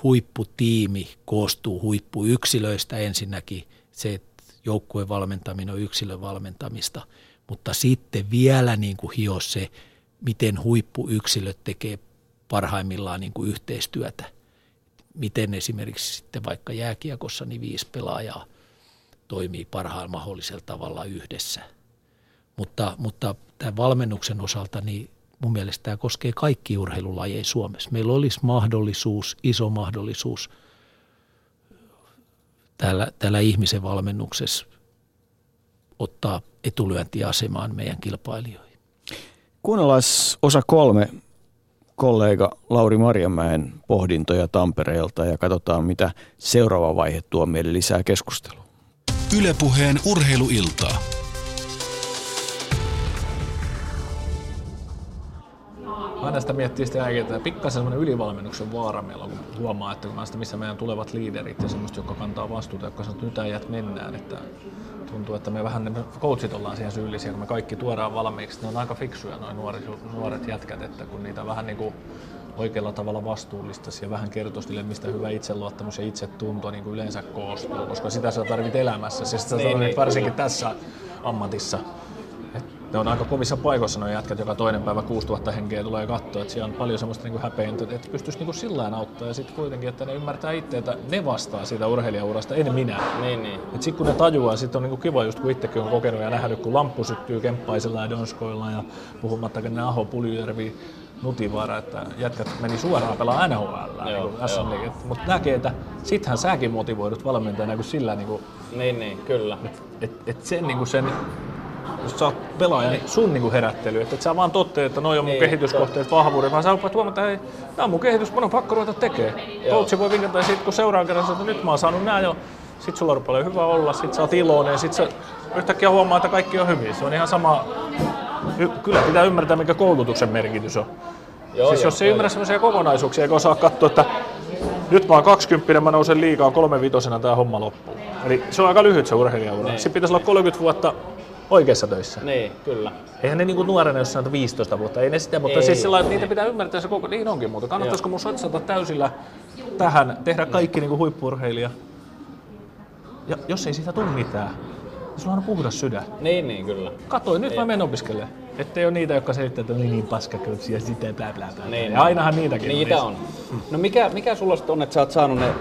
huipputiimi koostuu huippuyksilöistä ensinnäkin. Se, että joukkueen valmentaminen on yksilön valmentamista, mutta sitten vielä niin kuin hio se, miten huippuyksilöt tekee parhaimmillaan niin kuin yhteistyötä. Miten esimerkiksi sitten vaikka jääkiekossa niin viisi pelaajaa toimii parhaalla mahdollisella tavalla yhdessä. Mutta, mutta tämän valmennuksen osalta niin mun mielestä tämä koskee kaikkia urheilulajeja Suomessa. Meillä olisi mahdollisuus, iso mahdollisuus täällä, täällä ihmisen valmennuksessa ottaa etulyöntiasemaan meidän kilpailijoihin. Kuunnellaan osa kolme kollega Lauri Marjamäen pohdintoja Tampereelta ja katsotaan, mitä seuraava vaihe tuo meille lisää keskustelua. Yle Puheen urheiluiltaa. Aina sitä miettii sitä jälkeen, että pikkasen semmoinen ylivalmennuksen vaara meillä on, kun huomaa, että kun on sitä, missä meidän tulevat liiderit ja semmoista, jotka kantaa vastuuta, jotka sanoo, että nyt äijät mennään. Että tuntuu, että me vähän, me coachit ollaan siihen syyllisiä, kun me kaikki tuodaan valmiiksi. Ne on aika fiksuja nuo nuoret, nuoret jätkät, että kun niitä vähän niin kuin oikealla tavalla vastuullistaisi ja vähän kertoisi, mistä hyvä itseluottamus ja itsetunto niin kuin yleensä koostuu, koska sitä sä tarvit elämässä, se sitä tarvit varsinkin tässä ammatissa. Ne on aika kovissa paikoissa nuo jätkät, joka toinen päivä kuusituhatta henkeä tulee katsoa, että siellä on paljon semmoista niinku häpeintöä, että pystyisi niinku sillään auttaa ja sitten kuitenkin, että ne ymmärtää itse, että ne vastaa siitä urheilijaurasta, en minä. Niin, niin. Et sit kun ne tajuaa, sit on niinku kiva just kun itsekin on kokenut ja nähnyt, kun lamppu syttyy Kemppaisella ja Donskoilla ja puhumattakin ne Aho, Puljujärvi, Nutivaara, että jätkät meni suoraan pelaa N H L, niin S M-liiga, mutta näkee, että sittenhän säkin motivoidut valmentajana kuin sillä niinku. Niin, niin, kyllä. Et, et, et sen niinku sen jos sä oot pelaaja, niin sun niinku herättely, että et sä vaan totte, että noi on mun niin, kehityskohteet, vahvuudet, vaan sä oot huomata, että ei, tää on mun kehitys, mun on pakko ruveta tekemään. Coachi voi vinkata ja sit kun seuraan kerran sä, että nyt mä oon saanut nää jo, sit sulla on paljon hyvä olla, sit sä oot iloinen, sit sä yhtäkkiä huomaa, että kaikki on hyviä. Se on ihan sama, y- kyllä pitää ymmärtää, mikä koulutuksen merkitys on. Joo, siis jo, jos ei ymmärrä semmoisia kokonaisuuksia, eikä osaa katsoa, että nyt mä oon kaksikymppinen, mä nousen liikaa, kolmevitosena tää homma loppuu. Eli se on aika lyhyt se urheilijaura. Niin. Sit pitäisi olla kolmekymmentä vuotta oikeassa töissä. Niin, kyllä. Eihän ne niinku nuorena, jos sanotaan viisitoista vuotta, ei ne sitä, mutta ei, siis sillä lailla, että niitä pitää ymmärtää se koko, niin onkin muuta. Kannattaisiko mun satsata täysillä tähän, tehdä kaikki niinku huippu-urheilija? Ja jos ei siitä tule mitään, niin sulla on puhdas sydän. Niin, niin kyllä. Katsoin, nyt ei. Mä menen opiskelemaan. Ettei ole niitä, jotka selittää, että oli niin paskaköksiä ja sitten blä blä blä. Niin, ja ainahan niitäkin niitä on. Niitä on. No mikä, mikä sulla sit on, että sä oot saanut ne,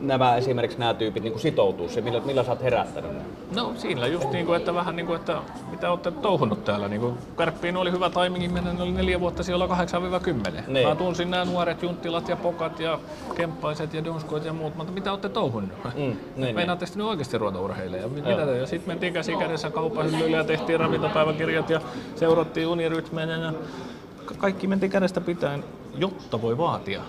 nämä esimerkiksi nämä tyypit niin kuin sitoutuu se, millä, millä sä oot herättänyt? No siinä just niin kuin, että vähän niin kuin, että mitä olette touhunut täällä. Niin kuin Kärppiin oli hyvä timingin mennä, ne oli neljä vuotta siellä kahdeksasta kymmeneen. Niin. Mä tunsin nämä nuoret junttilat ja pokat ja Kemppaiset ja Donskoit ja muut, mutta mitä olette touhunnut? Mm, niin, meinaatte sitten oikeasti ruveta urheilemaan. Ja, ja sitten mentiin käsi kädessä kauppahyllyille ja tehtiin ravintopäiväkirjat ja seurattiin unirytmejä ja kaikki mentiin kädestä pitäen, jotta voi vaatia.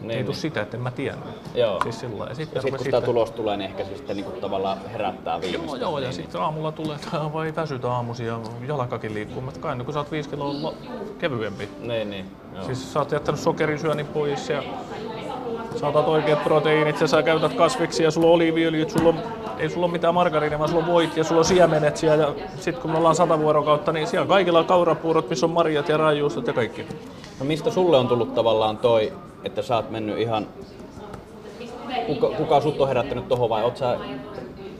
Niin, ei tule niin. Sitä, että en mä tiedä. Joo. Siis sillä ja sitten ja sit, kun sitä tulos tulee, niin ehkä se sitten niinku tavallaan herättää viimeistä. Joo, joo ja niin. Sitten aamulla tulee, että vai väsytä aamuisin ja jalkakin liikkuu. Mä kai, no, kun sä oot viisi kiloa kevyempi. Niin, niin. Joo. Siis sä oot jättänyt sokerisyönnin pois ja sä otat oikeat proteiinit ja sä käytät kasviksia ja sulla on oliiviöljyt, sulla on, ei sulla ole mitään margariinia, vaan sulla on voit ja sulla on siemenet siellä. Ja sit kun me ollaan sata vuorokautta, niin siellä kaikilla on kaurapuurot, missä on marjat ja raijuustot ja kaikki. No mistä sulle on tullut tavallaan toi, että sä oot mennyt ihan, kuka, kuka sut on herättänyt tohon vai oot sä?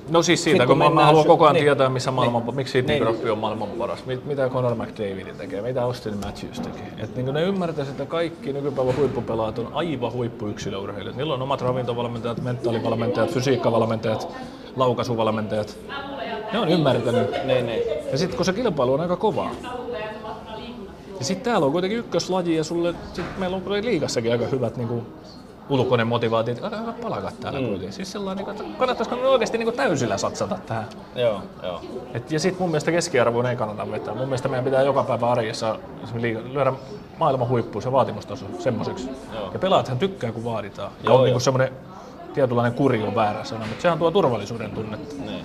No siis siitä, kun, kun mä haluan sy- koko ajan niin, tietää, missä maailman, niin, miksi Sidney Croppi niin, on maailman paras, mit, mitä Conor McDavid tekee, mitä Austin Matthews tekee. Että niin ne ymmärtäis, että kaikki nykypäivän huippupelaat on aivan huippuyksilöurheilijat. Niillä on omat ravintovalmentajat, mentaalivalmentajat, fysiikkavalmentajat, laukaisuvalmentajat. Ne on ymmärtänyt. Niin, niin. Ja sitten kun se kilpailu on aika kovaa. Ja sitten täällä on kuitenkin ykköslaji ja sulle, sit meillä on liigassakin aika hyvät niinku ulkoinen motivaatio, että aika palakat täällä mm. kuitenkin. Siis sellainen, että kannattaisiko oikeasti niinku täysillä satsata tähän. Joo, joo. Et, ja sitten mun mielestä keskiarvoon ei kannata vetää. Mun mielestä meidän pitää joka päivä arjessa lyödä maailman huippuun se vaatimustaso semmoiseksi. Joo. Ja pelaathan tykkää kun vaaditaan. Ja joo, on niinku semmoinen tietynlainen kuri on väärä sana, mutta sehän tuo turvallisuuden tunnetta. Niin.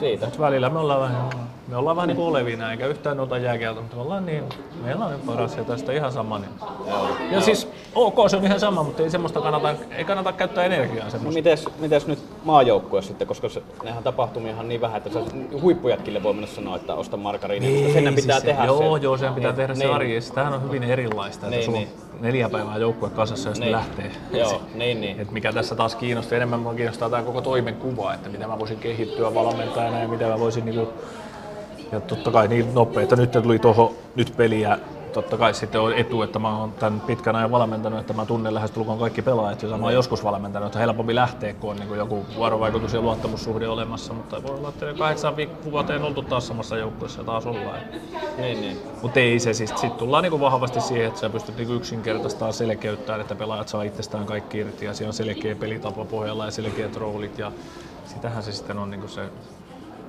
Siitä. Mut välillä me ollaan vähän, me ollaan vähän niin kuin olevina, eikä yhtään ota jääkieltä, mutta me ollaan niin, meillä on paras ja tästä ihan sama. Niin. Joo, ja joo. Siis ok, se on ihan sama, mutta ei semmoista kannata, ei kannata käyttää energiaa semmoista. No mites, mites nyt maajoukkueessa sitten, koska se, nehän tapahtumia ihan niin vähän, että huippujätkille voi mennä sanoa, että osta margariinia, niin, koska senhän pitää siis tehdä se. Joo, joo, senhän pitää niin, tehdä niin, se arjessa. Tämähän on hyvin erilaista, että niin, sulla on niin. neljä päivää joukkue kasassa ja sitten lähtee. Joo, niin, niin. Et mikä tässä taas kiinnostaa, enemmän minua kiinnostaa tämä koko toimenkuva, että mitä mä voisin kehittyä, valmentaa ja näin, mitä mä voisin niinku. Ja totta kai niin nopeita, nyt tuli tuohon nyt peliä. Totta kai sitten on etu, että mä oon tämän pitkän ajan valmentanut, että mä tunnen lähestulkoon kaikki pelaajat, joita mä oon joskus valmentanut, että helpompi lähteä, kun on niin kuin joku vuorovaikutus ja luottamussuhde olemassa, mutta voi olla, että kahdeksan viikkoa vuoteen oltu taas samassa joukkueessa ja taas ollaan. Niin, niin. Mutta ei se, siis sit tullaan niin kuin vahvasti siihen, että sä pystyt niin kuin yksinkertaistaan selkeyttämään, että pelaajat saa itsestään kaikki irti ja siellä on selkeä pelitapa pohjalla ja selkeät roolit ja sitähän se sitten on niin kuin se.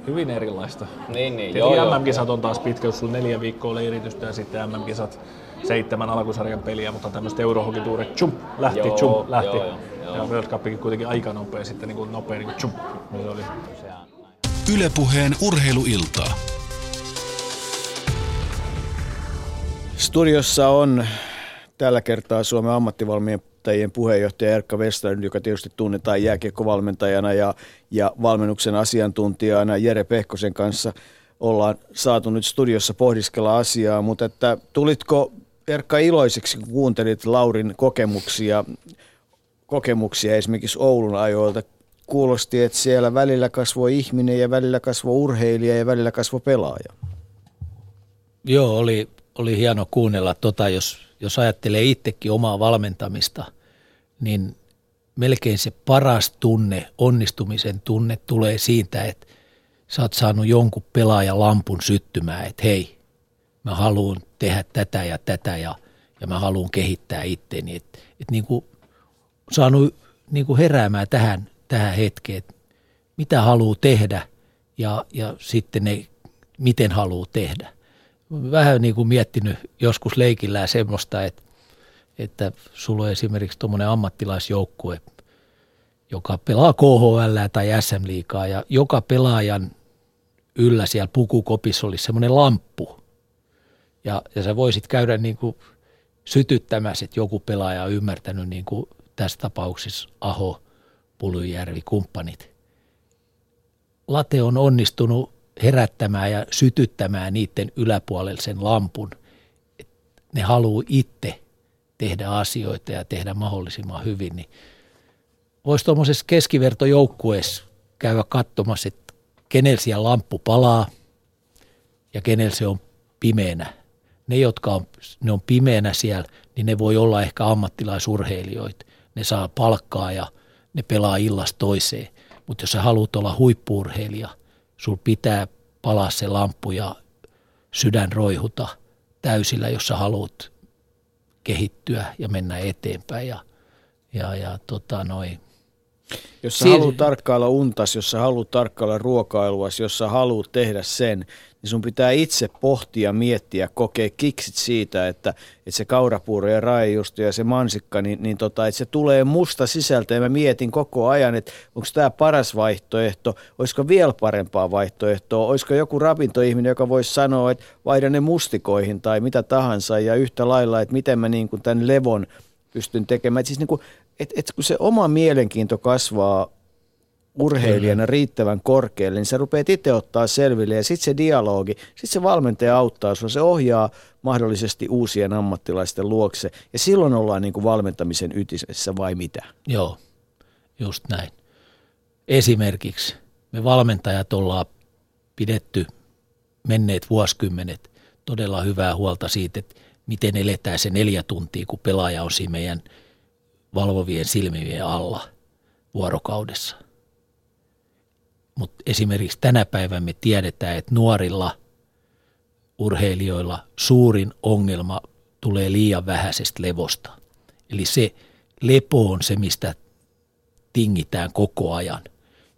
Hyvin erilaista. Niin, niin, joo, joo, M M-kisat on taas pitkä, jos sulla neljä viikkoa leiritystä ja sitten M M-kisat seitsemän alkusarjan peliä, mutta tämmöiset eurohokituuret, tschump, lähti, joo, tschump, lähti. Joo, joo, ja World Cupikin kuitenkin aika nopea, sitten niin kuin nopea, niin kuin tschump. Niin oli. Yle Puheen urheiluilta. Studiossa on tällä kertaa Suomen ammattivalmentajien puheenjohtaja Erkka Westerlund, joka tietysti tunnetaan jääkiekkovalmentajana ja, ja valmennuksen asiantuntijana. Jere Pehkosen kanssa ollaan saatu nyt studiossa pohdiskella asiaa, mutta että tulitko Erkka iloiseksi, kun kuuntelit Laurin kokemuksia, kokemuksia esimerkiksi Oulun ajoilta? Kuulosti, että siellä välillä kasvoi ihminen ja välillä kasvoi urheilija ja välillä kasvoi pelaaja. Joo, oli, oli hieno kuunnella tota, jos... Jos ajattelee itsekin omaa valmentamista, niin melkein se paras tunne, onnistumisen tunne tulee siitä, että sä oot saanut jonkun pelaajan lampun syttymään, että hei, mä haluan tehdä tätä ja tätä ja, ja mä haluan kehittää itteni. Että et niin kuin saanut niin kuin heräämään tähän, tähän hetkeen, että mitä haluaa tehdä ja, ja sitten ne, miten haluaa tehdä. Vähän niin kuin miettinyt joskus leikillään semmoista, että, että sulla on esimerkiksi tuommoinen ammattilaisjoukkue, joka pelaa K H L tai S M-liigaa ja joka pelaajan yllä siellä pukukopissa olisi semmoinen lamppu. Ja, ja sä voisit käydä niin kuin sytyttämässä, että joku pelaaja on ymmärtänyt niin kuin tässä tapauksessa Aho, Pulyjärvi, kumppanit. Late on onnistunut herättämään ja sytyttämään niiden yläpuolelle sen lampun. Et ne haluaa itse tehdä asioita ja tehdä mahdollisimman hyvin. Niin voisi tuommoisessa keskivertojoukkueessa käydä katsomassa, että kenellä siellä lamppu palaa ja kenellä se on pimeänä. Ne, jotka on, ne on pimeänä siellä, niin ne voi olla ehkä ammattilaisurheilijoita. Ne saa palkkaa ja ne pelaa illasta toiseen. Mutta jos sä haluat olla huippu-urheilija, sulla pitää palaa se lamppu ja sydän roihuta täysillä, jos sä haluat kehittyä ja mennä eteenpäin. Ja, ja, ja, tota noi. Jos sä si- haluat tarkkailla untas, jos sä haluat tarkkailla ruokailuas, jos sä haluat tehdä sen, niin sun pitää itse pohtia, miettiä, kokea kiksit siitä, että, että se kaurapuuro ja raijuusto ja se mansikka, niin, niin tota, että se tulee musta sisältä. Ja mä mietin koko ajan, että onko tämä paras vaihtoehto, olisiko vielä parempaa vaihtoehtoa, olisiko joku ravintoihminen, joka voisi sanoa, että vaihda ne mustikoihin tai mitä tahansa ja yhtä lailla, että miten mä niin kuin tämän levon pystyn tekemään. Että siis niin kuin, et, et kun se oma mielenkiinto kasvaa urheilijana riittävän korkealle, niin sä rupeat itse ottaa selville ja sitten se dialogi, sitten se valmentaja auttaa sua, se ohjaa mahdollisesti uusien ammattilaisten luokse ja silloin ollaan niin kuin valmentamisen ytisessä vai mitä? Joo, just näin. Esimerkiksi me valmentajat ollaan pidetty menneet vuosikymmenet todella hyvää huolta siitä, että miten eletään se neljä tuntia, kun pelaaja on siinä meidän valvovien silmien alla vuorokaudessa. Mutta esimerkiksi tänä päivänä me tiedetään, että nuorilla urheilijoilla suurin ongelma tulee liian vähäisestä levosta. Eli se lepo on se, mistä tingitään koko ajan.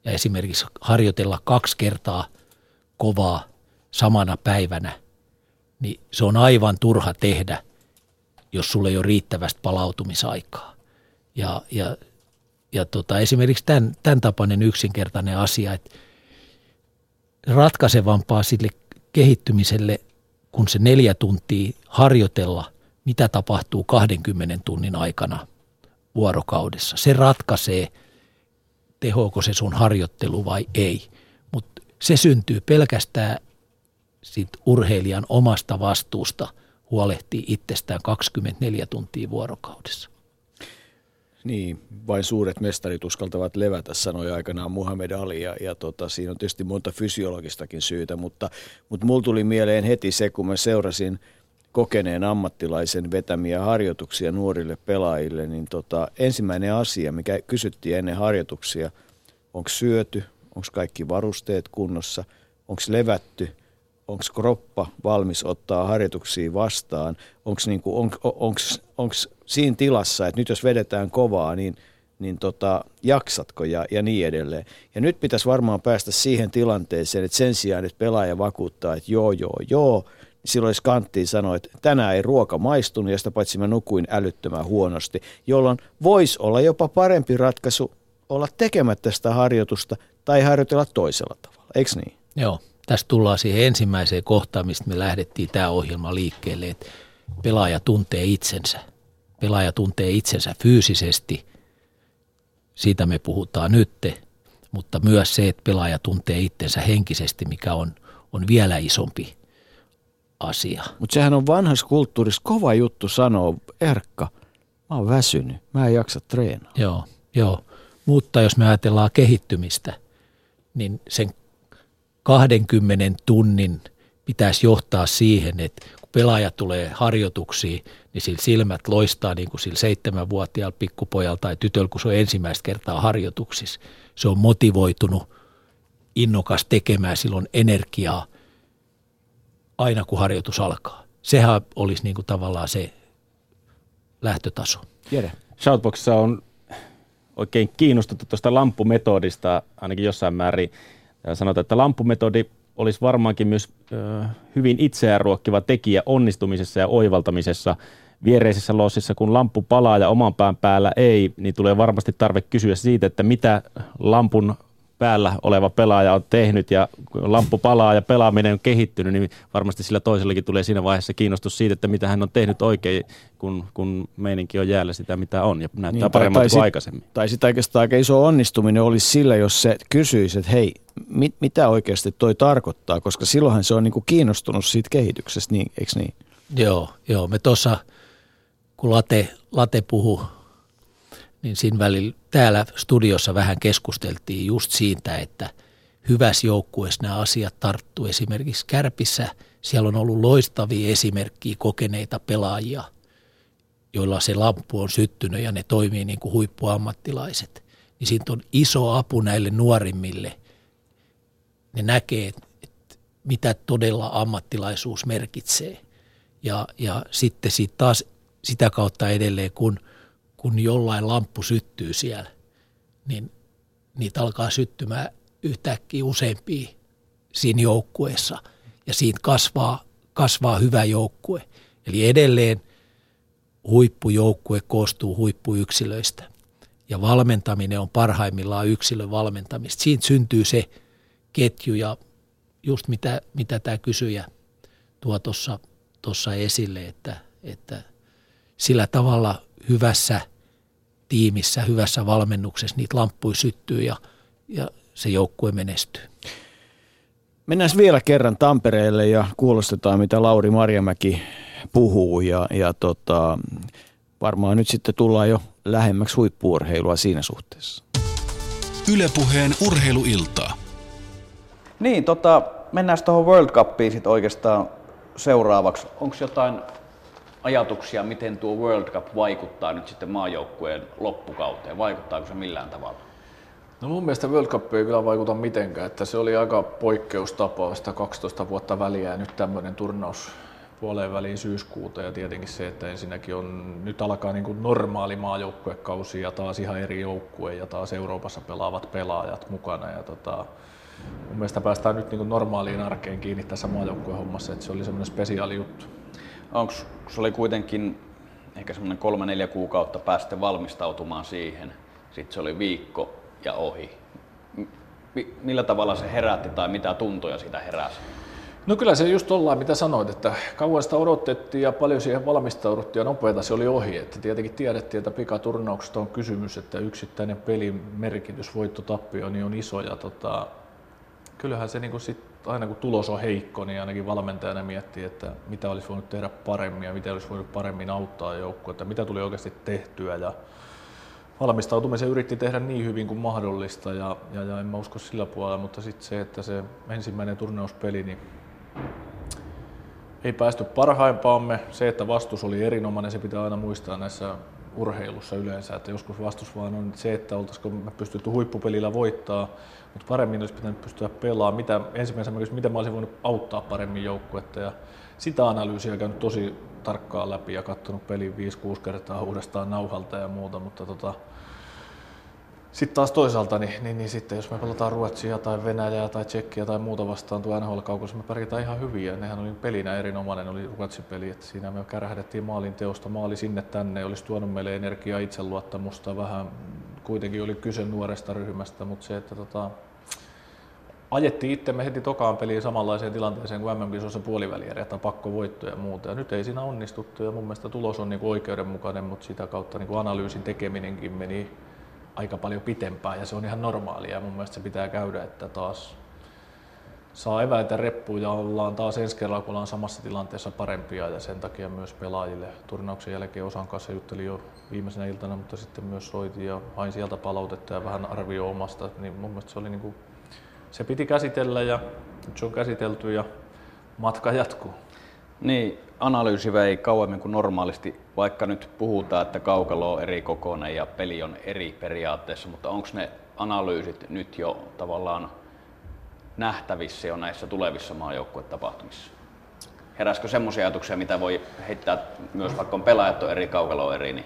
Ja esimerkiksi harjoitella kaksi kertaa kovaa samana päivänä, niin se on aivan turha tehdä, jos sulla ei ole riittävästi palautumisaikaa. Ja, ja, ja tota, esimerkiksi tämän, tämän tapainen yksinkertainen asia, että ratkaisevampaa sille kehittymiselle, kun se neljä tuntia harjoitella, mitä tapahtuu kaksikymmentä tunnin aikana vuorokaudessa. Se ratkaisee, tehoako se sun harjoittelu vai ei, mutta se syntyy pelkästään siitä urheilijan omasta vastuusta huolehtii itsestään kaksikymmentäneljä tuntia vuorokaudessa. Niin, vain suuret mestarit uskaltavat levätä, sanoi aikanaan Muhammed Ali, ja, ja tota, siinä on tietysti monta fysiologistakin syytä, mutta, mutta mulla tuli mieleen heti se, kun mä seurasin kokeneen ammattilaisen vetämiä harjoituksia nuorille pelaajille, niin tota, ensimmäinen asia, mikä kysyttiin ennen harjoituksia, onko syöty, onko kaikki varusteet kunnossa, onko levätty, onko kroppa valmis ottaa harjoituksia vastaan, onko niinku, on, siinä tilassa, että nyt jos vedetään kovaa, niin, niin tota, jaksatko ja, ja niin edelleen. Ja nyt pitäisi varmaan päästä siihen tilanteeseen, että sen sijaan, että pelaaja vakuuttaa, että joo, joo, joo, silloin olisi kanttiin sanoa, että tänään ei ruoka maistunut ja sitä paitsi mä nukuin älyttömän huonosti, jolloin voisi olla jopa parempi ratkaisu olla tekemättä sitä harjoitusta tai harjoitella toisella tavalla, eikö niin? Joo, tässä tullaan siihen ensimmäiseen kohtaan, mistä me lähdettiin tämä ohjelma liikkeelle, että pelaaja tuntee itsensä. Pelaaja tuntee itsensä fyysisesti, siitä me puhutaan nytte, mutta myös se, että pelaaja tuntee itsensä henkisesti, mikä on, on vielä isompi asia. Mutta sehän on vanhassa kulttuurissa kova juttu sanoa, Erkka, mä oon väsynyt, mä en jaksa treenaa. Joo, joo, mutta jos me ajatellaan kehittymistä, niin sen kaksikymmentä tunnin pitäisi johtaa siihen, että kun pelaaja tulee harjoituksiin, niin sillä silmät loistaa niin kuin sillä seitsemänvuotiaalla pikkupojalla tai tytöllä, kun se on ensimmäistä kertaa harjoituksissa. Se on motivoitunut, innokas tekemään, sillä on energiaa aina kun harjoitus alkaa. Sehän olisi niin kuin tavallaan se lähtötaso. Jere, Shoutboxissa on oikein kiinnostunut tuosta lamppumetodista, ainakin jossain määrin sanotaan, että lamppumetodi olisi varmaankin myös ö, hyvin itseään ruokkiva tekijä onnistumisessa ja oivaltamisessa. Viereisessä lossissa, kun lamppu palaa ja oman pään päällä ei, niin tulee varmasti tarve kysyä siitä, että mitä lampun päällä oleva pelaaja on tehnyt, ja kun lamppu palaa ja pelaaminen on kehittynyt, niin varmasti sillä toisellakin tulee siinä vaiheessa kiinnostus siitä, että mitä hän on tehnyt oikein, kun, kun meininki on jäällä sitä, mitä on, ja näyttää niin, paremmalta kuin sit, aikaisemmin. Tai sitten oikeastaan aika iso onnistuminen olisi sillä, jos se kysyisi, että hei, mit, mitä oikeasti toi tarkoittaa, koska silloinhan se on niinku kiinnostunut siitä kehityksestä, niin, eikö niin? Joo, joo, me tuossa, kun late, late puhuu, niin siinä välillä täällä studiossa vähän keskusteltiin just siitä, että hyvässä joukkueessa nämä asiat tarttuu. Esimerkiksi Kärpissä siellä on ollut loistavia esimerkkejä kokeneita pelaajia, joilla se lamppu on syttynyt ja ne toimii niin kuin huippuammattilaiset. Niin siitä on iso apu näille nuorimmille. Ne näkee, että mitä todella ammattilaisuus merkitsee. Ja, ja sitten siitä taas sitä kautta edelleen, kun kun jollain lamppu syttyy siellä, niin niitä alkaa syttymään yhtäkkiä useampia siinä joukkueessa, ja siitä kasvaa, kasvaa hyvä joukkue. Eli edelleen huippujoukkue koostuu huippuyksilöistä, ja valmentaminen on parhaimmillaan yksilön valmentamista. Siitä syntyy se ketju, ja just mitä, mitä tämä kysyjä tuo tuossa esille, että, että sillä tavalla hyvässä tiimissä, hyvässä valmennuksessa niitä lamppuja syttyy ja, ja se joukkue menestyy. Mennään vielä kerran Tampereelle ja kuulostetaan, mitä Lauri Marjamäki puhuu. Ja, ja tota, varmaan nyt sitten tullaan jo lähemmäksi huippu-urheilua siinä suhteessa. Yle Puheen urheiluiltaa. Niin, tota, mennään tuohon World Cupiin sitten oikeastaan seuraavaksi. Onko jotain ajatuksia, miten tuo World Cup vaikuttaa nyt sitten maajoukkueen loppukauteen? Vaikuttaako se millään tavalla? No mun mielestä World Cup ei kyllä vaikuta mitenkään, että se oli aika poikkeustapa, sitä kaksitoista vuotta väliä ja nyt tämmöinen turnaus puoleen väliin syyskuuta ja tietenkin se, että ensinnäkin on, nyt alkaa niin kuin normaali maajoukkuekausi ja taas ihan eri joukkue ja taas Euroopassa pelaavat pelaajat mukana ja tota, mun mielestä päästään nyt niin kuin normaaliin arkeen kiinni tässä maajoukkuehommassa, että se oli semmoinen spesiaali juttu. Onko se oli kuitenkin ehkä semmoinen kolme neljä kuukautta päästä valmistautumaan siihen, sitten se oli viikko ja ohi. Millä tavalla se herätti tai mitä tuntoja siitä heräsi? No kyllä se just ollaan, mitä sanoit, että kauan sitä odotettiin ja paljon siihen valmistauduttiin ja nopeata se oli ohi. Että tietenkin tiedettiin, että pikaturnauksesta on kysymys, että yksittäinen pelin merkitys, voittotappio, niin on iso. Ja tota, kyllähän se niin kun sit, aina kun tulos on heikko, niin ainakin valmentajana miettii, että mitä olisi voinut tehdä paremmin ja mitä olisi voinut paremmin auttaa joukkoa, että mitä tuli oikeasti tehtyä. Ja valmistautumisen yritti tehdä niin hyvin kuin mahdollista ja, ja, ja en mä usko sillä puolella, mutta sitten se, että se ensimmäinen turnauspeli, niin ei päästy parhaimpaamme. Se, että vastus oli erinomainen, se pitää aina muistaa näissä urheilussa yleensä, että joskus vastus vaan on se, että oltaisiko me pystytty huippupelillä voittaa, mutta paremmin olisi pitänyt pystyä pelaamaan. Mitä, ensimmäisenä mä kysyin, miten mä olisin voinut auttaa paremmin joukkuetta ja sitä analyysiä käynyt tosi tarkkaan läpi ja katsonut pelin viisi kuusi kertaa uudestaan nauhalta ja muuta, mutta tota, sitten taas toisaalta, niin, niin, niin sitten jos me pelataan Ruotsia tai Venäjää tai Tsekkiä tai muuta vastaan tuo N H L-kaukossa, me pärjätään ihan hyvin ja nehän oli pelinä erinomainen, oli Ruotsi-peli, että siinä me kärähdettiin maalin teosta, maali sinne tänne, olisi tuonut meille energiaa, itseluottamusta vähän, kuitenkin oli kyse nuoresta ryhmästä, mutta se, että tota, ajettiin itsemme heti tokaan peliin samanlaiseen tilanteeseen kuin M M-kisoissa puolivälijärjä tai pakkovoitto ja muuta. Ja nyt ei siinä onnistuttu ja mun mielestä tulos on niinku oikeudenmukainen, mutta sitä kautta niinku analyysin tekeminenkin meni aika paljon pitempään ja se on ihan normaalia ja mun mielestä se pitää käydä, että taas saa eväitä reppuun ja ollaan taas ensi kerralla, kun ollaan samassa tilanteessa parempia ja sen takia myös pelaajille. Turnauksen jälkeen Osan kanssa juttelin jo viimeisenä iltana, mutta sitten myös soitin ja hain sieltä palautetta ja vähän arvioi omasta, niin mun mielestä se oli niinku se piti käsitellä ja nyt se on käsitelty ja matka jatkuu. Niin, analyysi vei kauemmin kuin normaalisti, vaikka nyt puhutaan, että kaukalo on eri kokoinen ja peli on eri periaatteessa, mutta onko ne analyysit nyt jo tavallaan nähtävissä jo näissä tulevissa maajoukkuetapahtumissa? Heräskö semmoisia ajatuksia, mitä voi heittää myös vaikka on pelaajat on eri, kaukalo on eri? Niin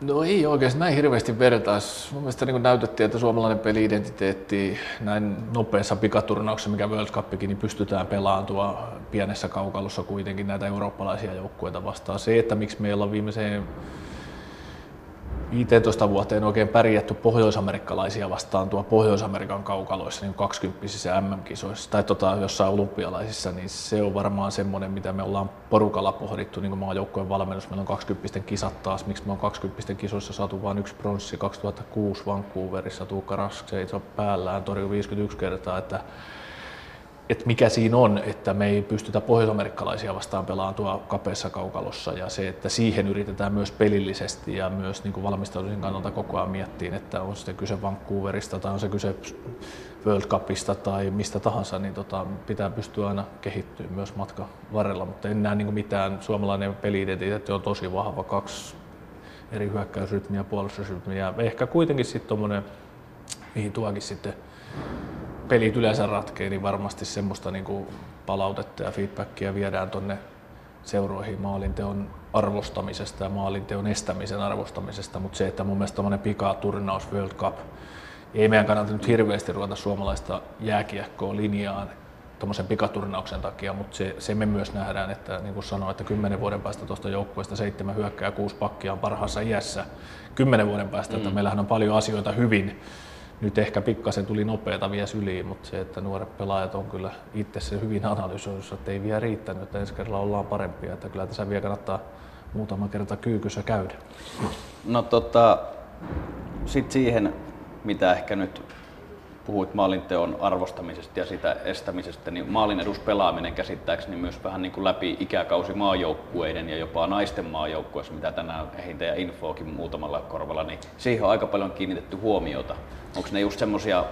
no ei oikeastaan näin hirveästi vertais. Mun mielestä niin näytettiin, että suomalainen peli-identiteetti näin nopeassa pikaturnauksessa, mikä World Cupikin, niin pystytään pelaamaan pienessä kaukalossa kuitenkin näitä eurooppalaisia joukkueita vastaan. Se, että miksi meillä on viimeiseen viisitoista vuoteen oikein pärjätty pohjois-amerikkalaisia vastaan tuo Pohjois-Amerikan kaukaloissa, niin kaksikymppisissä M M-kisoissa tai tota, jossain olympialaisissa, niin se on varmaan semmoinen, mitä me ollaan porukalla pohdittu, niin kuin maajoukkojen valmennus. Meillä on kaksikymppisten kisat taas, miksi me on kaksikymppisten kisoissa saatu vain yksi pronssi kaksituhattakuusi Vancouverissa, Tuukka Rask ei ole päällään, torjui viisikymmentäyksi kertaa, että, että mikä siinä on, että me ei pystytä pohjois-amerikkalaisia vastaan pelaamaan tuo kapeassa kaukalossa ja se, että siihen yritetään myös pelillisesti ja myös niin kuin valmistautumisen kannalta koko ajan miettiin, että on sitten kyse Vancouverista tai on se kyse World Cupista tai mistä tahansa, niin tota, pitää pystyä aina kehittyä myös matkan varrella, mutta en näe niin kuin mitään. Suomalainen peli-identiteetti on tosi vahva, kaksi eri hyökkäysrytmiä, puolustusrytmiä, ehkä kuitenkin sitten tuommoinen, mihin tuokin sitten pelit yleensä ratkee, niin varmasti semmoista niin kuin palautetta ja feedbackia viedään tuonne seuroihin maalinteon arvostamisesta ja maalinteon estämisen arvostamisesta, mutta se, että mun mielestä tommoinen pikaturnaus World Cup, ei meidän kannata nyt hirveästi ruveta suomalaista jääkiekkoa linjaan tuommoisen pikaturnauksen takia, mutta se, se me myös nähdään, että niin kuin sanoin, että kymmenen vuoden päästä tuosta joukkueesta seitsemän hyökkää kuusi pakkia on parhaassa iässä kymmenen vuoden päästä, mm. että meillähän on paljon asioita hyvin. Nyt ehkä pikkasen tuli nopeata vielä syliin, mutta se, että nuoret pelaajat on kyllä itse se hyvin analysoidussa, että ei vielä riittänyt, että ensi kerralla ollaan parempia, että kyllä tässä vielä kannattaa muutama kerta kyykyssä käydä. No tota, sitten siihen, mitä ehkä nyt puhuit maalinteon arvostamisesta ja sitä estämisestä, niin maalin edus pelaaminen käsittääkseni myös vähän niin kuin läpi ikäkausi maajoukkueiden ja jopa naisten maajoukkueessa, mitä tänään ehdintä ja infoakin muutamalla korvalla, niin siihen on aika paljon kiinnitetty huomiota. Onko ne just semmoisia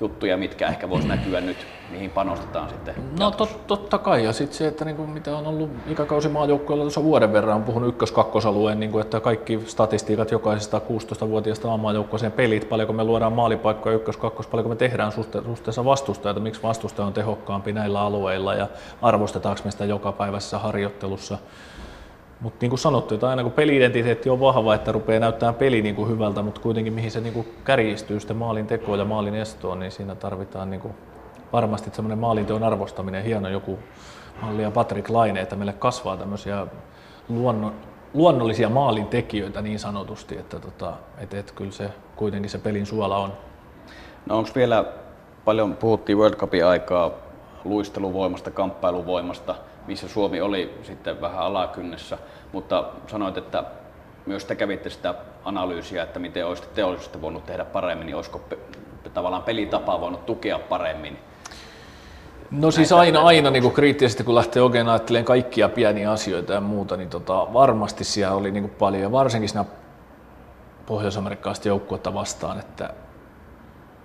juttuja, mitkä ehkä voisi näkyä nyt, mihin panostetaan sitten? No tot, totta kai, ja sitten se, että niin kuin, mitä on ollut ikäkausimaajoukkueella tuossa vuoden verran, on puhunut ykkös-kakkosalueen, niin kuin, että kaikki statistiikat jokaisesta kuusitoistavuotiaasta A-maajoukkueeseen pelit, paljonko me luodaan maalipaikkoja ykkös-kakkos, paljonko me tehdään suhte- suhteessa vastustajata, miksi vastustaja on tehokkaampi näillä alueilla ja arvostetaanko me sitä jokapäiväisessä harjoittelussa. Mutta niin kuin sanottu, että aina kun peli-identiteetti on vahva, että rupeaa näyttämään peli niin kuin hyvältä, mutta kuitenkin mihin se niin kuin kärjistyy sitten maalin tekoon ja maalin estoon, niin siinä tarvitaan niin kuin varmasti semmoinen maalinteon arvostaminen. Hieno joku malli ja Patrick Laine, että meille kasvaa tämmöisiä luonno, luonnollisia maalintekijöitä niin sanotusti, että tota, et, et kyllä se kuitenkin se pelin suola on. No onko vielä, paljon puhuttiin World Cupin aikaa luisteluvoimasta, kamppailuvoimasta, missä Suomi oli sitten vähän alakynnessä, mutta sanoit, että myös te kävitte sitä analyysiä, että miten olisitte teollisuudesta voinut tehdä paremmin, niin olisiko pe- tavallaan pelitapaa voinut tukea paremmin? No siis aina, aina niin kuin kriittisesti, kun lähtee oikein ajattelemaan kaikkia pieniä asioita ja muuta, niin tota, varmasti siellä oli niin kuin paljon, ja varsinkin siinä pohjois-amerikkalaista joukkuetta vastaan, että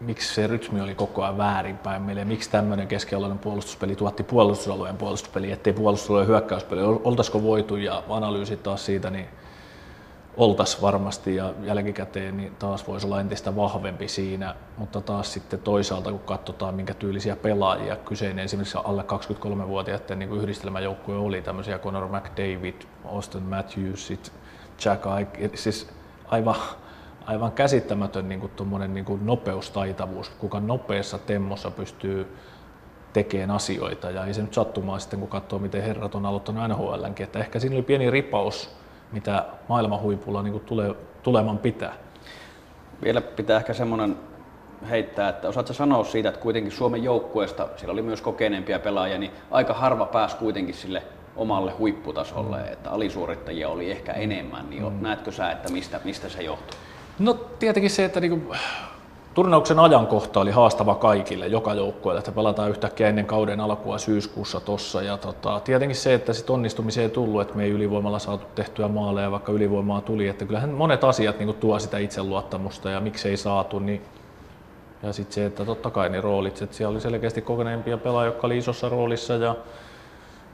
miksi se rytmi oli koko ajan väärinpäin meille ja miksi tämmöinen keskialueiden puolustuspeli tuotti puolustusalueen puolustuspeli, ettei puolustusalueen hyökkäyspeli. Oltaisiko voitu ja analyysi taas siitä, niin oltaisiin varmasti ja jälkikäteen niin taas voisi olla entistä vahvempi siinä, mutta taas sitten toisaalta kun katsotaan minkä tyylisiä pelaajia kyseinen esimerkiksi alle kaksikymmentäkolmevuotiaiden niin yhdistelmäjoukkue oli tämmöisiä Conor McDavid, Austin Matthews, Jack Eichel, siis aivan Aivan käsittämätön niin kuin, tommonen, niin kuin nopeustaitavuus, kuinka nopeassa temmossa pystyy tekemään asioita. Ja ei se nyt sattumaan sitten, kun katsoo, miten herrat on aloittanut N H L:nkin, että ehkä siinä oli pieni ripaus, mitä maailman huipulla niin kuin tule, tuleman pitää. Vielä pitää ehkä semmoinen heittää, että osaatko sanoa siitä, että kuitenkin Suomen joukkueesta, siellä oli myös kokeneempia pelaajia, niin aika harva pääsi kuitenkin sille omalle huipputasolle, mm. että alisuorittajia oli ehkä enemmän, niin mm. näetkö sä, että mistä, mistä se johtuu? No tietenkin se, että niinku, turnauksen ajankohta oli haastava kaikille, joka joukkueelle, että pelataan yhtäkkiä ennen kauden alkua syyskuussa tossa. Ja tota, tietenkin se, että sit onnistumiseen ei tullut, että me ei ylivoimalla saatu tehtyä maaleja, vaikka ylivoimaa tuli, että kyllähän monet asiat niinku, tuo sitä itseluottamusta ja miksei saatu. Niin. Ja sitten se, että totta kai ne roolit, että siellä oli selkeästi kokeneempia pelaajia, jotka oli isossa roolissa ja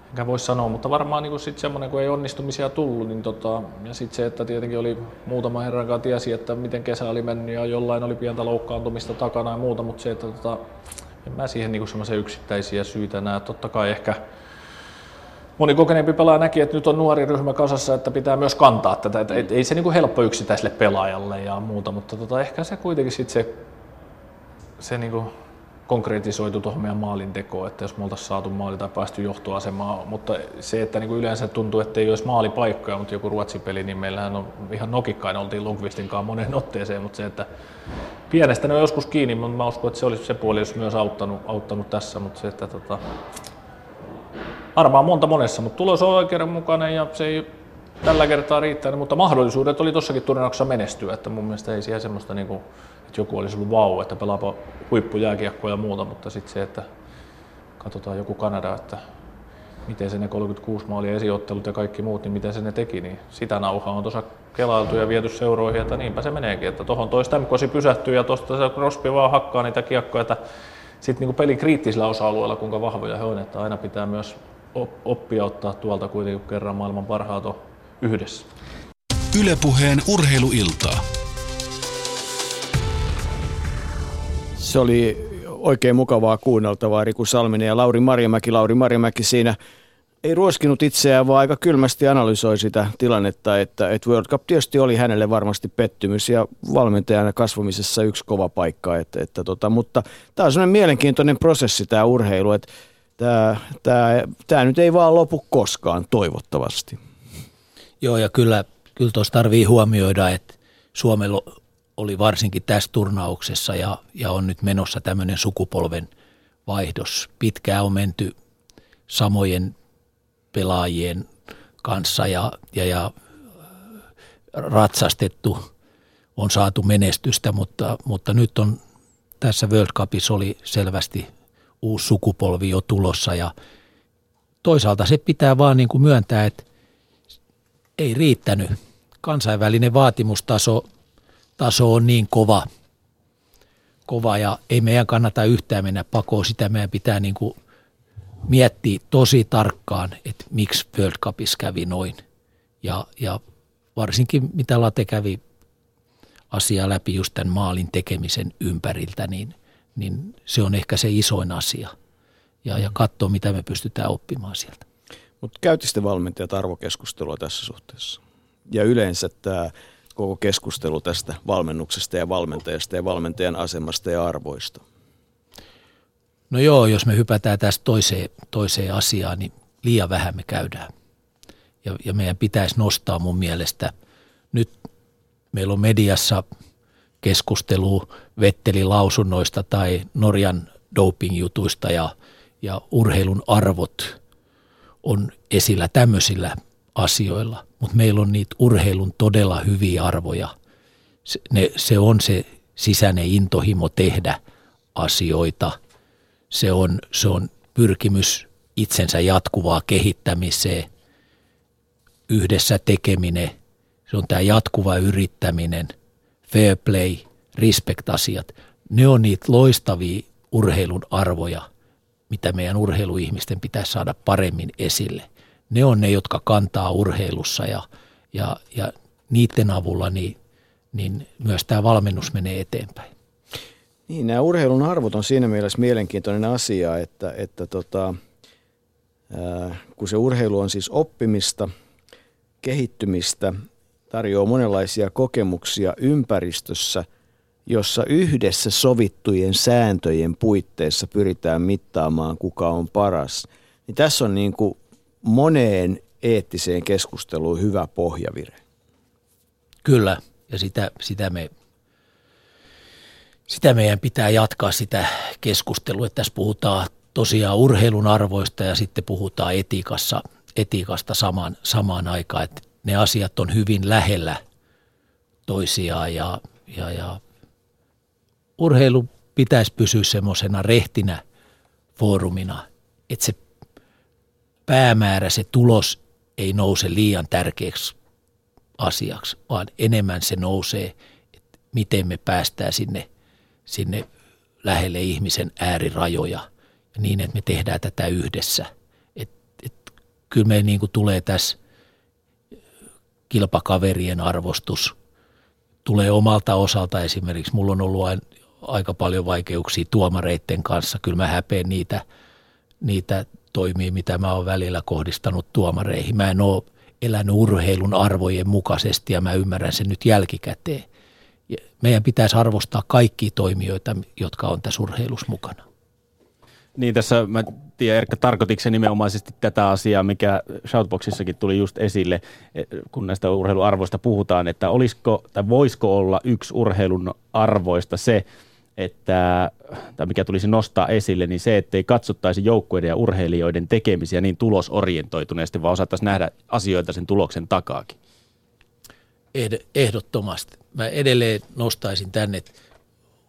enkä voi sanoa, mutta varmaan niin sitten semmoinen, kun ei onnistumisia tullut, niin tota, ja sitten se, että tietenkin oli muutama herran kanssa tiesi, että miten kesä oli mennyt ja jollain oli pientä loukkaantumista takana ja muuta, mutta se, että tota, en mä siihen niin semmoisia yksittäisiä syitä näe. Totta kai ehkä moni kokeneempi pelaaja näki, että nyt on nuori ryhmä kasassa, että pitää myös kantaa tätä, että et, ei se niin helppo yksittäiselle pelaajalle ja muuta, mutta tota, ehkä se kuitenkin sitten se, se niin kuin konkretisoitu tuohon meidän maalintekoon, että jos me oltaisiin saatu maali tai päästy johtoasemaan, mutta se, että niinku yleensä tuntuu, että ei olisi maalipaikkoja, mutta joku Ruotsi-peli, niin meillähän on ihan nokikkain, oltiin Lundqvistin kanssa moneen otteeseen, mutta se, että pienestä ne on joskus kiinni, mutta mä uskon, että se olisi se puoli, jos myös auttanut, auttanut tässä, mutta se, että tota, arvaa monta monessa, mutta tulos on oikeudenmukainen ja se ei tällä kertaa riittänyt, mutta mahdollisuudet oli tuossakin turnauksessa menestyä, että mun mielestä ei siellä semmoista niinku, että joku olisi ollut vau, että pelaapa huippujääkiekkoa ja muuta, mutta sitten se, että katsotaan joku Kanada, että miten se ne kolmekymmentäkuusi maalia esiottelut ja kaikki muut, niin miten se ne teki, niin sitä nauhaa on tuossa kelailtu ja viety seuroihin, että niinpä se meneekin, että tuohon toi Stamkosi pysähtyy ja tuosta se Crosby vaan hakkaa niitä kiekkoja, että sitten niinku pelin kriittisillä osa-alueilla kuinka vahvoja he on, että aina pitää myös oppia ottaa tuolta kuitenkin kerran maailman parhaat on yhdessä. Yle Puheen urheiluiltaa. Se oli oikein mukavaa kuunneltavaa, Riku Salminen ja Lauri Marjamäki. Lauri Marjamäki siinä ei ruoskinut itseään, vaan aika kylmästi analysoi sitä tilannetta, että, että World Cup tietysti oli hänelle varmasti pettymys ja valmentajana kasvamisessa yksi kova paikka. Että, että tota, mutta tämä on sellainen mielenkiintoinen prosessi tämä urheilu, että tämä, tämä, tämä nyt ei vaan lopu koskaan toivottavasti. Joo, ja kyllä, kyllä tuossa tarvii huomioida, että Suomella oli varsinkin tässä turnauksessa ja, ja on nyt menossa tämmöinen sukupolven vaihdos. Pitkään on menty samojen pelaajien kanssa ja, ja, ja ratsastettu, on saatu menestystä, mutta, mutta nyt on tässä World Cupissa oli selvästi uusi sukupolvi jo tulossa ja toisaalta se pitää vaan niin kuin myöntää, että ei riittänyt. Kansainvälinen vaatimustaso taso on niin kova, kova ja ei meidän kannata yhtään mennä pakoon. Sitä meidän pitää niin kuin miettiä tosi tarkkaan, että miksi World Cupissa kävi noin. Ja, ja varsinkin mitä Late kävi asiaa läpi just tämän maalin tekemisen ympäriltä, niin, niin se on ehkä se isoin asia. Ja, ja katsoa, mitä me pystytään oppimaan sieltä. Mutta käytiste valmentajat arvokeskustelua tässä suhteessa. Ja yleensä tämä koko keskustelu tästä valmennuksesta ja valmentajasta ja valmentajan asemasta ja arvoista. No joo, jos me hypätään tästä toiseen, toiseen asiaan, niin liian vähän me käydään. Ja, ja meidän pitäisi nostaa mun mielestä. Nyt meillä on mediassa keskustelua Vettelin lausunnoista tai Norjan doping-jutuista ja, ja urheilun arvot on esillä tämmöisillä asioilla, mutta meillä on niitä urheilun todella hyviä arvoja. Se, ne, se on se sisäinen intohimo tehdä asioita. Se on, se on pyrkimys itsensä jatkuvaa kehittämiseen, yhdessä tekeminen, se on tämä jatkuva yrittäminen, fair play, respect-asiat. Ne on niitä loistavia urheilun arvoja, mitä meidän urheiluihmisten pitäisi saada paremmin esille. Ne on ne, jotka kantaa urheilussa ja, ja, ja niiden avulla niin, niin myös tämä valmennus menee eteenpäin. Niin, nämä urheilun arvot on siinä mielessä mielenkiintoinen asia, että, että tota, ää, kun se urheilu on siis oppimista, kehittymistä, tarjoaa monenlaisia kokemuksia ympäristössä, jossa yhdessä sovittujen sääntöjen puitteissa pyritään mittaamaan, kuka on paras. Niin tässä on niin kuin moneen eettiseen keskusteluun hyvä pohjavire. Kyllä, ja sitä, sitä, me, sitä meidän pitää jatkaa sitä keskustelua. Että tässä puhutaan tosiaan urheilun arvoista ja sitten puhutaan etiikassa, etiikasta samaan, samaan aikaan. Että ne asiat on hyvin lähellä toisiaan ja, ja, ja urheilu pitäisi pysyä semmoisena rehtinä foorumina, että se päämäärä, se tulos ei nouse liian tärkeäksi asiaksi, vaan enemmän se nousee, että miten me päästään sinne, sinne lähelle ihmisen äärirajoja niin, että me tehdään tätä yhdessä. Et, et, kyllä me niin kuin tulee tässä kilpakaverien arvostus, tulee omalta osalta esimerkiksi. Mulla on ollut aina aika paljon vaikeuksia tuomareiden kanssa. Kyllä mä häpeän niitä, niitä toimia, mitä mä oon välillä kohdistanut tuomareihin. Mä en ole elänyt urheilun arvojen mukaisesti ja mä ymmärrän sen nyt jälkikäteen. Meidän pitäisi arvostaa kaikkia toimijoita, jotka on tässä urheilussa mukana. Niin tässä, mä tiedän Erkka, tarkoititko se nimenomaisesti tätä asiaa, mikä Shoutboxissakin tuli just esille, kun näistä urheiluarvoista puhutaan, että olisiko tai voisiko olla yksi urheilun arvoista se, että, tai mikä tulisi nostaa esille, niin se, ettei katsottaisi joukkueiden ja urheilijoiden tekemisiä niin tulosorientoituneesti, vaan osattaisiin nähdä asioita sen tuloksen takaakin. Ehdottomasti. Mä edelleen nostaisin tänne, että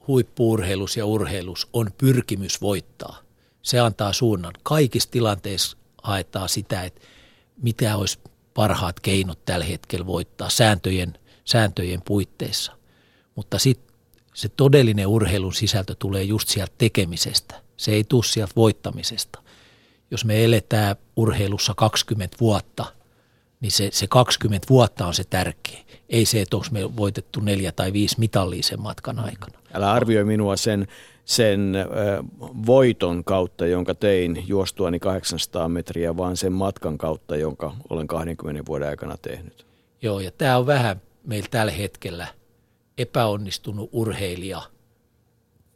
huippu-urheilus ja urheilus on pyrkimys voittaa. Se antaa suunnan. Kaikissa tilanteissa haetaan sitä, että mitä olisi parhaat keinot tällä hetkellä voittaa sääntöjen, sääntöjen puitteissa. Mutta sitten se todellinen urheilun sisältö tulee just sieltä tekemisestä. Se ei tule sieltä voittamisesta. Jos me eletään urheilussa kaksikymmentä vuotta, niin se, se kaksikymmentä vuotta on se tärkeä. Ei se, että onko me voitettu neljä tai viisi mitallia sen matkan aikana. Älä arvioi minua sen, sen voiton kautta, jonka tein juostuani kahdeksansataa metriä, vaan sen matkan kautta, jonka olen kahdenkymmenen vuoden aikana tehnyt. Joo, ja tämä on vähän meillä tällä hetkellä epäonnistunut urheilija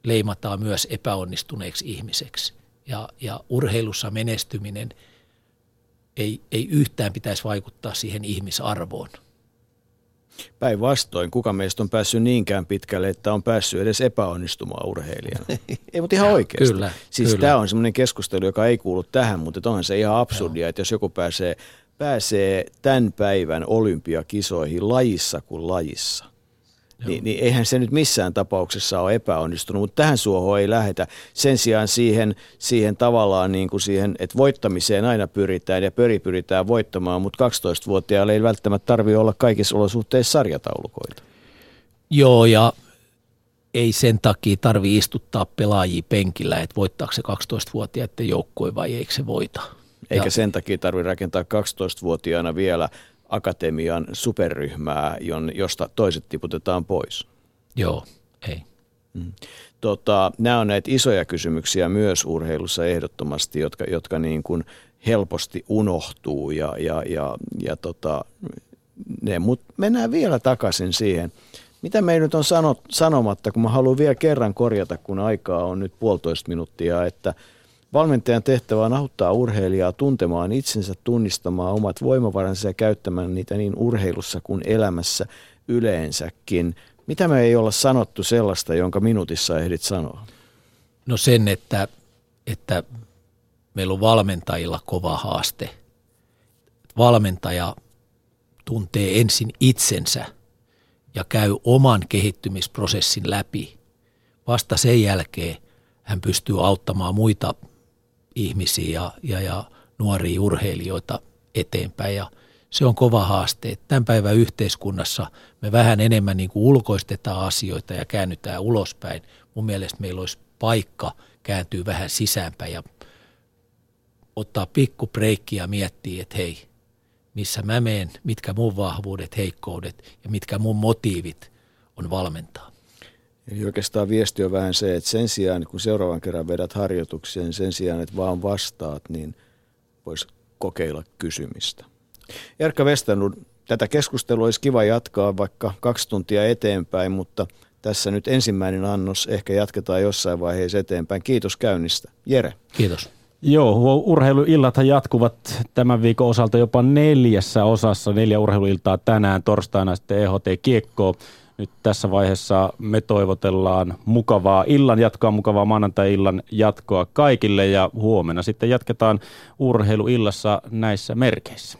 leimataan myös epäonnistuneeksi ihmiseksi. Ja, ja urheilussa menestyminen ei, ei yhtään pitäisi vaikuttaa siihen ihmisarvoon. Päinvastoin, kuka meistä on päässyt niinkään pitkälle, että on päässyt edes epäonnistumaan urheilijana. Ei, mutta ihan oikeasti. Kyllä, siis kyllä. Tämä on semmoinen keskustelu, joka ei kuulu tähän, mutta onhan se ihan absurdia, joo, että jos joku pääsee, pääsee tämän päivän olympiakisoihin lajissa kuin lajissa, niin, niin eihän se nyt missään tapauksessa ole epäonnistunut, mutta tähän suohon ei lähdetä. Sen sijaan siihen, siihen tavallaan, niin kuin siihen, että voittamiseen aina pyritään ja pöri pyritään voittamaan, mutta kaksitoistavuotiaille ei välttämättä tarvitse olla kaikissa olosuhteissa sarjataulukoita. Joo, ja ei sen takia tarvitse istuttaa pelaajia penkillä, että voittaako se kaksitoistavuotiaiden joukkue vai eikö se voita. Eikä sen takia tarvitse rakentaa kaksitoistavuotiaana vielä akatemian superryhmää, josta toiset tiputetaan pois. Joo, ei. Mm. Tota, nämä on näitä isoja kysymyksiä myös urheilussa ehdottomasti, jotka, jotka niin kuin helposti unohtuu ja, ja, ja, ja tota, ne, mut mennään vielä takaisin siihen. Mitä me nyt on sanot, sanomatta, kun mä haluan vielä kerran korjata, kun aikaa on nyt puolitoista minuuttia, että valmentajan tehtävä on auttaa urheilijaa tuntemaan itsensä, tunnistamaan omat voimavaransa ja käyttämään niitä niin urheilussa kuin elämässä yleensäkin. Mitä me ei olla sanottu sellaista, jonka minuutissa ehdit sanoa? No sen, että, että meillä on valmentajilla kova haaste. Valmentaja tuntee ensin itsensä ja käy oman kehittymisprosessin läpi. Vasta sen jälkeen hän pystyy auttamaan muita ihmisiä ja, ja, ja nuoria urheilijoita eteenpäin. Ja se on kova haaste. Tämän päivän yhteiskunnassa me vähän enemmän niin kuin ulkoistetaan asioita ja käännytään ulospäin. Mun mielestä meillä olisi paikka kääntyä vähän sisäänpäin ja ottaa pikku breikkiä ja miettiä, että hei, missä mä menen, mitkä mun vahvuudet, heikkoudet ja mitkä mun motiivit on valmentaa. Eli oikeastaan viesti on vähän se, että sen sijaan, kun seuraavan kerran vedät harjoitukseen, sen sijaan, että vaan vastaat, niin voisi kokeilla kysymistä. Erkka Westerlund, tätä keskustelua olisi kiva jatkaa vaikka kaksi tuntia eteenpäin, mutta tässä nyt ensimmäinen annos, ehkä jatketaan jossain vaiheessa eteenpäin. Kiitos käynnistä. Jere. Kiitos. Joo, urheiluillathan jatkuvat tämän viikon osalta jopa neljässä osassa, neljä urheiluiltaa tänään, torstaina sitten E H T-kiekkoa. Nyt tässä vaiheessa me toivotellaan mukavaa illan jatkoa, mukavaa maanantai-illan jatkoa kaikille ja huomenna sitten jatketaan urheiluillassa näissä merkeissä.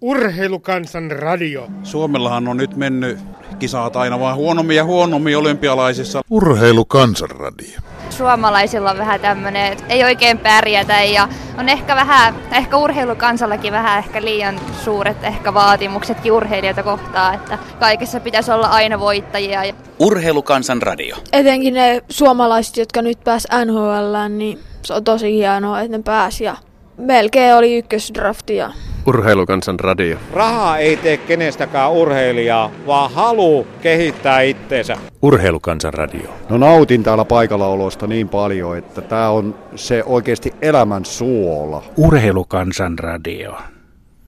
Urheilukansan radio. Suomellahan on nyt mennyt kisat aina vaan huonommin ja huonommin olympialaisissa. Urheilukansan radio. Suomalaisilla on vähän tämmöinen, että ei oikein pärjätä ja on ehkä vähän, ehkä urheilukansallakin vähän ehkä liian suuret ehkä vaatimuksetkin urheilijoita kohtaan, että kaikessa pitäisi olla aina voittajia. Urheilukansan radio. Etenkin ne suomalaiset, jotka nyt pääs N H L:ään, niin se on tosi hienoa, että ne pääsi ja melkein oli ykkösdraftia. Urheilukansan radio. Raha ei tee kenestäkään urheilijaa, vaan halu kehittää itteensä. Urheilukansan radio. No nautin täällä paikallaolosta niin paljon, että tää on se oikeasti elämän suola. Urheilukansan radio.